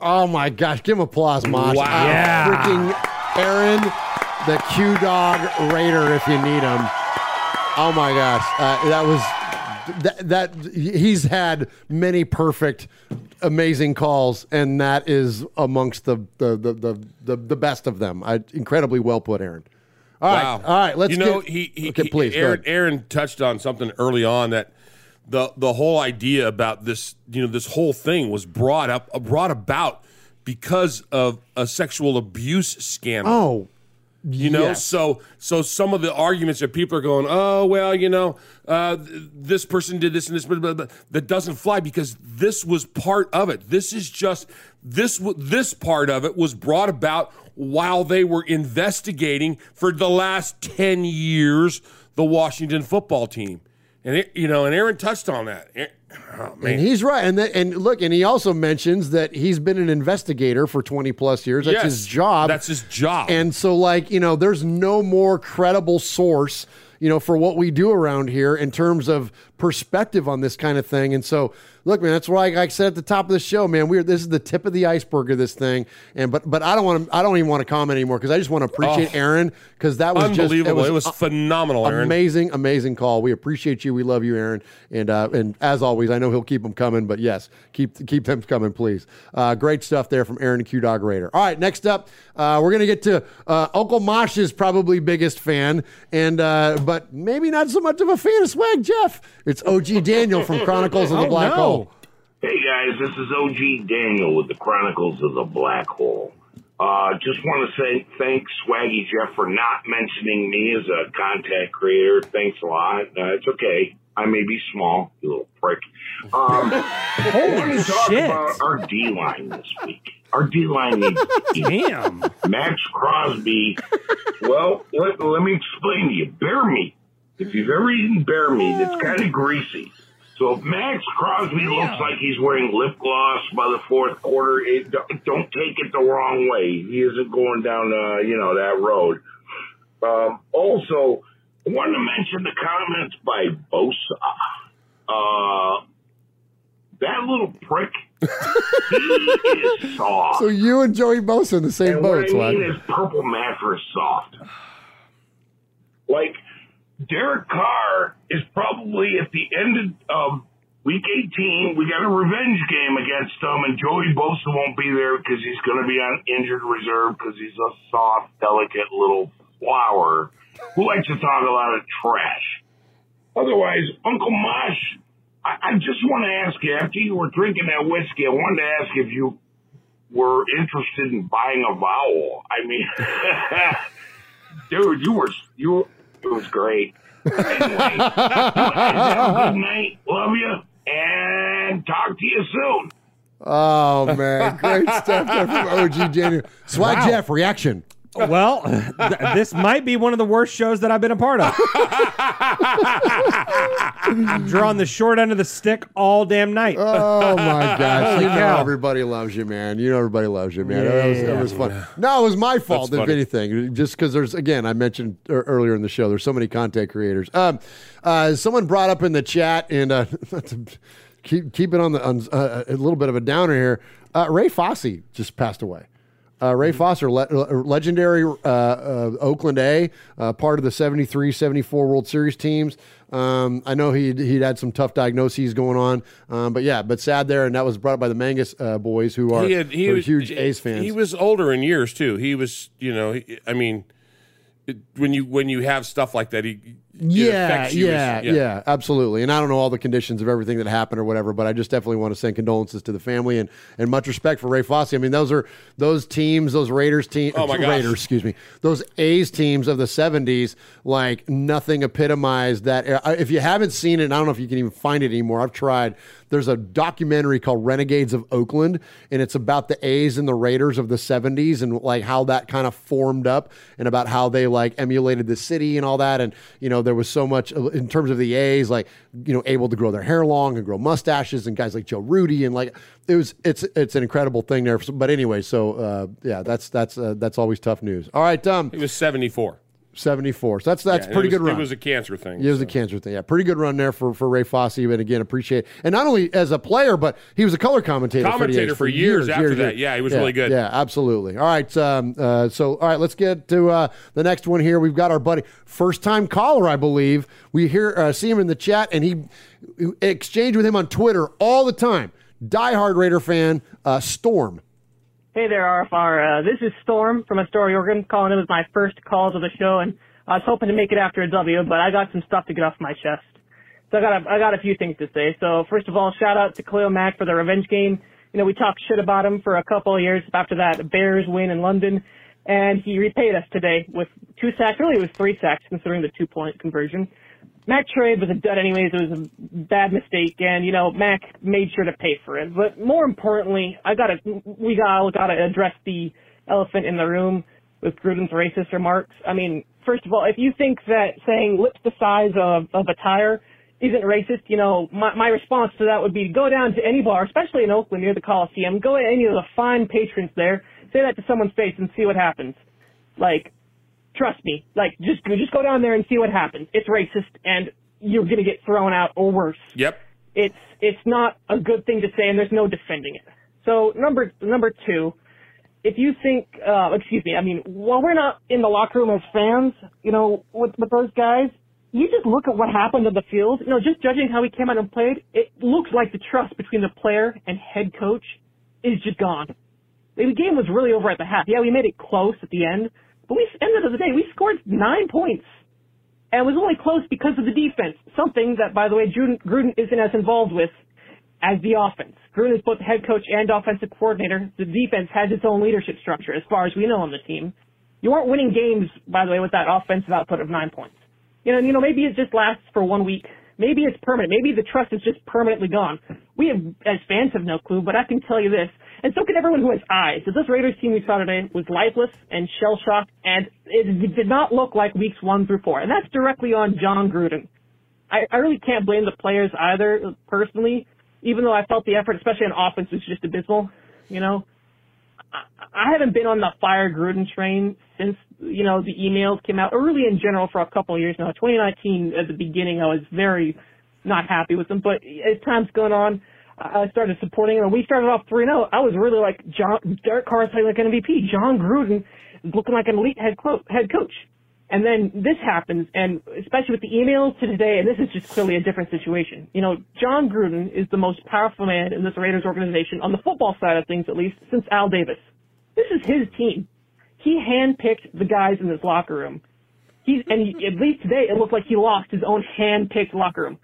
Oh, my gosh. Give him applause, Mosh. Wow. Yeah. Freaking Aaron, the Q-Dog Raider, if you need him. Oh, my gosh. That was... That he's had many perfect, amazing calls, and that is amongst the best of them. Incredibly well put, Aaron. All right, wow. All right. Let's please. Aaron touched on something early on that the whole idea about this, you know, this whole thing was brought about because of a sexual abuse scandal. Oh. You know, yes. So some of the arguments that people are going, oh, well, you know, this person did this and this, but that doesn't fly because this was part of it. This is just, this part of it was brought about while they were investigating for the last 10 years, the Washington football team. And, and Aaron touched on that. Oh, man. And he's right. And he also mentions that he's been an investigator for 20 plus years. That's his job. That's his job. And so, there's no more credible source, for what we do around here in terms of perspective on this kind of thing. And so, look, man, that's why I said at the top of the show, man, this is the tip of the iceberg of this thing. And but I don't even want to comment anymore because I just want to appreciate Aaron because that was unbelievable. It was phenomenal, Aaron. Amazing call. We appreciate you. We love you, Aaron. And as always, I know he'll keep them coming. But yes, keep them coming, please. Great stuff there from Aaron Q Dog Raider. All right, next up, we're gonna get to Uncle Mosh's probably biggest fan, and but maybe not so much of a fan of Swag Jeff. It's OG Daniel from Chronicles of the Black Hole. Hey, guys, this is OG Daniel with the Chronicles of the Black Hole. Just want to say thanks, Swaggy Jeff, for not mentioning me as a content creator. Thanks a lot. It's okay. I may be small, you little prick. Holy shit. Talk about our D-line this week. Our D-line needs damn. Max Crosby. Well, let me explain to you. Bear meat. If you've ever eaten bear meat, it's kind of greasy. So if Max Crosby looks like he's wearing lip gloss by the fourth quarter, don't take it the wrong way. He isn't going down, that road. Also, I wanted to mention the comments by Bosa. That little prick He is soft. So you and Joey Bosa in the same boat. What I mean is Purple Maffer is soft. Like, Derek Carr is probably at the end of week 18. We got a revenge game against them, and Joey Bosa won't be there because he's going to be on injured reserve because he's a soft, delicate little flower who likes to talk a lot of trash. Otherwise, Uncle Mosh, I just want to ask you, after you were drinking that whiskey, I wanted to ask if you were interested in buying a vowel. I mean, dude, it was great. Anyway, good night. Love you. And talk to you soon. Oh, man. Great stuff from OG January. Swag wow. Jeff, reaction. Well, this might be one of the worst shows that I've been a part of. I'm drawing the short end of the stick all damn night. Oh, my gosh. You know everybody loves you, man. You know everybody loves you, man. Yeah, it was fun. Yeah. No, it was my fault, if anything. Just because there's, again, I mentioned earlier in the show, there's so many content creators. Someone brought up in the chat, and keep it on the a little bit of a downer here, Ray Fosse just passed away. Ray Foster, legendary Oakland A, part of the 73-74 World Series teams. I know he'd had some tough diagnoses going on, but sad there. And that was brought up by the Mangus boys, who are huge A's fans. He was older in years too. He was, I mean, when you have stuff like that, it affects you, absolutely. And I don't know all the conditions of everything that happened or whatever, but I just definitely want to send condolences to the family and much respect for Ray Fosse. I mean, those Raiders teams, those A's teams of the 70s, like nothing epitomized that. If you haven't seen it, and I don't know if you can even find it anymore. I've tried. There's a documentary called Renegades of Oakland, and it's about the A's and the Raiders of the 70s and like how that kind of formed up and about how they like emulated the city and all that. And, there was so much in terms of the A's, like, able to grow their hair long and grow mustaches, and guys like Joe Rudy, and like it's an incredible thing there. But anyway, so that's always tough news. All right, it was 74. 74. So that's pretty good run. It was a cancer thing. It was a cancer thing. Yeah, pretty good run there for Ray Fosse. And again, appreciate it. And not only as a player, but he was a color commentator for years after that. Yeah, he was really good. Yeah, absolutely. All right. All right, let's get to the next one here. We've got our buddy, first time caller, I believe. We see him in the chat, and he exchange with him on Twitter all the time. Diehard Raider fan, Storm. Hey there, RFR. This is Storm from Astoria, Oregon, calling in with my first calls of the show, and I was hoping to make it after a W, but I got some stuff to get off my chest. So I got a few things to say. So first of all, shout out to Khalil Mack for the revenge game. We talked shit about him for a couple of years after that Bears win in London, and he repaid us today with 2 sacks. Really, it was 3 sacks considering the 2-point conversion. Mack's trade was a dud anyways. It was a bad mistake, and, Mack made sure to pay for it. But more importantly, we gotta address the elephant in the room with Gruden's racist remarks. I mean, first of all, if you think that saying lips the size of a tire isn't racist, my response to that would be go down to any bar, especially in Oakland near the Coliseum, go to any of the fine patrons there, say that to someone's face and see what happens. Like, trust me, like, just go down there and see what happens. It's racist, and you're going to get thrown out or worse. Yep. It's not a good thing to say, and there's no defending it. So, number two, if you think, while we're not in the locker room as fans, with those guys, you just look at what happened on the field. Just judging how he came out and played, it looks like the trust between the player and head coach is just gone. The game was really over at the half. Yeah, we made it close at the end. But end of the day, we scored 9 points, and it was only close because of the defense, something that, by the way, Gruden isn't as involved with as the offense. Gruden is both head coach and offensive coordinator. The defense has its own leadership structure, as far as we know on the team. You aren't winning games, by the way, with that offensive output of 9 points. Maybe it just lasts for 1 week. Maybe it's permanent. Maybe the trust is just permanently gone. We, as fans, have no clue, but I can tell you this, and so can everyone who has eyes, that this Raiders team we saw today was lifeless and shell-shocked, and it did not look like weeks 1 through 4. And that's directly on John Gruden. I really can't blame the players either, personally, even though I felt the effort, especially on offense, was just abysmal. I haven't been on the fire Gruden train since, the emails came out early in general for a couple of years now. 2019, at the beginning, I was very not happy with them, but as time's gone on, I started supporting him, and we started off 3-0. I was really like, Derek Carr is playing like an MVP. John Gruden is looking like an elite head coach. And then this happens, and especially with the emails to today, and this is just clearly a different situation. You know, John Gruden is the most powerful man in this Raiders organization, on the football side of things at least, since Al Davis. This is his team. He handpicked the guys in this locker room. At least today, it looked like he lost his own handpicked locker room.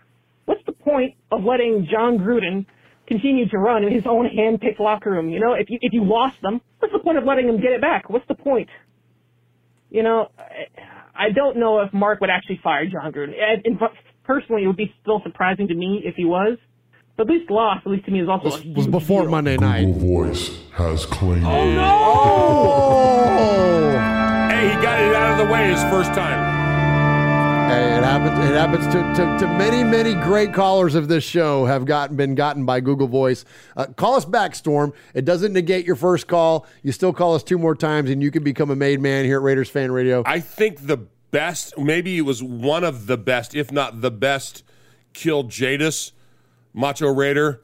What's the point of letting John Gruden continue to run in his own handpicked locker room? You know, if you lost them, what's the point of letting him get it back? What's the point? You know, I don't know if Mark would actually fire John Gruden. And personally, it would be still surprising to me if he was. But at least loss, at least to me, is also it was before deal. Monday night. Google Voice has claimed. Oh no! Oh. Hey, he got it out of the way his first time. Hey, it happens to many, many great callers of this show have been gotten by Google Voice. Call us back, Storm. It doesn't negate your first call. You still call us two more times, and you can become a made man here at Raiders Fan Radio. I think the best, maybe it was one of the best, if not the best, Kill Jadis. Macho Raider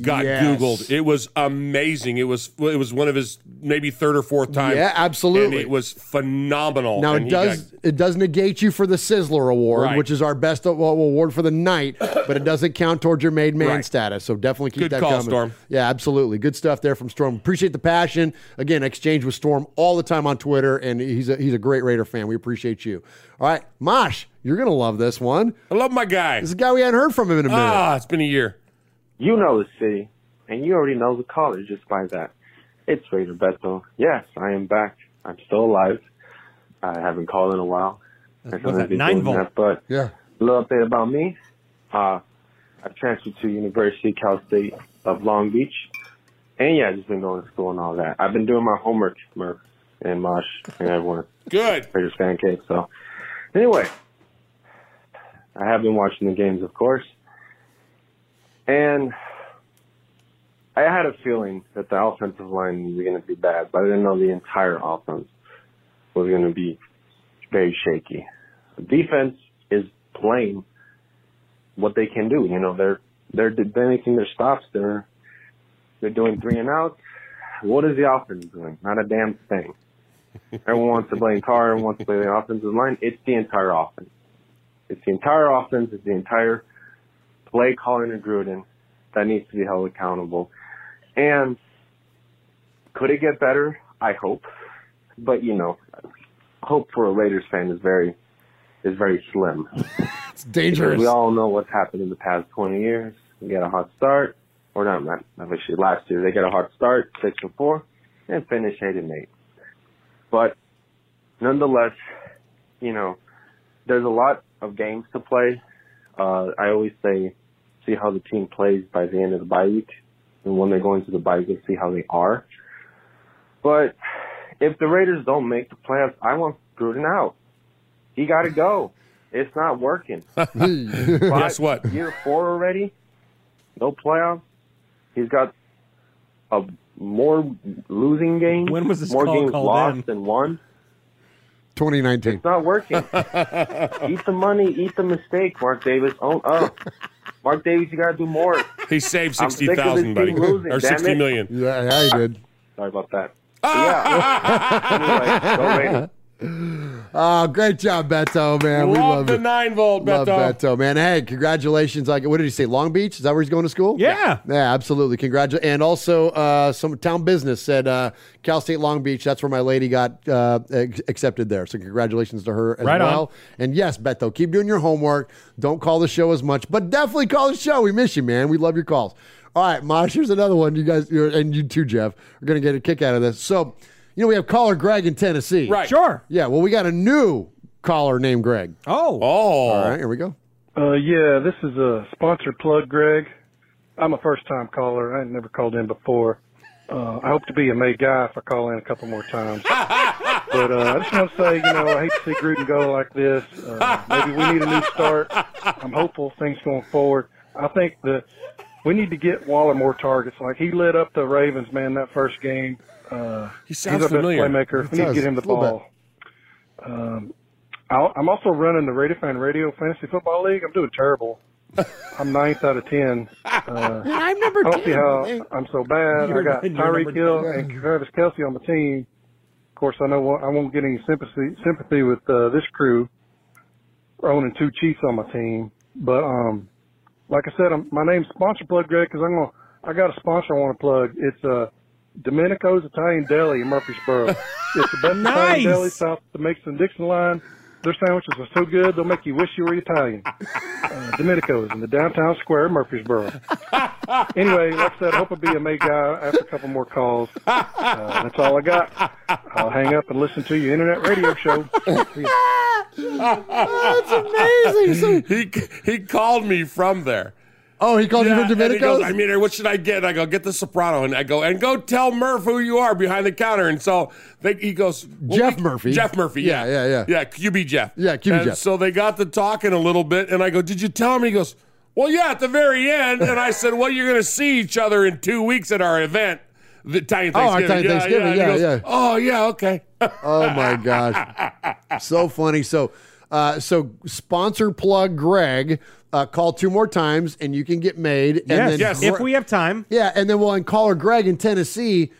got Googled. It was amazing. It was one of his maybe third or fourth time. Yeah, absolutely. And it was phenomenal. Now it does negate you for the Sizzler Award, right, which is our best award for the night, but it doesn't count towards your made man right status. So definitely keep that coming. Good call, Storm. Yeah, absolutely. Good stuff there from Storm. Appreciate the passion. Again, exchange with Storm all the time on Twitter, and he's a great Raider fan. We appreciate you. All right, Mosh. You're going to love this one. I love my guy. This is a guy we hadn't heard from him in a minute. It's been a year. You know the city, and you already know the college just by that. It's Raider Beto. Yes, I am back. I'm still alive. I haven't called in a while. What's that, 9-volt? But yeah. A little bit about me. I transferred to University of Cal State of Long Beach. And, yeah, I've just been going to school and all that. I've been doing my homework, Murph and Mosh and everyone. Good. Raiders fan cave. So, anyway. I have been watching the games, of course, and I had a feeling that the offensive line was going to be bad, but I didn't know the entire offense was going to be very shaky. The defense is playing what they can do. You know, they're making their stops. They're doing 3-and-outs. What is the offense doing? Not a damn thing. Everyone wants to blame Carr. Everyone wants to blame the offensive line. It's the entire offense. It's the entire offense. It's the entire play calling to Gruden that needs to be held accountable. And could it get better? I hope. But, you know, hope for a Raiders fan is very slim. It's dangerous. Because we all know what's happened in the past 20 years. We get a hot start. Or not actually last year. They get a hot start, 6-4, and finish 8-8. But nonetheless, you know, there's a lot of games to play. I always say, see how the team plays by the end of the bye week. And when they're going to the bye week, see how they are. But if the Raiders don't make the playoffs, I want Gruden out. He got to go. It's not working. Guess what? Year 4 already, no playoffs. He's got a more losing games. When was this more games lost than won? 2019. It's not working. Eat the money, eat the mistake, Mark Davis. Own up. Mark Davis, you got to do more. He saved 60,000, buddy. Or 60 million. Yeah, he did. Sorry about that. Yeah. Anyway, go great job, Beto, man. We love the 9-volt, Beto. Love Beto, man. Hey, congratulations. Like, what did he say? Long Beach? Is that where he's going to school? Yeah. Yeah, absolutely. Congratulations. And also, some town business said Cal State Long Beach. That's where my lady got accepted there. So congratulations to her as well. On. And yes, Beto, keep doing your homework. Don't call the show as much, but definitely call the show. We miss you, man. We love your calls. All right, Mosh, here's another one. You guys, and you too, Jeff, are going to get a kick out of this. So, you know, we have caller Greg in Tennessee. Right. Sure. Yeah, well, we got a new caller named Greg. Oh. All right, here we go. Yeah, this is a sponsored plug, Greg. I'm a first-time caller. I ain't never called in before. I hope to be a made guy if I call in a couple more times. But I just want to say, you know, I hate to see Gruden go like this. Maybe we need a new start. I'm hopeful things going forward. I think that we need to get Waller more targets. Like, he lit up the Ravens, man, that first game. He sounds he's our familiar. Best playmaker. We need to get him the ball. I'm also running the Raider Fan Radio Fantasy Football League. I'm doing terrible. I'm 9th out of 10. I'm number 10. I don't see how I'm so bad. I got Tyreek Hill and Travis Kelce on the team. Of course, I know I won't get any sympathy with this crew owning two Chiefs on my team. But like I said, my name's Sponsor Plug, Greg, because I got a sponsor I want to plug. It's Domenico's Italian Deli in Murfreesboro. It's the best Italian deli south of the Mason-Dixon line. Their sandwiches are so good, they'll make you wish you were Italian. Domenico's in the downtown square of Murfreesboro. Anyway, like I said, I hope I'll be a May guy after a couple more calls. That's all I got. I'll hang up and listen to your internet radio show. Oh, that's amazing. He called me from there. Oh, he called you from Domenico's? I mean, what should I get? And I go, get the Soprano. And I go, and go tell Murph who you are behind the counter. And so he goes, well, Murphy. Jeff Murphy, yeah, QB Jeff. Yeah, QB Jeff. So they got to talking a little bit. And I go, did you tell him? He goes, well, yeah, at the very end. And I said, well, you're going to see each other in 2 weeks at our event. The Italian Thanksgiving. Oh, Italian Thanksgiving. Yeah. Oh, yeah, okay. Oh, my gosh. So funny. So Sponsor Plug Greg, call two more times and you can get made. And yes, if we have time. Yeah, and then we'll call Greg in Tennessee.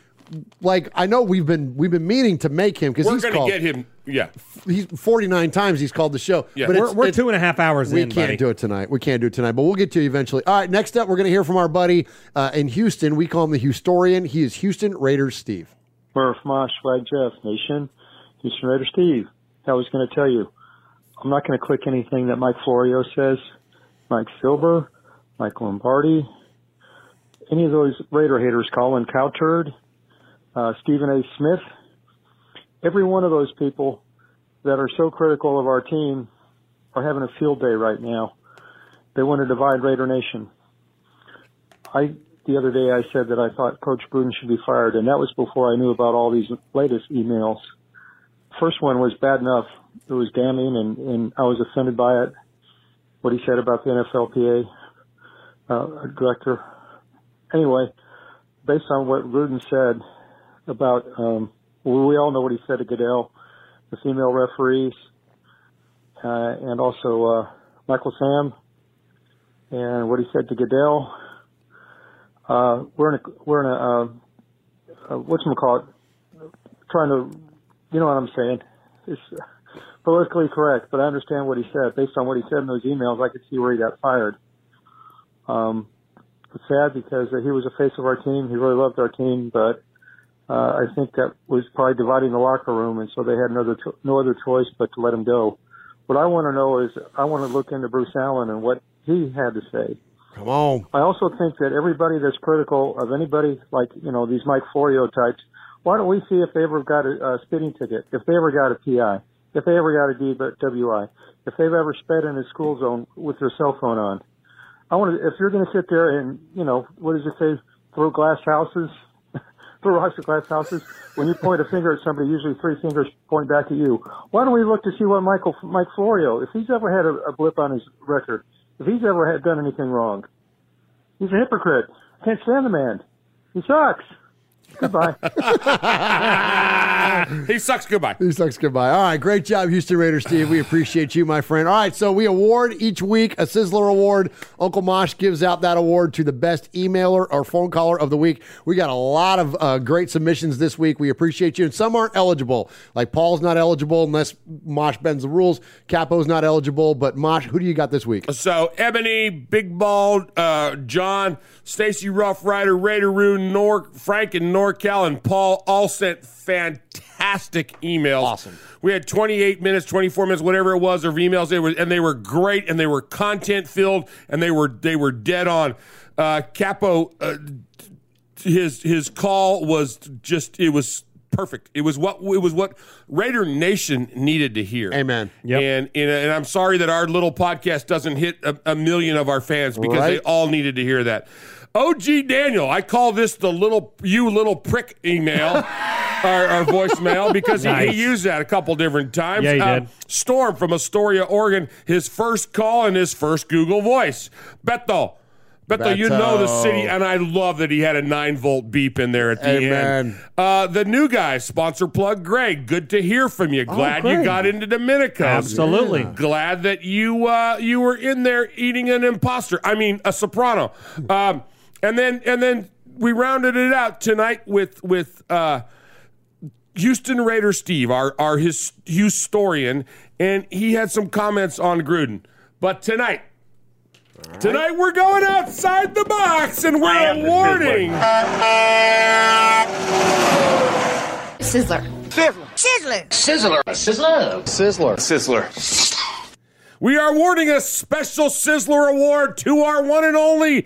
Like, I know we've been meaning to make him because he's called. We're going to get him, yeah. He's 49 times he's called the show. Yeah. But we're 2.5 hours in, buddy. We can't do it tonight, but we'll get to you eventually. All right, next up, we're going to hear from our buddy in Houston. We call him the Houstorian. He is Houston Raiders Steve. Murph, Mosh, Flag Jeff, Nation, Houston Raiders Steve. I was going to tell you, I'm not going to click anything that Mike Florio says, Mike Silver, Mike Lombardi, any of those Raider haters, Colin Cowherd, Stephen A. Smith, every one of those people that are so critical of our team are having a field day right now. They want to divide Raider Nation. The other day I said that I thought Coach Gruden should be fired, and that was before I knew about all these latest emails. First one was bad enough. It was damning, and I was offended by it, what he said about the NFLPA director. Anyway, based on what Gruden said about we all know what he said to Goodell, the female referees, and also Michael Sam, and what he said to Goodell. We're in a whatchamacallit, trying to, you know what I'm saying. It's politically correct, but I understand what he said. Based on what he said in those emails, I could see where he got fired. It's sad because he was the face of our team. He really loved our team, but I think that was probably dividing the locker room, and so they had no other choice but to let him go. What I want to know is I want to look into Bruce Allen and what he had to say. Come on. I also think that everybody that's critical of anybody, like, you know, these Mike Florio types, why don't we see if they ever got a spitting ticket, if they ever got a PI, if they ever got a DWI, if they've ever sped in a school zone with their cell phone on. If you're going to sit there and, you know, what does it say, throw rocks at glass houses, when you point a finger at somebody, usually three fingers point back at you. Why don't we look to see what Mike Florio, if he's ever had a blip on his record, if he's ever done anything wrong. He's a hypocrite. I can't stand the man. He sucks. Goodbye. He sucks. Goodbye. All right. Great job, Houston Raiders Steve. We appreciate you, my friend. All right. So we award each week a Sizzler Award. Uncle Mosh gives out that award to the best emailer or phone caller of the week. We got a lot of great submissions this week. We appreciate you. And some aren't eligible. Like Paul's not eligible unless Mosh bends the rules. Capo's not eligible. But Mosh, who do you got this week? So Ebony, Big Bald, John, Stacy Rough Rider, Raider Roo, Frank and North. Cal and Paul all sent fantastic emails. Awesome. We had 28 minutes, 24 minutes, whatever it was, of emails. They were great, and they were content filled, and they were dead on. Capo, his call was just perfect. It was what Raider Nation needed to hear. Amen. Yep. And I'm sorry that our little podcast doesn't hit a million of our fans because they all needed to hear that. OG Daniel, I call this the little prick email, our voicemail, because he used that a couple different times. Yeah, he did. Storm from Astoria, Oregon, his first call and his first Google Voice. Beto, Beto, you know the city, and I love that he had a 9-volt beep in there at the end. The new guy, sponsor plug, Greg. Good to hear from you. Glad you got into Dominico. Absolutely. Yeah. Glad that you you were in there eating an imposter. I mean, a soprano. And then we rounded it out tonight with Houston Raider Steve, our historian, and he had some comments on Gruden. But tonight. Right. Tonight we're going outside the box and we're awarding Sizzler. Sizzler. Sizzler. Sizzler. Sizzler. Sizzler. Sizzler. We are awarding a special Sizzler award to our one and only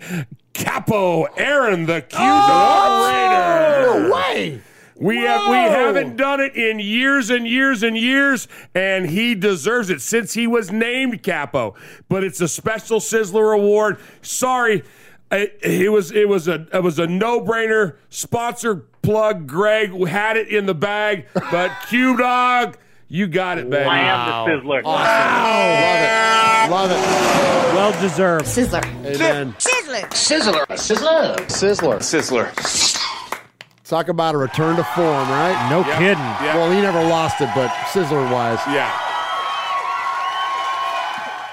Capo Aaron the Q. No way. We haven't done it in years and years and years, and he deserves it since he was named Capo. But it's a special Sizzler award. Sorry, it was a no-brainer. Sponsor plug, Greg had it in the bag, but Q Dog, you got it, baby. Wow. The Sizzler. Awesome. Wow. Love it. Well deserved. Sizzler. Amen. Sizzler. Sizzler. Sizzler. Sizzler. Sizzler. Sizzler. Talk about a return to form, right? No kidding. Yep. Well, he never lost it, but Sizzler-wise. Yeah.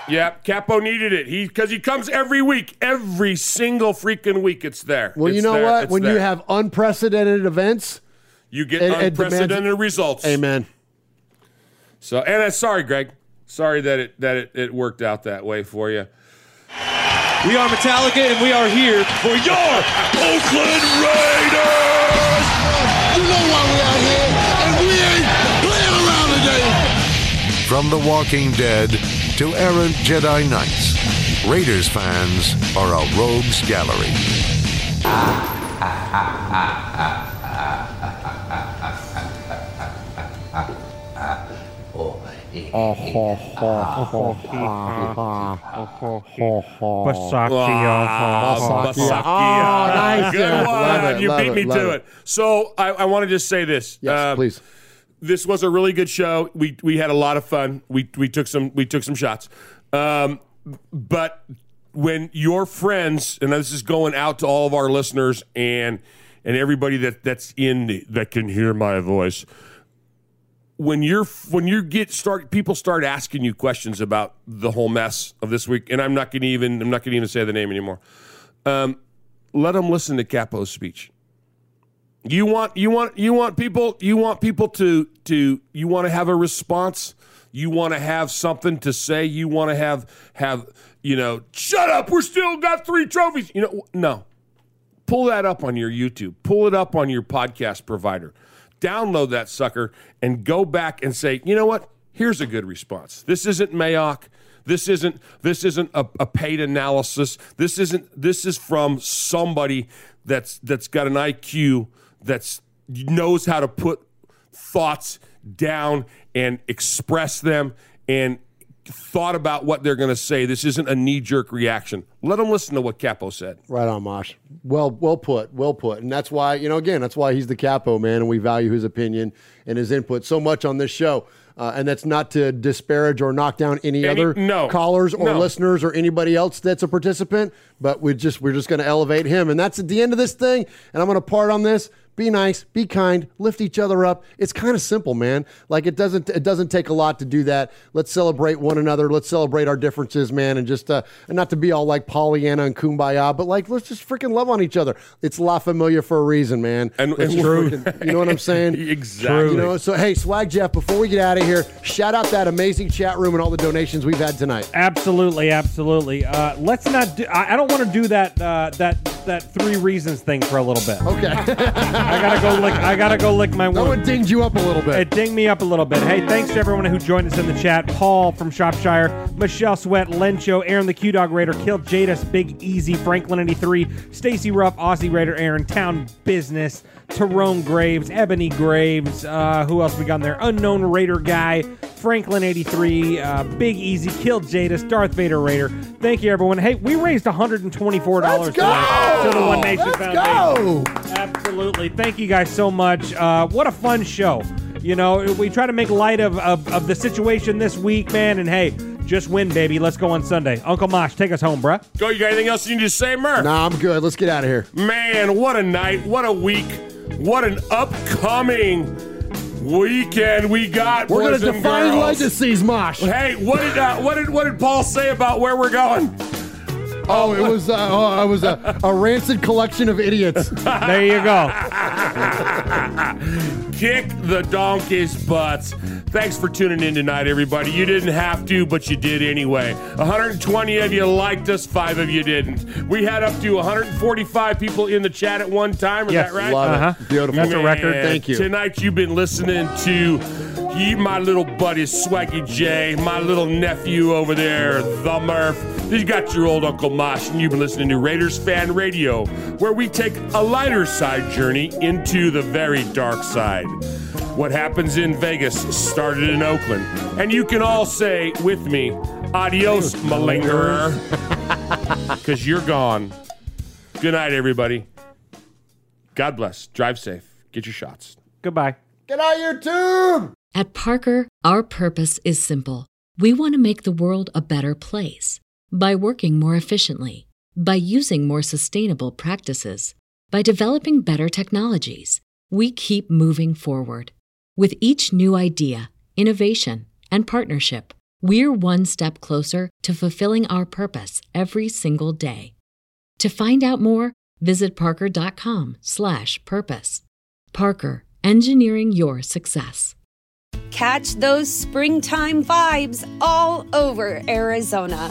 Yep, Capo needed it because he comes every week. Every single freaking week it's there. Well, you know what? When you have unprecedented events, you get unprecedented results. Amen. So, and sorry, Greg. Sorry that it worked out that way for you. We are Metallica, and we are here for your Oakland Raiders! You know why we are here, and we ain't playing around today! From The Walking Dead to errant Jedi Knights, Raiders fans are a rogues gallery. Basacchio. Good one. You beat me to it. So I want to just say this. Yes, please. This was a really good show. We had a lot of fun. We took some shots. But when your friends, and this is going out to all of our listeners and everybody that's that can hear my voice. When people start asking you questions about the whole mess of this week, and I'm not gonna even say the name anymore. Let them listen to Capo's speech. You want people to have a response. You want to have something to say. You want to have shut up. We're still got 3 trophies. No. Pull that up on your YouTube. Pull it up on your podcast provider. Download that sucker and go back and say, you know what? Here's a good response. This isn't Mayock. This isn't a paid analysis. This is from somebody that's got an IQ that knows how to put thoughts down and express them and thought about what they're going to say. This isn't a knee-jerk reaction. Let them listen to what Capo said. Right on, Mosh. Well put. And that's why, that's why he's the Capo, man, and we value his opinion and his input so much on this show. And that's not to disparage or knock down any other callers or listeners or anybody else that's a participant, but we're just going to elevate him. And that's at the end of this thing, and I'm going to part on this. Be nice, be kind, lift each other up. It's kind of simple, man. Like it doesn't take a lot to do that. Let's celebrate one another. Let's celebrate our differences, man. And just and not to be all like Pollyanna and Kumbaya, but like let's just freaking love on each other. It's La Familia for a reason, man. And true. You know what I'm saying? Exactly. So hey, Swag Jeff, before we get out of here, shout out that amazing chat room and all the donations we've had tonight. Absolutely. Let's not. I don't want to do that 3 reasons thing for a little bit. Okay. I gotta go lick my wound. Oh, it dinged you up a little bit. It dinged me up a little bit. Hey, thanks to everyone who joined us in the chat. Paul from Shropshire, Michelle Sweat, Lencho, Aaron the Q-Dog Raider, Kill Jadis, Big Easy, Franklin 83, Stacy Ruff, Aussie Raider, Aaron, Town Business, Tyrone Graves, Ebony Graves, who else we got in there? Unknown Raider Guy, Franklin 83, Big Easy, Kill Jadis, Darth Vader Raider. Thank you, everyone. Hey, we raised $124 to the One Nation Foundation. Let's go! Absolutely. Thank you guys so much. What a fun show. We try to make light of the situation this week, man, and hey, Just win, baby. Let's go on Sunday. Uncle Mosh, take us home, bruh. Go. You got anything else you need to say, Murph? Nah, I'm good. Let's get out of here. Man, what a night. What a week. What an upcoming weekend we got. We're going to define legacies, Mosh. Hey, what did Paul say about where we're going? Oh, it was a rancid collection of idiots. There you go. Kick the donkey's butts. Thanks for tuning in tonight, everybody. You didn't have to, but you did anyway. 120 of you liked us, 5 of you didn't. We had up to 145 people in the chat at one time. Is that right? Yes, beautiful. That's a record. Thank you. Tonight you've been listening to my little buddy Swaggy J, my little nephew over there, The Murph. You got your old Uncle Mosh, and you've been listening to Raiders Fan Radio, where we take a lighter side journey into the very dark side. What happens in Vegas started in Oakland. And you can all say with me, adios, malingerer, because you're gone. Good night, everybody. God bless. Drive safe. Get your shots. Goodbye. Get out of YouTube! At Parker, our purpose is simple. We want to make the world a better place. By working more efficiently, by using more sustainable practices, by developing better technologies, we keep moving forward. With each new idea, innovation, and partnership, we're one step closer to fulfilling our purpose every single day. To find out more, visit parker.com/purpose. Parker, engineering your success. Catch those springtime vibes all over Arizona.